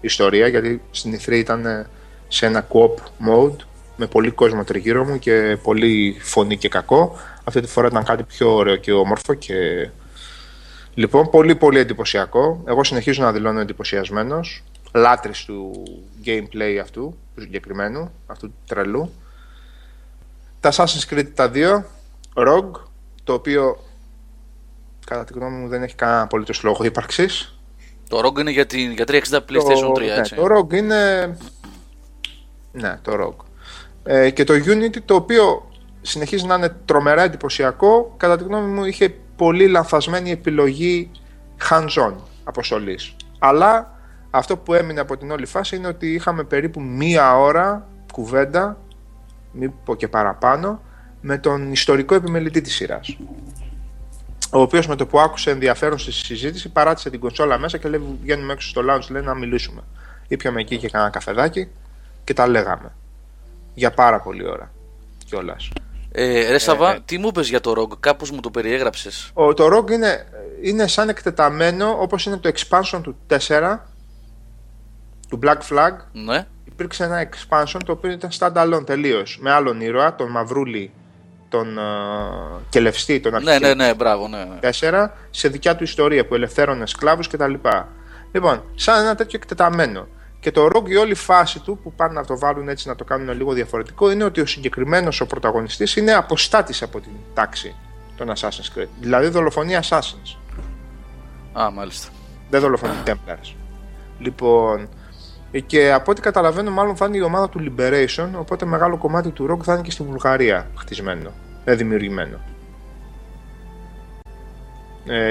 ιστορία, γιατί στην E3 ήταν σε ένα co-op mode με πολύ κόσμο τριγύρω μου και πολύ φωνή και κακό. Αυτή τη φορά ήταν κάτι πιο ωραίο και όμορφο και... Λοιπόν, πολύ πολύ εντυπωσιακό. Εγώ συνεχίζω να δηλώνω εντυπωσιασμένος, λάτρης του gameplay αυτού, του συγκεκριμένου, αυτού του τρελού. Τα Assassin's Creed τα δύο, Rogue, το οποίο... Κατά τη γνώμη μου δεν έχει κανένα απολύτως λόγο ύπαρξης. Το ROG είναι για την 360 PlayStation 3, έτσι. Ναι, το ROG είναι... Ναι, το ROG. Και το Unity, το οποίο συνεχίζει να είναι τρομερά εντυπωσιακό, κατά τη γνώμη μου είχε πολύ λανθασμένη επιλογή hands-on αποστολής. Αλλά αυτό που έμεινε από την όλη φάση είναι ότι είχαμε περίπου μία ώρα κουβέντα, μη πω και παραπάνω, με τον ιστορικό επιμελητή της σειράς. Ο οποίος με το που άκουσε ενδιαφέρον στη συζήτηση παράτησε την κονσόλα μέσα και λέει: βγαίνουμε έξω στο lounge, λέει, να μιλήσουμε. Ήπιαμε εκεί και κανένα καφεδάκι και τα λέγαμε. Για πάρα πολλή ώρα κιόλας. Ρε Σαββά, τι μου είπες για το ROG, κάπως μου το περιέγραψες. Το ROG είναι σαν εκτεταμένο, όπως είναι το expansion του 4, του Black Flag. Ναι. Υπήρξε ένα expansion το οποίο ήταν standalone τελείως, με άλλον ήρωα, τον Μαυρούλη. Τον κελευστή, τον αρχηγό. Ναι, μπράβο, ναι. 4, σε δικιά του ιστορία που ελευθέρωνε σκλάβους κτλ. Λοιπόν, σαν ένα τέτοιο εκτεταμένο. Και το Rogue, η όλη φάση του που πάνε να το βάλουν έτσι, να το κάνουν λίγο διαφορετικό, είναι ότι ο συγκεκριμένος ο πρωταγωνιστής είναι αποστάτης από την τάξη των Assassin's Creed. Δηλαδή δολοφονεί Assassins. Α, μάλιστα. Δεν δολοφονεί Templars. Λοιπόν, και από ό,τι καταλαβαίνω, μάλλον θα είναι η ομάδα του Liberation. Οπότε μεγάλο κομμάτι του Rogue θα είναι και στη Βουλγαρία χτισμένο, δημιουργημένο.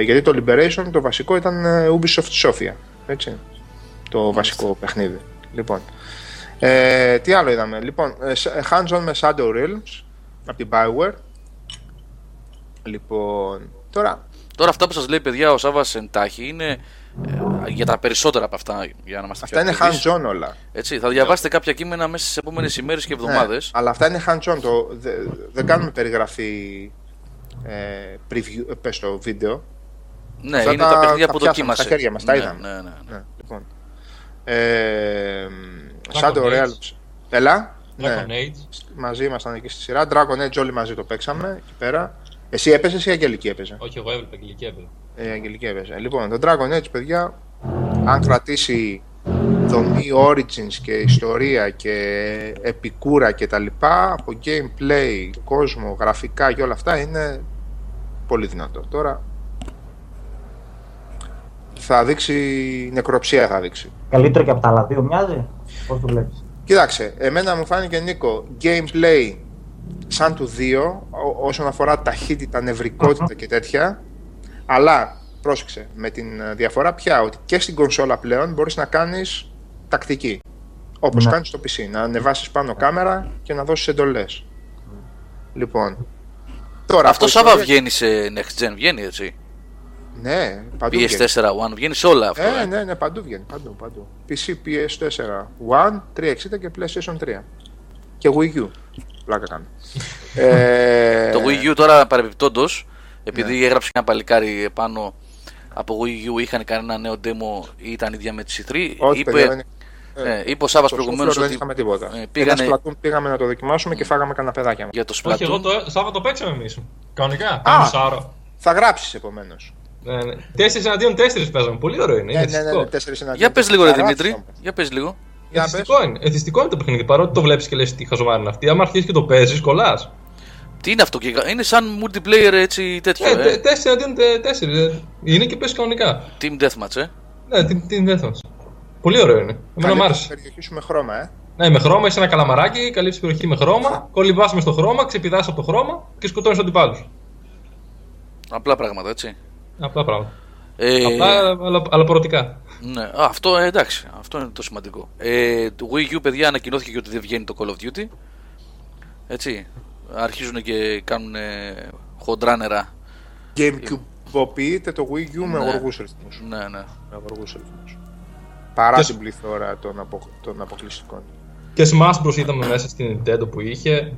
Γιατί το Liberation το βασικό ήταν Ubisoft Sofia. Έτσι. Το βασικό παιχνίδι. Λοιπόν. Τι άλλο είδαμε. Λοιπόν, hands-on με Shadow Realms από την Bioware. Λοιπόν. Τώρα αυτά που σας λέει, παιδιά, ο Σάββας εντάχει είναι. Για τα περισσότερα από αυτά, για να είμαστε πιο ακριβείς. Αυτά είναι hands-on όλα. Έτσι, θα διαβάσετε κάποια κείμενα μέσα στις επόμενες ημέρες και εβδομάδες. Αλλά αυτά είναι hands-on. Δεν κάνουμε περιγραφή preview, πες το βίντεο. Ναι, αυτά είναι τα παιχνίδια που δοκίμασε. Στα χέρια μας, τα είδαμε. Ναι. Λοιπόν. Shadow Realms. Έλα. Dragon Age. Μαζί ήμασταν εκεί στη σειρά. Dragon Age όλοι μαζί το παίξαμε εκεί πέρα. Εσύ έπαιζες ή η Αγγελική έπαιζε? Όχι, εγώ έβλεπα, Αγγελική έπαιζε. Λοιπόν, το Dragon Age, παιδιά, αν κρατήσει δομή origins και ιστορία και επικούρα και τα λοιπά, από gameplay, κόσμο, γραφικά και όλα αυτά, είναι πολύ δυνατό. Τώρα, θα δείξει νεκροψία, θα δείξει. Καλύτερο και από τα άλλα δύο μοιάζει, πώς το βλέπεις? Κοιτάξε, εμένα μου φάνηκε, Νίκο, gameplay σαν του 2 όσον αφορά ταχύτητα, νευρικότητα και τέτοια, αλλά πρόσεξε, με την διαφορά πια ότι και στην κονσόλα πλέον μπορείς να κάνεις τακτική, όπως κάνεις στο PC, να ανεβάσεις πάνω κάμερα και να δώσεις εντολές. Λοιπόν, τώρα, αυτό Σάββα βγαίνει σε Next Gen, βγαίνει έτσι? Ναι, παντού βγαίνει. PS4 One βγαίνει σε όλα αυτά. Ναι, παντού βγαίνει, παντού. PC, PS4 One, 360 και PlayStation 3 και Wii U. Πλάκα κάνω. Το Wii U τώρα, παρεμπιπτόντως, επειδή έγραψε ένα παλικάρι πάνω από Wii U, είχαν κάνει ένα νέο demo ή ήταν ίδια με τη C3. Όχι, είπε ο Σάββας προηγουμένως ότι πήγαμε να το δοκιμάσουμε και φάγαμε κανένα παιδάκια μας. Για το Splatoon. Όχι, εγώ το Σάββα το παίξαμε εμείς. Κανονικά. Θα γράψεις επομένως. 4-4 παίζαμε. Πολύ ωραίο είναι. Για πες λίγο, Δημήτρη. Για πες λίγο. Εθιστικό είναι το παιχνίδι. Παρότι το βλέπεις και λες τι χαζομάρα είναι αυτή. Άμα αρχίσεις και το παίζεις, κολλάς. Τι είναι αυτό, είναι σαν multiplayer έτσι τέτοιο. 4-4 είναι και παίζεις κανονικά. Team Deathmatch, Ναι, Team Deathmatch. Πολύ ωραίο είναι. Εμένα μ' άρεσε. Περιοχή σου με χρώμα, Ναι, με χρώμα, είσαι ένα καλαμαράκι, καλύψεις περιοχή με χρώμα, κολυμπάς μες στο χρώμα, ξεπηδάς από το χρώμα και σκοτώνεις αντιπάλους. Απλά πράγματα, έτσι. Απλά πράγματα. Απλά, αλλά προωτικά. Ναι, αυτό εντάξει, αυτό είναι το σημαντικό. Το Wii U, παιδιά, ανακοινώθηκε και ότι δεν βγαίνει το Call of Duty. Έτσι. Αρχίζουν και κάνουν χοντρά νερά. Gamecube-οποιείται το Wii U με γοργούς ρυθμούς. Ναι. Με γοργούς ρυθμούς. Παρά την πληθώρα των αποκλειστικών. Και Smash Bros είδαμε μέσα στην Nintendo που είχε.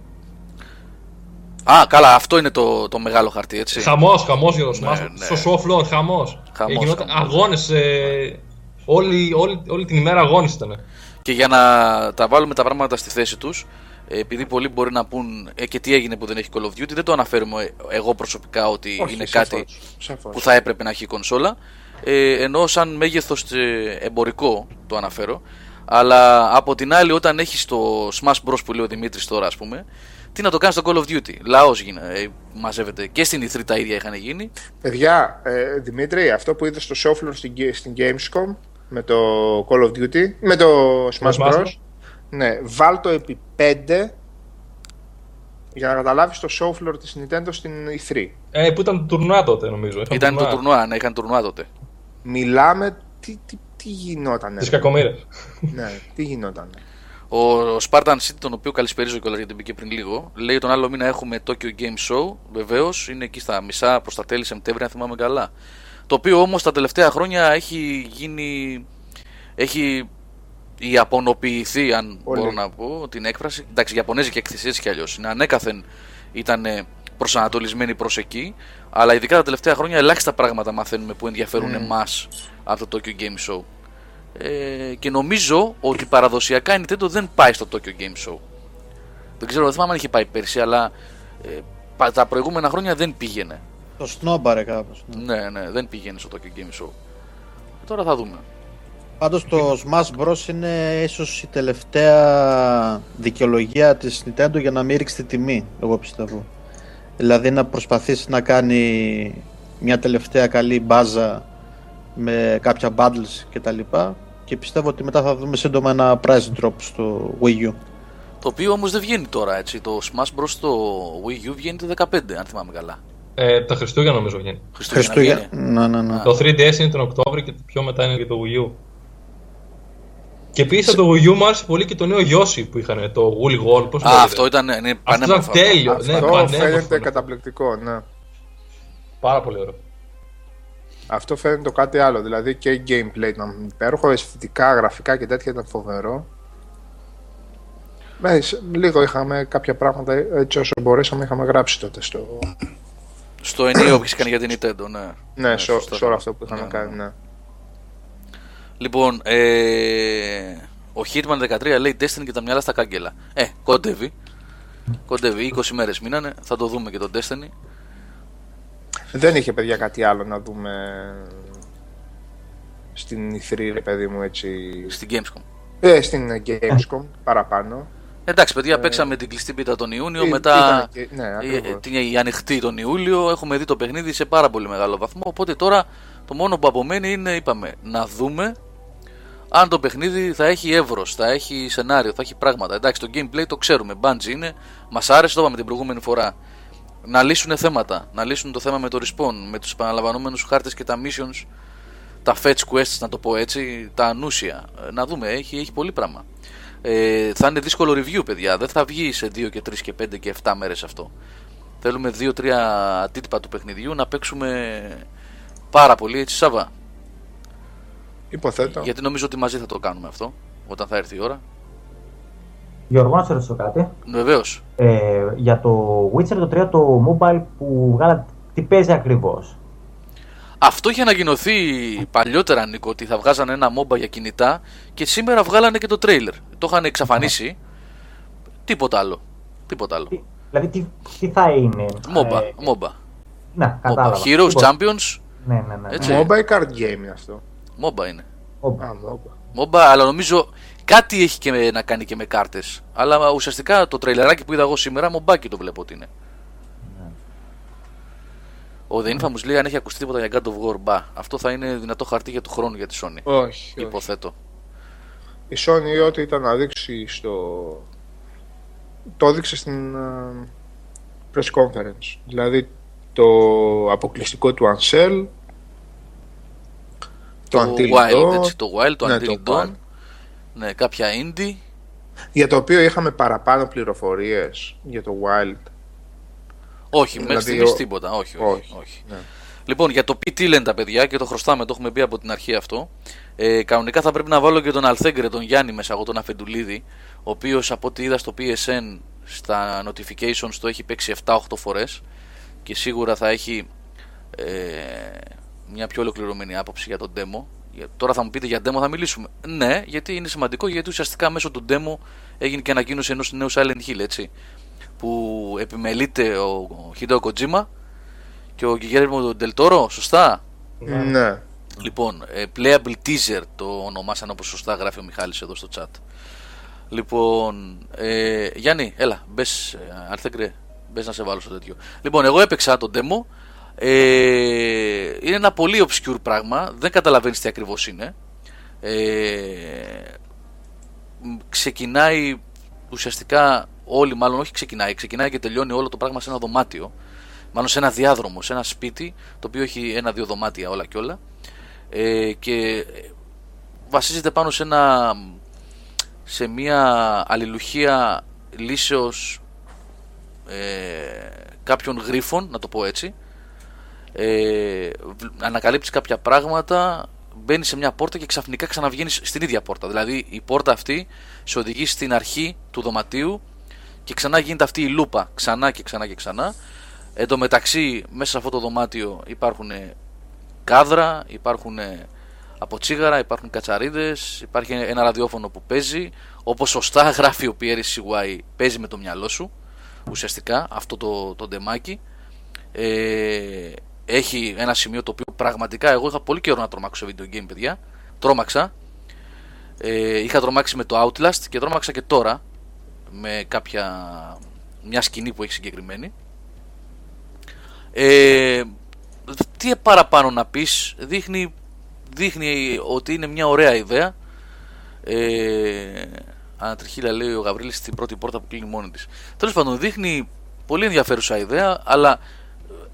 Καλά, αυτό είναι το μεγάλο χαρτί, έτσι. Χαμός για το Smash Bros. Στο soft floor, χαμός. Γινόταν αγώνες, όλη την ημέρα αγώνες ήταν. Και για να τα βάλουμε τα πράγματα στη θέση τους, επειδή πολλοί μπορεί να πούν και τι έγινε που δεν έχει Call of Duty, δεν το αναφέρουμε εγώ προσωπικά ότι είναι κάτι που θα έπρεπε να έχει η κονσόλα. Ενώ σαν μέγεθος εμπορικό το αναφέρω, αλλά από την άλλη όταν έχεις το Smash Bros που λέει ο Δημήτρης τώρα, ας πούμε, τι να το κάνεις στο Call of Duty, λαός μαζεύεται, και στην E3 τα ίδια είχαν γίνει. Παιδιά, Δημήτρη, αυτό που είδες στο Soflor στην Gamescom με το Call of Duty, με το Smash Bros, ναι, βάλ το επί 5 για να καταλάβεις το show floor της Nintendo στην E3. Που ήταν το τουρνουά τότε, νομίζω. Είχαν τουρνουά τότε. Μιλάμε, τι γινότανε. Τις κακομοίρες. Ναι, τι γινότανε. Ο Spartan City, τον οποίο καλησπερίζω κιόλας γιατί μπήκε πριν λίγο, λέει τον άλλο μήνα έχουμε Tokyo Game Show. Βεβαίως, είναι εκεί στα μισά προς τα τέλη Σεπτέμβρη, αν θυμάμαι καλά. Το οποίο όμως τα τελευταία χρόνια έχει γίνει. Έχει ιαπωνοποιηθεί, αν μπορώ να πω την έκφραση. Εντάξει, η ιαπωνέζικη έκθεση έτσι κι αλλιώς είναι ανέκαθεν, ήταν προσανατολισμένη προς εκεί, αλλά ειδικά τα τελευταία χρόνια ελάχιστα πράγματα μαθαίνουμε που ενδιαφέρουν εμάς από το Tokyo Game Show. Και νομίζω ότι παραδοσιακά η Nintendo δεν πάει στο Tokyo Game Show. Δεν ξέρω, δεν θυμάμαι αν είχε πάει πέρσι, αλλά τα προηγούμενα χρόνια δεν πήγαινε. Το σνόμπαρε κάπως. Ναι, δεν πήγαινε στο Tokyo Game Show. Τώρα θα δούμε. Πάντως το Smash Bros είναι ίσως η τελευταία δικαιολογία της Nintendo για να μην ρίξει τη τιμή, εγώ πιστεύω. Δηλαδή να προσπαθήσει να κάνει μια τελευταία καλή μπάζα με κάποια bundles κτλ. Και πιστεύω ότι μετά θα δούμε σύντομα ένα price drop στο Wii U. Το οποίο όμως δεν βγαίνει τώρα, έτσι. Το Smash Bros στο Wii U βγαίνει το 2015, αν θυμάμαι καλά. Τα Χριστούγεννα νομίζω βγαίνει. Ναι. Το 3DS είναι τον Οκτώβριο και πιο μετά είναι και το Wii U. Και επίσης από το Wii U μου άρεσε πολύ και το νέο Yoshi που είχαν, το Woolly Wall, πώς το λέγεται. Αυτό ήταν πανέμορφο. Τέλειο. Αυτό φαίνεται καταπληκτικό, ναι. Πάρα πολύ ωραίο. Αυτό φαίνεται το κάτι άλλο, δηλαδή και gameplay ήταν υπέροχο, αισθητικά, γραφικά και τέτοια ήταν φοβερό. Λίγο είχαμε κάποια πράγματα, έτσι όσο μπορέσαμε είχαμε γράψει τότε στο... Στο ενίο που είχες κάνει για την Nintendo, ναι. Ναι, σε όλο αυτό που είχαμε κάνει, ναι. Λοιπόν, ο Hitman 13 λέει Destiny και τα μυαλά στα κάγκελα. Κοντεύει, 20 μέρες μείνανε, θα το δούμε και τον Destiny. Δεν είχε, παιδιά, κάτι άλλο να δούμε στην E3, ρε παιδί μου, έτσι. Στην Gamescom. Στην Gamescom, παραπάνω. Εντάξει, παιδιά, παίξαμε την κλειστή πίτα τον Ιούνιο, μετά την ανοιχτή τον Ιούλιο. Έχουμε δει το παιχνίδι σε πάρα πολύ μεγάλο βαθμό, οπότε τώρα Το μόνο που απομένει είναι, είπαμε, να δούμε αν το παιχνίδι θα έχει εύρος, θα έχει σενάριο, θα έχει πράγματα. Εντάξει, το gameplay το ξέρουμε, Bungie είναι, μας άρεσε, το είπαμε την προηγούμενη φορά. Να λύσουν θέματα, να λύσουν το θέμα με το respawn, με τους επαναλαμβανόμενους χάρτες και τα missions, τα fetch quests, να το πω έτσι, τα ανούσια. Να δούμε, έχει πολύ πράγμα. Θα είναι δύσκολο review, παιδιά, δεν θα βγει σε 2 και 3 και 5 και 7 μέρες αυτό. Θέλουμε 2-3 αντίτυπα του παιχνιδιού να παίξουμε πάρα πολύ, έτσι Σάββα. Υποθέτω. Γιατί νομίζω ότι μαζί θα το κάνουμε αυτό, όταν θα έρθει η ώρα. Γιώργο, να σε ρωτήσω κάτι. Βεβαίως. Για το Witcher το 3 το mobile που βγάλατε, τι παίζει ακριβώς? Αυτό είχε ανακοινωθεί παλιότερα, Νίκο, ότι θα βγάζανε ένα MOBA για κινητά και σήμερα βγάλανε και το trailer. Το είχαν εξαφανίσει. Τίποτα άλλο. Τίποτα άλλο. Δηλαδή τι θα είναι? MOBA. Να, κατάλαβα. Heroes Champions. Ναι. MOBA ή card game είναι αυτό? MOBA είναι. MOBA, αλλά νομίζω κάτι έχει και να κάνει και με κάρτες. Αλλά ουσιαστικά το τρέιλεράκι που είδα εγώ σήμερα, μομπάκι το βλέπω ότι είναι. Ο The Infamous λέει αν έχει ακουστεί τίποτα για God of War. Μπα. Αυτό θα είναι δυνατό χαρτί για του χρόνου για τη Sony. Όχι. Υποθέτω. Η Sony ό,τι ήταν να δείξει στο... το έδειξε στην press conference. Δηλαδή το αποκλειστικό του Ansel, το Wild, έτσι, το Wild, το Until Dawn. Ναι, κάποια indie. Για το οποίο είχαμε παραπάνω πληροφορίες για το Wild. Όχι, μέχρι στιγμής τίποτα. Όχι. Ναι. Λοιπόν, για το PT λένε τα παιδιά και το χρωστάμε, το έχουμε πει από την αρχή αυτό. Κανονικά θα πρέπει να βάλω και τον Αλθέγκρε, τον Γιάννη μέσα, εγώ τον Αφεντουλίδη, ο οποίος από ό,τι είδα στο PSN, στα notifications, το έχει παίξει 7-8 φορές και σίγουρα θα έχει μια πιο ολοκληρωμένη άποψη για τον demo. Τώρα θα μου πείτε για demo θα μιλήσουμε. Ναι, γιατί είναι σημαντικό, γιατί ουσιαστικά μέσω του demo έγινε και ανακοίνωση ενός νέου Silent Hill, έτσι, που επιμελείται ο Χιντέο Κοτζίμα και ο Γκιγέρμο Ντελ Τόρο, σωστά? Ναι. Λοιπόν, Playable Teaser το ονομάσαν, όπως σωστά γράφει ο Μιχάλης εδώ στο chat. Λοιπόν, Γιάννη, έλα, μπες, Αλθέγκρε, μπες να σε βάλω στο τέτοιο. Λοιπόν, εγώ έπαιξα το demo. Είναι ένα πολύ obscure πράγμα, δεν καταλαβαίνεις τι ακριβώς είναι. Ξεκινάει ουσιαστικά όλοι, μάλλον όχι ξεκινάει και τελειώνει όλο το πράγμα σε ένα δωμάτιο, μάλλον σε ένα διάδρομο, σε ένα σπίτι το οποίο έχει 1-2 δωμάτια όλα και όλα, και βασίζεται πάνω σε μια αλληλουχία λύσεως κάποιων γρίφων, να το πω έτσι. Ανακαλύπτεις κάποια πράγματα, μπαίνεις σε μια πόρτα και ξαφνικά ξαναβγαίνεις στην ίδια πόρτα. Δηλαδή η πόρτα αυτή σε οδηγεί στην αρχή του δωματίου και ξανά γίνεται αυτή η λούπα, ξανά και ξανά και ξανά. Εν τω μεταξύ, μέσα σε αυτό το δωμάτιο υπάρχουν κάδρα, υπάρχουν αποτσίγαρα, υπάρχουν κατσαρίδες, υπάρχει ένα ραδιόφωνο που παίζει. Όπως σωστά γράφει ο Πιέρης Σιγουάι, παίζει με το μυαλό σου ουσιαστικά αυτό το ντεμάκι. Έχει ένα σημείο το οποίο πραγματικά εγώ είχα πολύ καιρό να τρομάξω σε video game, παιδιά. Τρόμαξα. Είχα τρομάξει με το Outlast και τρόμαξα και τώρα με μια σκηνή που έχει συγκεκριμένη. Τι παραπάνω να πεις, δείχνει ότι είναι μια ωραία ιδέα. Ανατριχίλα λέει ο Γαβρίλης στην πρώτη πόρτα που κλείνει μόνη της. Τέλος πάντων, δείχνει πολύ ενδιαφέρουσα ιδέα, αλλά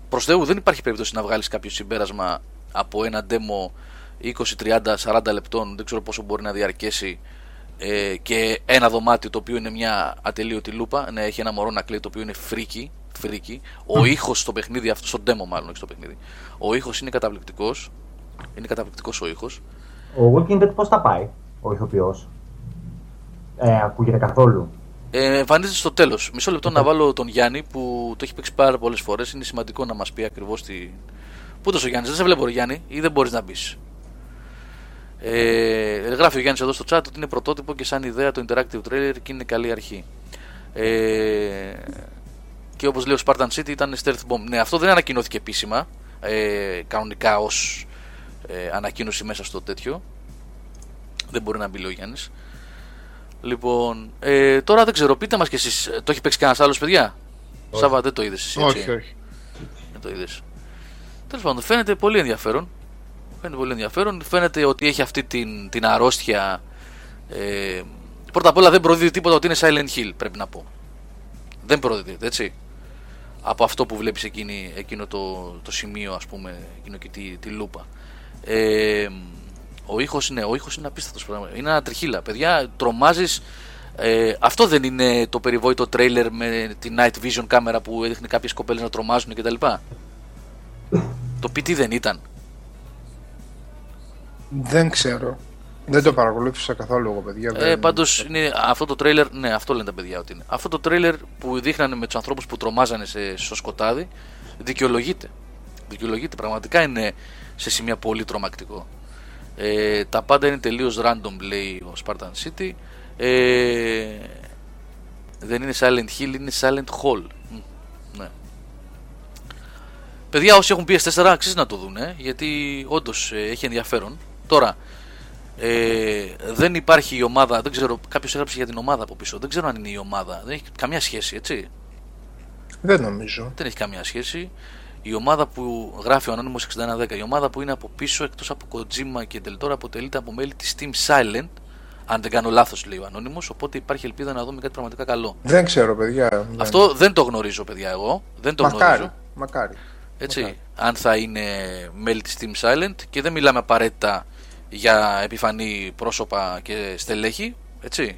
προς Θεού δεν υπάρχει περίπτωση να βγάλεις κάποιο συμπέρασμα από ένα demo 20, 30, 40 λεπτών, δεν ξέρω πόσο μπορεί να διαρκέσει, και ένα δωμάτιο το οποίο είναι μια ατελείωτη λούπα. Ναι, έχει ένα μωρό να κλαίει το οποίο είναι φρίκι. Ο ήχος στο παιχνίδι αυτό, στο demo μάλλον, όχι στο παιχνίδι, ο ήχος είναι καταπληκτικός. Είναι καταπληκτικός ο ήχος. Ο Walking Dead πώς θα πάει ο ηθοποιός? Ακούγεται καθόλου? Εμφανίζεται στο τέλος. Μισό λεπτό να βάλω τον Γιάννη που το έχει παίξει πάρα πολλές φορές. Είναι σημαντικό να μας πει ακριβώς τι. Πού το ο Γιάννης, δεν σε βλέπω, Γιάννη, ή δεν μπορείς να μπεις. Γράφει ο Γιάννης εδώ στο chat ότι είναι πρωτότυπο και σαν ιδέα το interactive trailer και είναι καλή αρχή. Και όπως λέει ο Spartan City ήταν stealth bomb. Ναι, αυτό δεν ανακοινώθηκε επίσημα. Κανονικά ως ανακοίνωση μέσα στο τέτοιο. Δεν μπορεί να μπει ο Γιάννης. Λοιπόν, τώρα δεν ξέρω, πείτε μας κι εσείς, το έχει παίξει κανένας άλλος, παιδιά? Όχι. Σάββα, δεν το είδες εσύ, έτσι? Όχι. Δεν το είδες. Τέλος πάντων, φαίνεται πολύ ενδιαφέρον. Φαίνεται πολύ ενδιαφέρον. Φαίνεται ότι έχει αυτή την αρρώστια. Πρώτα απ' όλα δεν προδίδει τίποτα ότι είναι Silent Hill, πρέπει να πω. Δεν προδίδει, έτσι. Από αυτό που βλέπεις εκείνο το σημείο, ας πούμε, εκείνο και τη λούπα. Ο ήχος είναι απίστευτος. Είναι ένα τριχύλα. Παιδιά, τρομάζεις. Αυτό δεν είναι το περιβόητο τρέιλερ με τη night vision κάμερα που έδειχνε κάποιες κοπέλες να τρομάζουν κτλ. Το PT δεν ήταν. Δεν ξέρω. Δεν το παρακολούθησα καθόλου εγώ, παιδιά. Πάντως είναι αυτό το τρέιλερ. Ναι, αυτό λένε τα παιδιά ότι είναι. Αυτό το τρέιλερ που δείχνανε με τους ανθρώπους που τρομάζανε στο σκοτάδι δικαιολογείται. Δικαιολογείται. Πραγματικά είναι σε σημεία πολύ τρομακτικό. Τα πάντα είναι τελείως random, λέει ο Spartan City. Δεν είναι Silent Hill, είναι Silent Hall. Ναι. Παιδιά, όσοι έχουν PS4 αξίζει να το δουν, γιατί όντως έχει ενδιαφέρον. Τώρα, δεν υπάρχει η ομάδα, δεν ξέρω, κάποιος έγραψε για την ομάδα από πίσω. Δεν ξέρω αν είναι η ομάδα, δεν έχει καμία σχέση, έτσι. Δεν νομίζω. Δεν έχει καμία σχέση. Η ομάδα που γράφει ο Ανώνυμος 6110, η ομάδα που είναι από πίσω εκτός από Kojima και Del Toro αποτελείται από μέλη της Team Silent. Αν δεν κάνω λάθος, λέει ο Ανώνυμος, οπότε υπάρχει ελπίδα να δούμε κάτι πραγματικά καλό. Δεν ξέρω, παιδιά. Αυτό δεν το γνωρίζω, παιδιά, εγώ. Δεν το γνωρίζω. Μακάρι. Έτσι, μακάρι. Αν θα είναι μέλη της Team Silent, και δεν μιλάμε απαραίτητα για επιφανή πρόσωπα και στελέχη, έτσι.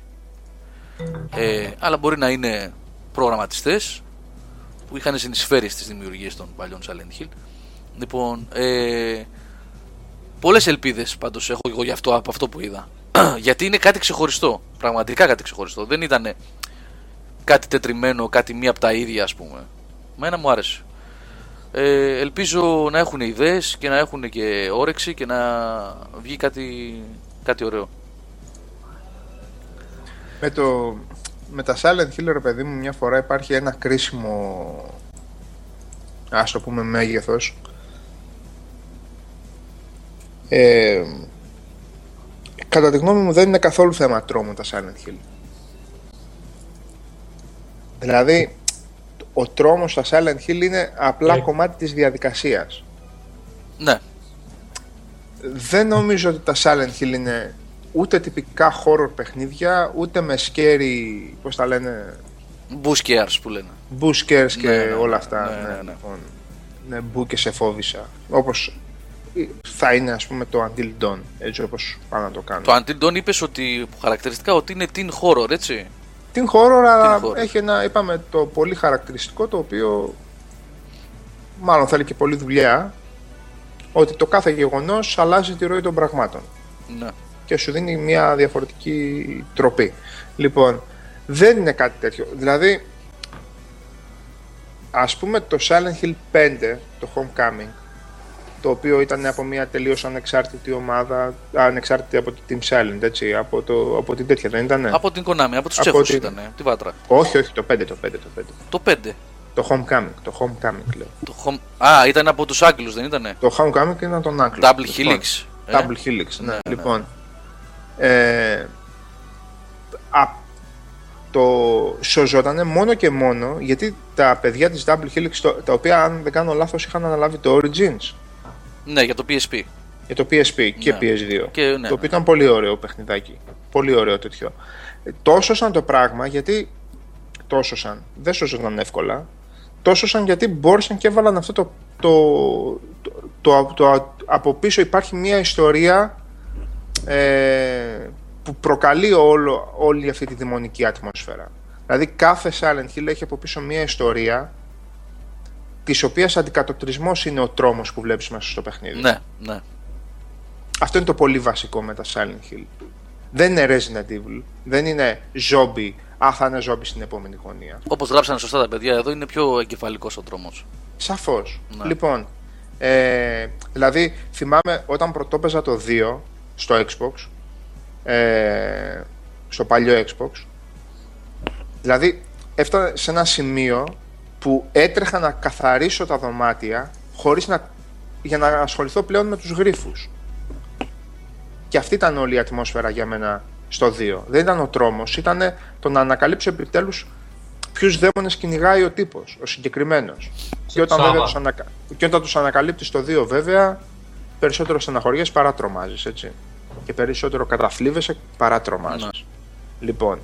Αλλά μπορεί να είναι προγραμματιστές που είχαν συνεισφέρει στις δημιουργίες των παλιών Silent Hill. Λοιπόν, πολλές ελπίδες πάντως έχω εγώ για αυτό, από αυτό που είδα. Γιατί είναι κάτι ξεχωριστό, πραγματικά κάτι ξεχωριστό. Δεν ήταν κάτι τετριμένο, κάτι μία από τα ίδια, ας πούμε. Μα ένα μου άρεσε. Ελπίζω να έχουν ιδέες και να έχουν και όρεξη και να βγει κάτι ωραίο. Με τα Silent Hill, ρε παιδί μου, μια φορά υπάρχει ένα κρίσιμο, ας το πούμε, μέγεθος. Κατά τη γνώμη μου δεν είναι καθόλου θέμα τρόμου τα Silent Hill. Δηλαδή, ο τρόμος στα Silent Hill είναι απλά κομμάτι της διαδικασίας. Ναι. Δεν νομίζω ότι τα Silent Hill είναι ούτε τυπικά horror παιχνίδια, ούτε με scary, πώς τα λένε, buskers που λένε. Buskers και ναι, όλα αυτά. Ναι. Λοιπόν, ναι, μπου και σε φόβησα. Όπως θα είναι, ας πούμε, το Until Dawn, έτσι όπως πάνε να το κάνουν. Το Until Dawn είπες ότι χαρακτηριστικά ότι είναι teen horror, έτσι. Teen horror, αλλά έχει ένα, είπαμε, το πολύ χαρακτηριστικό, το οποίο μάλλον θέλει και πολλή δουλειά, ότι το κάθε γεγονός αλλάζει τη ροή των πραγμάτων. Ναι. Και σου δίνει μια διαφορετική τροπή. Λοιπόν, δεν είναι κάτι τέτοιο. Δηλαδή, ας πούμε, το Silent Hill 5, το Homecoming, το οποίο ήταν από μια τελείως ανεξάρτητη ομάδα, ανεξάρτητη από την Team Silent, έτσι, από την τέτοια, δεν ήτανε. Από την Konami, από τους Τσέχους ήτανε, τη Βάτρα. Όχι, το 5. Το Homecoming, λέω. Ήταν από τους Άγγλους, δεν ήτανε. Το Homecoming ήταν τον Άγγλο. Double Helix. Double Helix, ναι. Λοιπόν, το σωζότανε μόνο και μόνο γιατί τα παιδιά της Double Helix, τα οποία, αν δεν κάνω λάθος, είχαν αναλάβει το Origins. Ναι, για το PSP. Για το PSP και ναι. PS2. Και, ναι, το οποίο ήταν πολύ ωραίο παιχνιδάκι. Πολύ ωραίο τέτοιο. Τόσωσαν το πράγμα γιατί. Τόσωσαν. Δεν σώσονταν εύκολα. Τόσωσαν γιατί μπόρεσαν και έβαλαν αυτό το από πίσω υπάρχει μια ιστορία που προκαλεί όλη αυτή τη δημονική ατμόσφαιρα. Δηλαδή κάθε Silent Hill έχει από πίσω μια ιστορία, της οποίας αντικατοπτρισμός είναι ο τρόμος που βλέπεις μέσα στο παιχνίδι. Ναι. Αυτό είναι το πολύ βασικό με τα Silent Hill. Δεν είναι Resident Evil, δεν είναι ζόμπι, θα είναι ζόμπι στην επόμενη γωνία. Όπως γράψανε σωστά τα παιδιά, εδώ είναι πιο εγκεφαλικός ο τρόμος. Σαφώς. Ναι. Λοιπόν, δηλαδή θυμάμαι όταν πρωτόπαιζα το 2 στο Xbox, στο παλιό Xbox, δηλαδή έφτανα σε ένα σημείο που έτρεχα να καθαρίσω τα δωμάτια για να ασχοληθώ πλέον με τους γρίφους. Και αυτή ήταν όλη η ατμόσφαιρα για μένα στο 2. Δεν ήταν ο τρόμος, ήταν το να ανακαλύψω επιτέλους ποιους δαίμονες κυνηγάει ο τύπος, ο συγκεκριμένος. Και όταν τους ανακαλύπτεις στο 2, βέβαια, περισσότερο στεναχωριές παρά τρομάζεις, έτσι. Και περισσότερο καταθλίβεσαι παρά τρομάζεις. Ναι. Λοιπόν,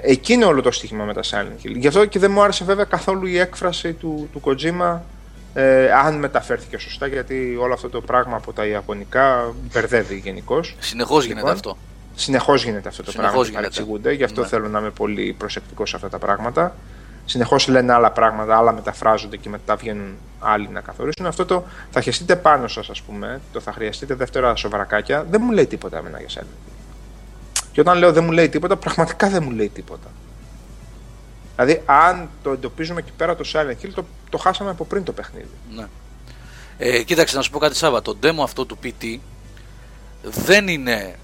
εκεί είναι όλο το στοίχημα με τα Silent Hill. Γι' αυτό και δεν μου άρεσε βέβαια καθόλου η έκφραση του Kojima, αν μεταφέρθηκε σωστά, γιατί όλο αυτό το πράγμα από τα ιαπωνικά μπερδεύει γενικώς. Συνεχώς λοιπόν, γίνεται αυτό. Συνεχώς γίνεται αυτό το πράγμα. Παρεξηγούνται, γι' αυτό θέλω να είμαι πολύ προσεκτικός σε αυτά τα πράγματα. Συνεχώς λένε άλλα πράγματα, άλλα μεταφράζονται και μετά βγαίνουν άλλοι να καθορίσουν. Αυτό το θα χεστείτε πάνω σας, ας πούμε, το θα χρειαστείτε δεύτερα σοβαρακάκια, δεν μου λέει τίποτα εμένα για σένα. Και όταν λέω δεν μου λέει τίποτα, πραγματικά δεν μου λέει τίποτα. Δηλαδή, αν το εντοπίζουμε εκεί πέρα το Silent Hill, το χάσαμε από πριν το παιχνίδι. Ναι. Κοίταξε, να σου πω κάτι, Σάββα. Το demo αυτό του PT δεν είναι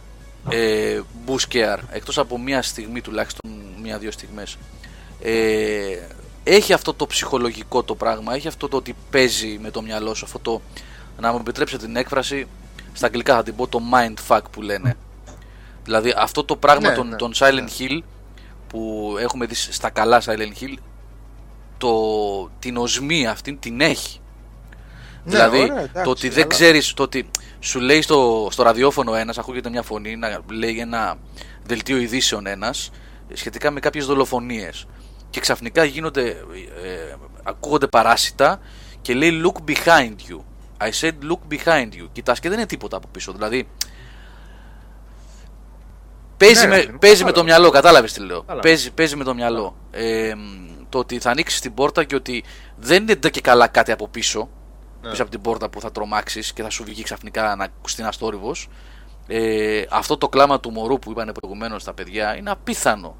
boost care, εκτός από μία στιγμή τουλάχιστον, μία-δύο στιγμές. Έχει αυτό το ψυχολογικό το πράγμα, έχει αυτό το ότι παίζει με το μυαλό σου, αυτό το, να μου επιτρέψετε την έκφραση, στα αγγλικά θα την πω, το mindfuck που λένε. Δηλαδή αυτό το πράγμα των Silent Hill που έχουμε δει στα καλά Silent Hill, την οσμή αυτή την έχει. Ναι, δηλαδή ωραία, εντάξει, το ότι δεν ξέρεις, το ότι σου λέει στο ραδιόφωνο ένας, ακούγεται μια φωνή να λέει ένα δελτίο ειδήσεων ένας σχετικά με κάποιες δολοφονίες και ξαφνικά ακούγονται παράσιτα και λέει look behind you, I said look behind you, κοιτάς και δεν είναι τίποτα από πίσω, δηλαδή παίζει με το μυαλό, κατάλαβες τι λέω, παίζει με το μυαλό, το ότι θα ανοίξεις την πόρτα και ότι δεν είναι και καλά κάτι από πίσω, πίσω από την πόρτα που θα τρομάξεις και θα σου βγει ξαφνικά να ακουστεί ένας θόρυβος. Αυτό το κλάμα του μωρού που είπανε προηγουμένως τα παιδιά είναι απίθανο,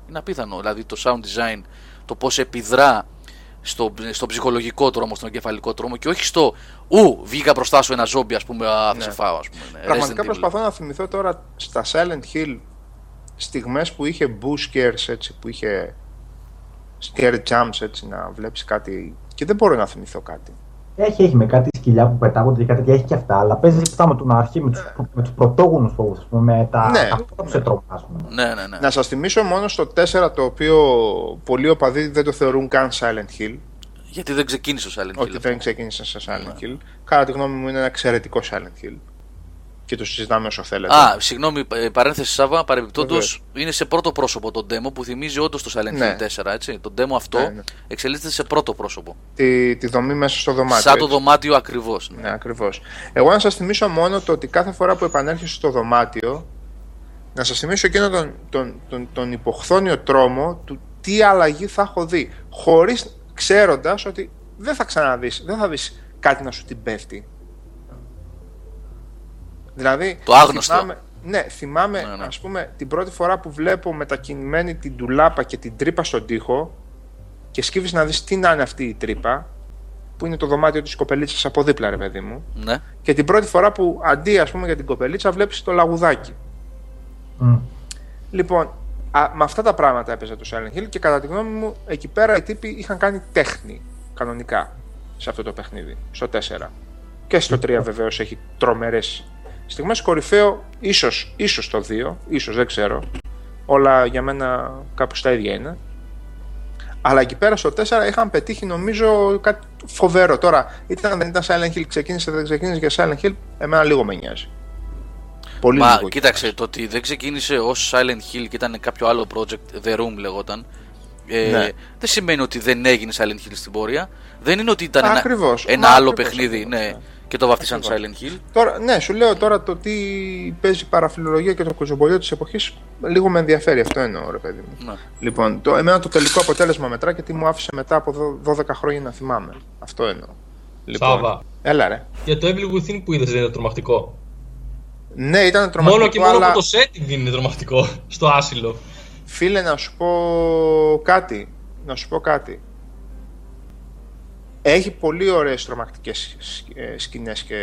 δηλαδή το sound design, το πως επιδρά στο ψυχολογικό τρόμο, στον εγκεφαλικό τρόμο και όχι στο βγήκα μπροστά σου ένα ζόμπι, ας πούμε, θα σε φάω, ας πούμε. Πραγματικά προσπαθώ να θυμηθώ τώρα στα Silent Hill στιγμές που είχε boost scares, έτσι, που είχε scare jumps, έτσι, να βλέπεις κάτι και δεν μπορώ να θυμηθώ κάτι. Έχει με κάτι σκυλιά που πετάγονται και κάτι τέτοια, έχει και αυτά, αλλά παίζει αυτά με τον αρχή, με τους πρωτόγονους φόβους, ας πούμε, με τα αυτά που σε τρομάζουν. Ναι. Να σας θυμίσω μόνο στο 4, το οποίο πολλοί οπαδοί δεν το θεωρούν καν Silent Hill. Γιατί δεν ξεκίνησε στο Silent Hill. Όχι, δεν ξεκίνησε στο Silent Hill. Κατά τη γνώμη μου είναι ένα εξαιρετικό Silent Hill. Και το συζητάμε όσο θέλετε. Συγγνώμη, παρένθεση Σάββα, παρεμπιπτόντως, είναι σε πρώτο πρόσωπο το demo που θυμίζει όντως το Silent Hill 4. Έτσι. Το demo αυτό εξελίσσεται σε πρώτο πρόσωπο. Τη δομή μέσα στο δωμάτιο. Σαν το δωμάτιο ακριβώς. Ναι, ακριβώς. Εγώ να σας θυμίσω μόνο το ότι κάθε φορά που επανέρχεσαι στο δωμάτιο, να σας θυμίσω εκείνο τον υποχθόνιο τρόμο του τι αλλαγή θα έχω δει. Χωρίς ξέροντας ότι δεν θα ξαναδείς, δεν θα δεις κάτι να σου την πέφτει. Δηλαδή, το άγνωστο. Θυμάμαι, ας πούμε, την πρώτη φορά που βλέπω μετακινημένη την ντουλάπα και την τρύπα στον τοίχο και σκύβεις να δεις τι να είναι αυτή η τρύπα, που είναι το δωμάτιο της κοπελίτσας από δίπλα, ρε παιδί μου. Ναι. Και την πρώτη φορά που αντί, ας πούμε, για την κοπελίτσα βλέπεις το λαγουδάκι. Λοιπόν, με αυτά τα πράγματα έπαιζε το Silent Hill και κατά τη γνώμη μου εκεί πέρα οι τύποι είχαν κάνει τέχνη κανονικά σε αυτό το παιχνίδι, στο 4. Και στο 3 βεβαίως έχει τρομερές στιγμές, κορυφαίο ίσως το 2, ίσως, δεν ξέρω, όλα για μένα κάπου στα ίδια είναι, αλλά εκεί πέρα στο 4 είχαν πετύχει νομίζω κάτι φοβερό. Τώρα δεν ήταν Silent Hill, ξεκίνησε δεν ξεκίνησε για Silent Hill, εμένα λίγο με νοιάζει. Πολύ λίγο. Κοίταξε, το ότι δεν ξεκίνησε ως Silent Hill και ήταν κάποιο άλλο project, The Room λεγόταν, δεν σημαίνει ότι δεν έγινε Silent Hill στην πορεία, δεν είναι ότι ήταν ένα άλλο παιχνίδι. Και το βαφτίσαν Silent Hill. Τώρα, ναι, σου λέω τώρα το τι παίζει παραφιλολογία και το κοζομπολιό της εποχής λίγο με ενδιαφέρει, αυτό εννοώ, ρε παιδί μου. Ναι. Λοιπόν, εμένα το τελικό αποτέλεσμα μετρά και τι μου άφησε μετά από 12 χρόνια να θυμάμαι. Αυτό εννοώ. Λοιπόν, Σάββα. Έλα, ρε. Για το Evil Within που είδες δεν είναι τρομακτικό. Ναι, ήταν τρομακτικό. Μόνο και μόνο από το setting είναι τρομακτικό. Στο άσυλο. Φίλε, να σου πω κάτι. Έχει πολύ ωραίες τρομακτικές σκηνές και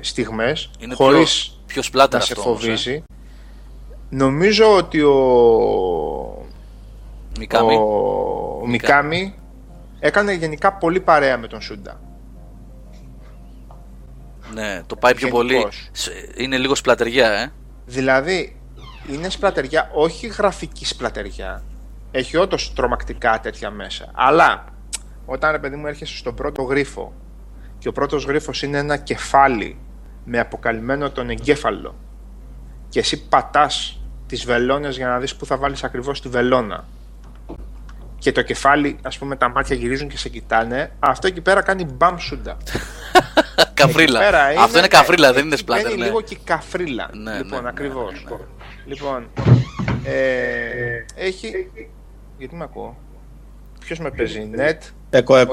στιγμές, είναι χωρίς πιο να σε φοβίζει. Όμως, νομίζω ότι ο Μικάμι έκανε γενικά πολύ παρέα με τον Σούντα. Ναι, το πάει πιο πολύ. Είναι λίγο σπλατεριά, Δηλαδή, είναι σπλατεριά, όχι γραφική σπλατεριά. Έχει όντως τρομακτικά τέτοια μέσα, αλλά... Όταν, ρε παιδί μου, έρχεσαι στον πρώτο γρίφο και ο πρώτος γρίφος είναι ένα κεφάλι με αποκαλυμμένο τον εγκέφαλο και εσύ πατάς τις βελόνες για να δεις που θα βάλεις ακριβώς τη βελόνα και το κεφάλι, ας πούμε, τα μάτια γυρίζουν και σε κοιτάνε, αυτό εκεί πέρα κάνει μπαμσούντα. Καφρίλα. Αυτό είναι καφρίλα, δεν είναι σπλάτερ. Είναι λίγο και καφρίλα. Λοιπόν, ακριβώς. Λοιπόν, έχει... Γιατί με ακούω? Ποιος με παίζει? Net. Εκο.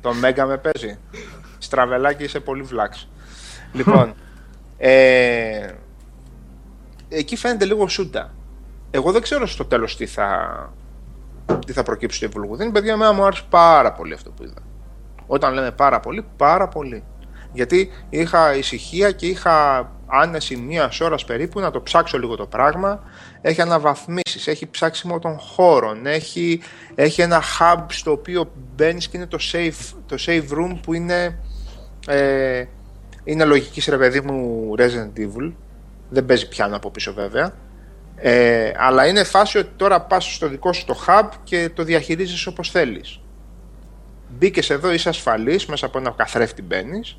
Το Μέγα με παίζει. Στραβελάκι, είσαι πολύ βλάξ. Λοιπόν, εκεί φαίνεται λίγο σούντα. Εγώ δεν ξέρω στο τέλος τι θα προκύψει το Evil Within. Παιδιά, εμένα μου άρεσε πάρα πολύ αυτό που είδα. Όταν λέμε πάρα πολύ, πάρα πολύ. Γιατί είχα ησυχία και είχα άνεση μίας ώρας περίπου να το ψάξω λίγο το πράγμα. Έχει αναβαθμίσεις, έχει ψάξιμο των χώρων, έχει ένα hub στο οποίο μπαίνεις και είναι το save room που είναι λογικής, ρε παιδί μου, Resident Evil. Δεν παίζει πιάνο από πίσω βέβαια, αλλά είναι φάση ότι τώρα πας στο δικό σου το hub και το διαχειρίζεις όπως θέλεις. Μπήκες εδώ, είσαι ασφαλής, μέσα από ένα καθρέφτη μπαίνεις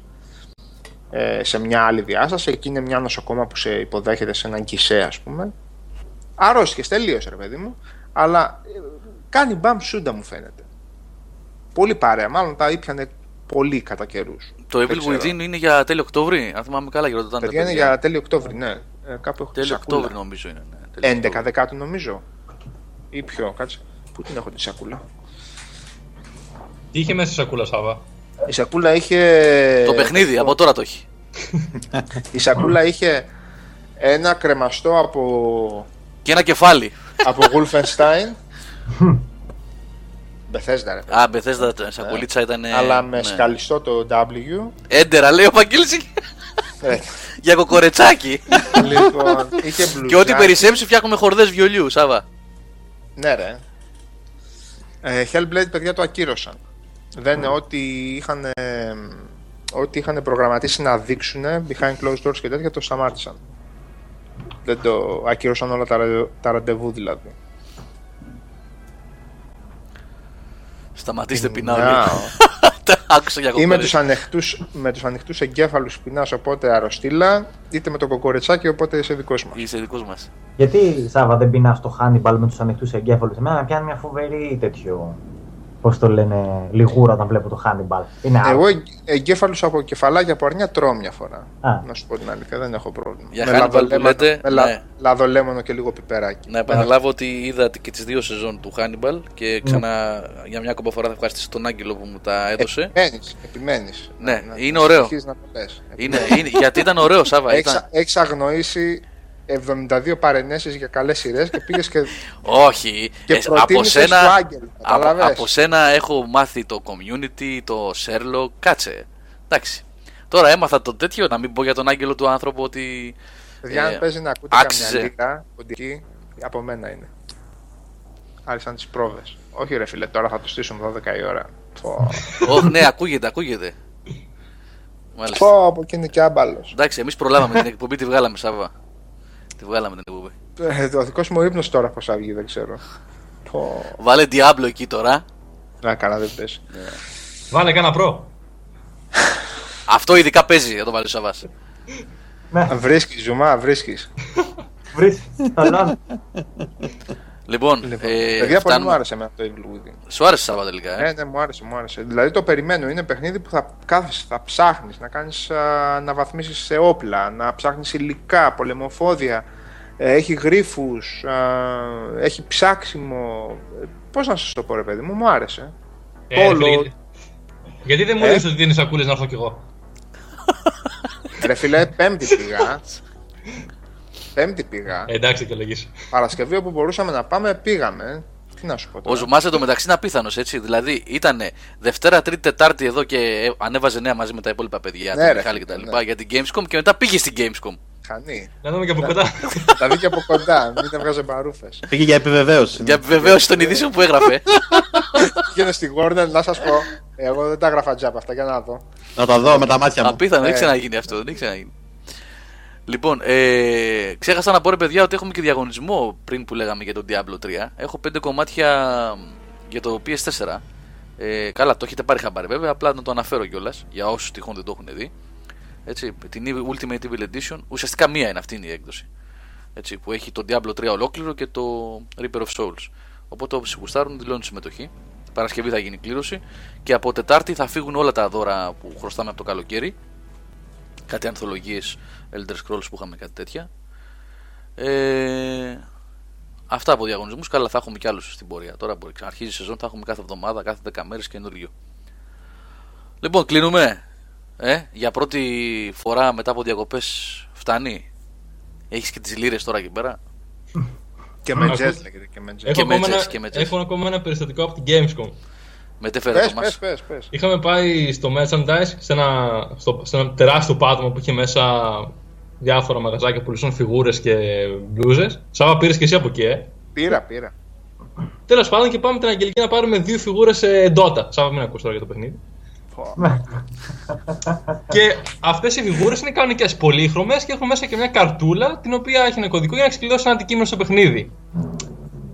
σε μια άλλη διάσταση. Εκεί είναι μια νοσοκόμα που σε υποδέχεται σε έναν κησέ, ας πούμε. Αρρώστιες, τελείωσε, ρε παιδί μου, αλλά κάνει μπαμ σούντα, μου φαίνεται. Πολύ παρέα, μάλλον τα ήπιανε πολύ κατά καιρούς. Το Evil Within είναι για τέλειο Οκτώβρη, αν θυμάμαι καλά, για όταν είναι για τέλειο Οκτώβρη, ναι. Κάπου έχω τέλειο Οκτώβρη, νομίζω είναι. Ναι. 11 Δεκάτου, νομίζω. Ή πιο, κάτσε. Πού την έχω τη σακούλα? Τι είχε μέσα η σακούλα, Σάβα? Η σακούλα είχε. Το παιχνίδι, από τώρα το έχει. Η σακούλα είχε ένα κρεμαστό από. Και ένα κεφάλι. Από Wolfenstein. Μπεθέσδα, ρε. Α, Μπεθέσδα, σακουλίτσα ήταν. Αλλά με σκαλιστό το W. Έντερα, λέει ο Παγγίλης. Για κοκορετσάκι. Λοιπόν, είχε μπλουζάκι. Και ό,τι περισσέψει φτιάχνουμε χορδές βιολιού, Σάβα. Ναι, ρε. Hellblade, παιδιά, το ακύρωσαν. Δεν είναι ό,τι είχαν προγραμματίσει να δείξουν behind closed doors και τέτοια, το σταμάτησαν. Δεν το ακύρωσαν όλα τα ραντεβού, δηλαδή. Σταματήστε πεινά όλοι. Άκουσα για με τους ανοιχτούς εγκέφαλους πεινάς, οπότε αρρωστήλα, είτε με το κοκορετσάκι, οπότε είσαι δικός μας. Είσαι δικός μας. Γιατί, Σάβα, δεν πεινάς το Hannibal με τους ανοιχτούς εγκέφαλους? Εμένα πιάνει μια φοβερή τέτοιο, πώς το λένε, λιγούρα όταν βλέπω το Hannibal. Εγώ εγκέφαλους από κεφαλάκια από αρνιά τρώω μια φορά. Να σου πω την αλήθεια, δεν έχω πρόβλημα. Για Hannibal που λέτε, ναι. Λαδολέμονο και λίγο πιπεράκι. Να επαναλάβω ότι είδα και τις δύο σεζόν του Hannibal και ξανά για μια ακόμα φορά θα ευχαριστήσω τον Άγγελο που μου τα έδωσε. Επιμένεις. Ναι, είναι ωραίο. Γιατί ήταν ωραίο, Σάβα. Έχεις αγνοήσει 72 παρενέσεις για καλές σειρές και πήγες και. Όχι, από σένα έχω μάθει το community, το Sherlock. Κάτσε. Εντάξει. Τώρα έμαθα το τέτοιο, να μην πω για τον Άγγελο του άνθρωπο ότι. Παιδιά, αν παίζει να ακούτε καμιά λίγα κοντική, από μένα είναι. Άρχισαν τις πρόβες. Όχι, ρε φίλε, τώρα θα το στήσουμε 12 η ώρα. Όχι, ναι, ακούγεται. Πω, από εκεί είναι και άμπαλος. Εντάξει, εμείς προλάβαμε την εκπομπή, τη βγάλαμε, Σάββα. Τη βγάλαμε την εκπομπή. Ο δικός μου ύπνος τώρα πως άβγει, δεν ξέρω. Βάλε Diablo εκεί τώρα. Να, καλά, δεν πες. Βάλε κανένα προ. Αυτό ειδικά παίζει, για το βάλει ο Σαββάς. Βρίσκεις, Ζουμά, βρίσκεις. Λοιπόν, παιδιά, πολύ μου άρεσε εμένα το Evil Within. Σου άρεσε, Σαββά, τελικά? Ναι, μου άρεσε. Δηλαδή το περιμένω, είναι παιχνίδι που θα κάθεσαι, θα ψάχνεις, να κάνεις αναβαθμίσεις σε όπλα, να ψάχνεις υλικά, πολεμοφόδια, έχει γρίφους, έχει ψάξιμο. Πώς να σας το πω, ρε παιδί μου, μου άρεσε. Γιατί δεν μου έλεγες ότι δίνεις σακούλες να έρθω κι εγώ? Ρε φίλε, Πέμπτη πήγα. Εντάξει, το λέγεις. Παρασκευή όπου μπορούσαμε να πάμε, πήγαμε. Τι να σου πω τώρα. Ο Ζουμάς εντωμεταξύ είναι απίθανος, έτσι. Δηλαδή ήταν Δευτέρα, Τρίτη, Τετάρτη εδώ και ανέβαζε νέα μαζί με τα υπόλοιπα παιδιά. Ναι, τον Μιχάλη κτλ. Ναι. Για την Gamescom και μετά πήγε στην Gamescom. Χανή. Να δούμε και από κοντά. Τα δει και από κοντά, μην τα βγάζει μπαρούφες. Πήγε για επιβεβαίωση. Για επιβεβαίωση των ειδήσεων που έγραφε. Πήγαινε στη Gordon, να σας πω. Εγώ δεν τα έγραφα τζάπα αυτά, για να δω. Να τα δω με τα μάτια μου. Απίθανο, δεν ξαναγίνει αυτό. Λοιπόν, ξέχασα να πω, ρε παιδιά, ότι έχουμε και διαγωνισμό πριν που λέγαμε για τον Diablo 3. Έχω 5 κομμάτια για το PS4 Καλά, το έχετε πάρει χαμπάρι βέβαια, απλά να το αναφέρω κιόλας για όσους τυχόν δεν το έχουν δει. Έτσι, την Ultimate Evil Edition, ουσιαστικά μία είναι αυτή είναι η έκδοση. Έτσι, που έχει το Diablo 3 ολόκληρο και το Reaper of Souls. Οπότε όποιοι γουστάρουν δηλώνουν συμμετοχή. Παρασκευή θα γίνει κλήρωση και από Τετάρτη θα φύγουν όλα τα δώρα που χρωστάμε από το καλοκαίρι. Κάτι ανθολογίες Elder Scrolls που είχαμε, κάτι τέτοια. Αυτά από διαγωνισμούς. Καλά, θα έχουμε κι άλλους στην πορεία. Τώρα μπορεί, αρχίζει η σεζόν, θα έχουμε κάθε εβδομάδα, κάθε 10 μέρες καινούριο. Λοιπόν, κλείνουμε. Για πρώτη φορά μετά από διακοπές φτάνει. Έχεις και τις λύρες τώρα εκεί πέρα. Και με τζες λέγεται. Έχω ακόμα ένα περιστατικό από την Gamescom. Μετέφερε το μας. Πες. Είχαμε πάει στο merchandise, σε ένα τεράστιο πάτωμα που είχε μέσα διάφορα μαγαζάκια που πουλούσαν φιγούρες και μπλούζες. Σάβα, πήρες και εσύ από εκεί, Πήρα. Τέλος πάντων, και πάμε την Αγγελική να πάρουμε 2 φιγούρες Dota. Σάβα, μην ακούς τώρα για το παιχνίδι. Και αυτές οι φιγούρες είναι κανονικές πολύχρωμες και έχουν μέσα και μια καρτούλα την οποία έχει ένα κωδικό για να ξεκλειδώσει ένα αντικείμενο στο παιχνίδι.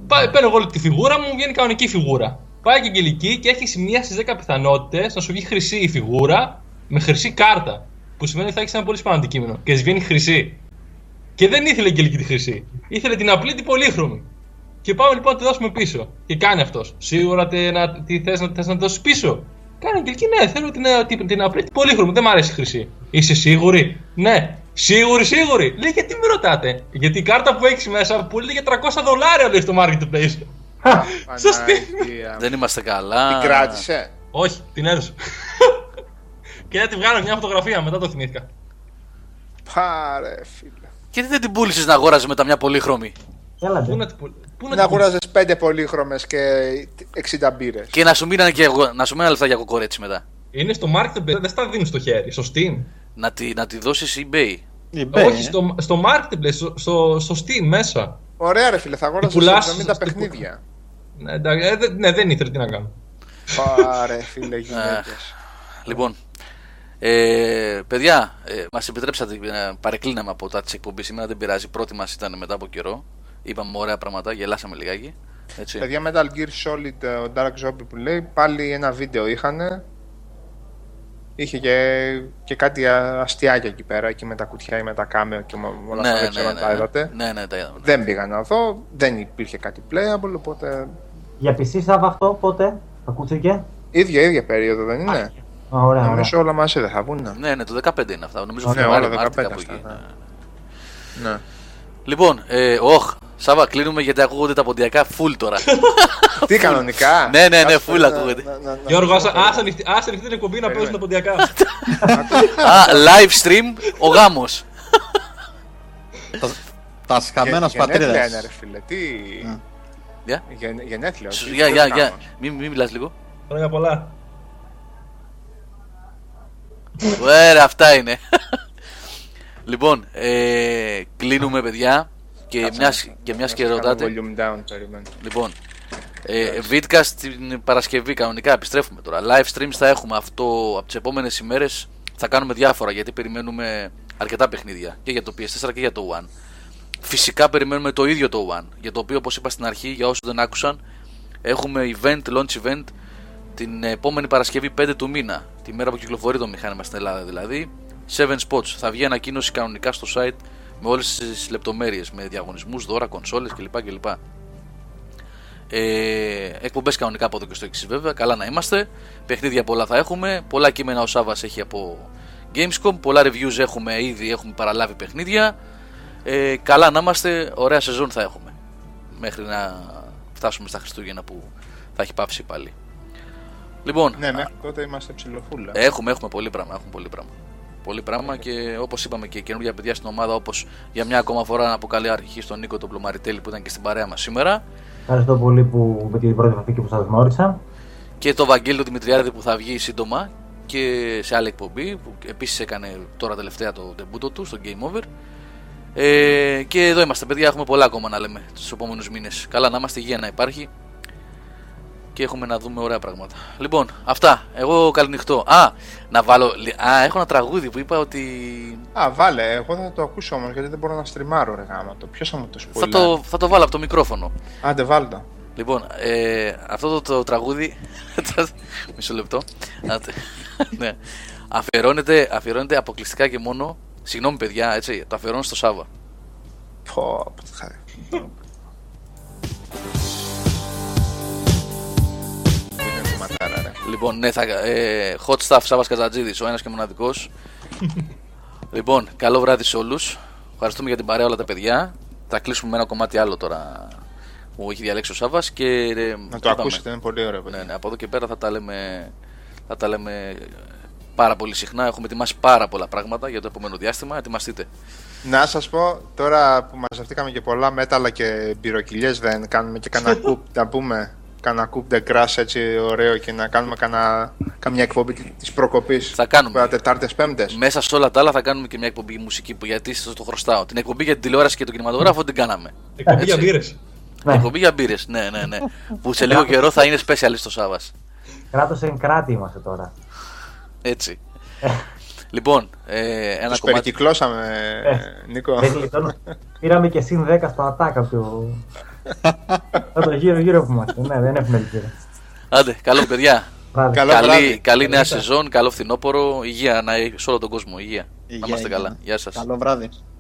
Παίρνω εγώ τη φιγούρα μου, βγαίνει κανονική φιγούρα. Πάει και Αγγελική και έχει 1 στις 10 πιθανότητες να σου βγει χρυσή η φιγούρα με χρυσή κάρτα. Που σημαίνει ότι θα έχει ένα πολύ σπάνιο αντικείμενο. Και σβήνει χρυσή. Και δεν ήθελε η Αγγελική τη χρυσή. Ήθελε την απλή, την πολύχρωμη. Και πάμε λοιπόν να τη δώσουμε πίσω. Και κάνει αυτός. Σίγουρα τι θες να τη δώσεις πίσω. Κάνει Αγγελική, ναι, θέλω την απλή, την πολύχρωμη. Δεν μου αρέσει η χρυσή. Είσαι σίγουρη? Ναι. Σίγουρη. Λέει, γιατί με ρωτάτε? Γιατί η κάρτα που έχει μέσα πουλείται για $300, λέει, στο marketplace. Δεν είμαστε καλά. Την κράτησε? Όχι, την έδωσε. Και να τη βγάλω μια φωτογραφία, μετά το θυμήθηκα. Πάρε φίλε. Και τι δεν την πούλησες να αγόραζες μετά μια πολύχρωμη? Να αγόραζες 5 πολύχρωμες και 60 μπύρες. Και να σου μείναν λεφτά για κοκορέτσι μετά. Είναι στο marketplace, δεν στα δίνουν στο χέρι, στο Steam. Να τη δώσεις eBay. Όχι, στο marketplace, στο Steam μέσα. Ωραία ρε φίλε, θα αγόραζες 70 παιχνίδια. Ναι, δεν ήθελε τι να κάνω. Πάρε φίλε γυναίκες. Λοιπόν, παιδιά, μας επιτρέψατε να παρεκκλίναμε από τα της εκπομπής σήμερα, δεν πειράζει. Πρώτη μας ήταν μετά από καιρό. Είπαμε ωραία πράγματα, γελάσαμε λιγάκι. Έτσι. Παιδιά, Metal Gear Solid, ο Dark Zombie που λέει, πάλι ένα βίντεο είχανε. Είχε και κάτι αστιάκια εκεί πέρα, εκεί με τα κουτιά ή με τα κάμεο και όλα αυτά. Δεν ξέρω αν τα είδατε. Ναι, τα είδαμε. Δεν πήγα να δω, δεν υπήρχε κάτι playable, οπότε. Για PC Σάββα αυτό, πότε ακούστηκε? Ίδια περίοδο δεν είναι? Ωραία. Νομίζω όλα μαζί δεν θα βγουν. Ναι, το 15 είναι αυτά. Νομίζω ότι όλα το 15 από εκεί. Ναι. Λοιπόν, Σάββα, κλείνουμε γιατί ακούγονται τα ποντιακά full τώρα. Τι κανονικά? Ναι, full ακούγονται. Γιώργο, άσε ανοιχτή την εκπομπή να παίζουν τα ποντιακά. Live stream, ο γάμος. Τα σχαμμένα πατρίδας. Γενέθλια είναι ρε φίλε, τι? Γενέθλια. Για, μη μιλάς λίγο. Χρόνια πολλά. Ωραία, αυτά είναι. Λοιπόν, κλείνουμε παιδιά. Και μιας και ρωτάτε. Λοιπόν, Vidcast την Παρασκευή κανονικά επιστρέφουμε τώρα. Live streams θα έχουμε αυτό από τις επόμενες ημέρες. Θα κάνουμε διάφορα γιατί περιμένουμε αρκετά παιχνίδια και για το PS4 και για το One. Φυσικά περιμένουμε το ίδιο το One, για το οποίο, όπως είπα στην αρχή, για όσους δεν άκουσαν, έχουμε launch event την επόμενη Παρασκευή 5 του μήνα, τη μέρα που κυκλοφορεί το μηχάνημα στην Ελλάδα δηλαδή. 7 spots. Θα βγει ανακοίνωση κανονικά στο site με όλες τις λεπτομέρειες, με διαγωνισμούς, δώρα, κονσόλες κλπ. Εκπομπές κανονικά από εδώ και στο εξής βέβαια. Καλά να είμαστε. Παιχνίδια πολλά θα έχουμε. Πολλά κείμενα ο Σάββας έχει από Gamescom. Πολλά reviews έχουμε ήδη. Έχουμε παραλάβει παιχνίδια. Καλά να είμαστε. Ωραία σεζόν θα έχουμε. Μέχρι να φτάσουμε στα Χριστούγεννα που θα έχει πάψει πάλι. Λοιπόν, ναι, μέχρι τότε είμαστε ψηλοφούλα. Έχουμε πολύ πράγμα. Πολύ πράγμα και όπως είπαμε και καινούργια παιδιά στην ομάδα, όπως για μια ακόμα φορά να αποκαλεί αρχή στον Νίκο τον Πλωμαριτέλη που ήταν και στην παρέα μας σήμερα. Ευχαριστώ πολύ που με την πρώτη βαθήκη που σας γνώρισα. Και το Βαγγέλη του Δημητριάδη που θα βγει σύντομα και σε άλλη εκπομπή που επίσης έκανε τώρα τελευταία το ντεμπούτο του στο Game Over. Και εδώ είμαστε παιδιά, έχουμε πολλά ακόμα να λέμε στους επόμενους μήνες. Καλά να είμαστε, υγεία να υπάρχει. Και έχουμε να δούμε ωραία πράγματα. Λοιπόν, αυτά. Εγώ καληνυχτώ. Να βάλω. Έχω ένα τραγούδι που είπα ότι. Βάλε. Εγώ θα το ακούσω όμως γιατί δεν μπορώ να στριμάρω, ρε γάμα. Ποιος θα μου το σπουδάσει? Θα το βάλω από το μικρόφωνο. Άντε, βάλτε. Λοιπόν, αυτό το τραγούδι. Μισό λεπτό. Ναι. Αφιερώνεται αποκλειστικά και μόνο. Συγγνώμη, παιδιά, έτσι. Το αφιερώνω στο Σάββα. Πω, τι χάρη. Λοιπόν, ναι, hot stuff Σάββας Καζατσίδης, ο ένας και μοναδικός. Λοιπόν, καλό βράδυ σε όλους. Ευχαριστούμε για την παρέα όλα τα παιδιά. Θα κλείσουμε με ένα κομμάτι άλλο τώρα που έχει διαλέξει ο Σάββας και... Να το ακούσετε, είναι πολύ ωραίο. Ναι, ναι, από εδώ και πέρα θα τα λέμε πάρα πολύ συχνά. Έχουμε ετοιμάσει πάρα πολλά πράγματα για το επόμενο διάστημα. Ετοιμαστείτε. Να σας πω, τώρα που μαζευτήκαμε και πολλά μέταλλα και μπυροκυλιές, δεν κάνουμε και κανένα κουπ, να πούμε... Κάνα coup de grace έτσι ωραίο και να κάνουμε καμιά εκπομπή της προκοπής. Θα κάνουμε. Πέρα Τετάρτες, Πέμπτες. Μέσα σε όλα τα άλλα θα κάνουμε και μια εκπομπή μουσική που γιατί σας το χρωστάω. Την εκπομπή για την τηλεόραση και τον κινηματογράφο την κάναμε. Εκπομπή για μπύρες. Ναι. Εκπομπή για μπύρες, ναι. Που σε λίγο καιρό θα είναι specialist το Σάββας. Κράτος εν κράτη είμαστε τώρα. Έτσι. Λοιπόν, ένα κομμάτι. Περικυκλώσαμε, Νίκο. Πήραμε και συν 10 στο ατάκα του. Το γύρω που είμαστε. Ναι, δεν έχουμε ελπίδα. Άντε, καλό παιδιά. Καλή νέα σεζόν, καλό φθινόπωρο. Υγεία σε όλο τον κόσμο. Υγεία. Να είμαστε καλά. Γεια σας. Καλό βράδυ.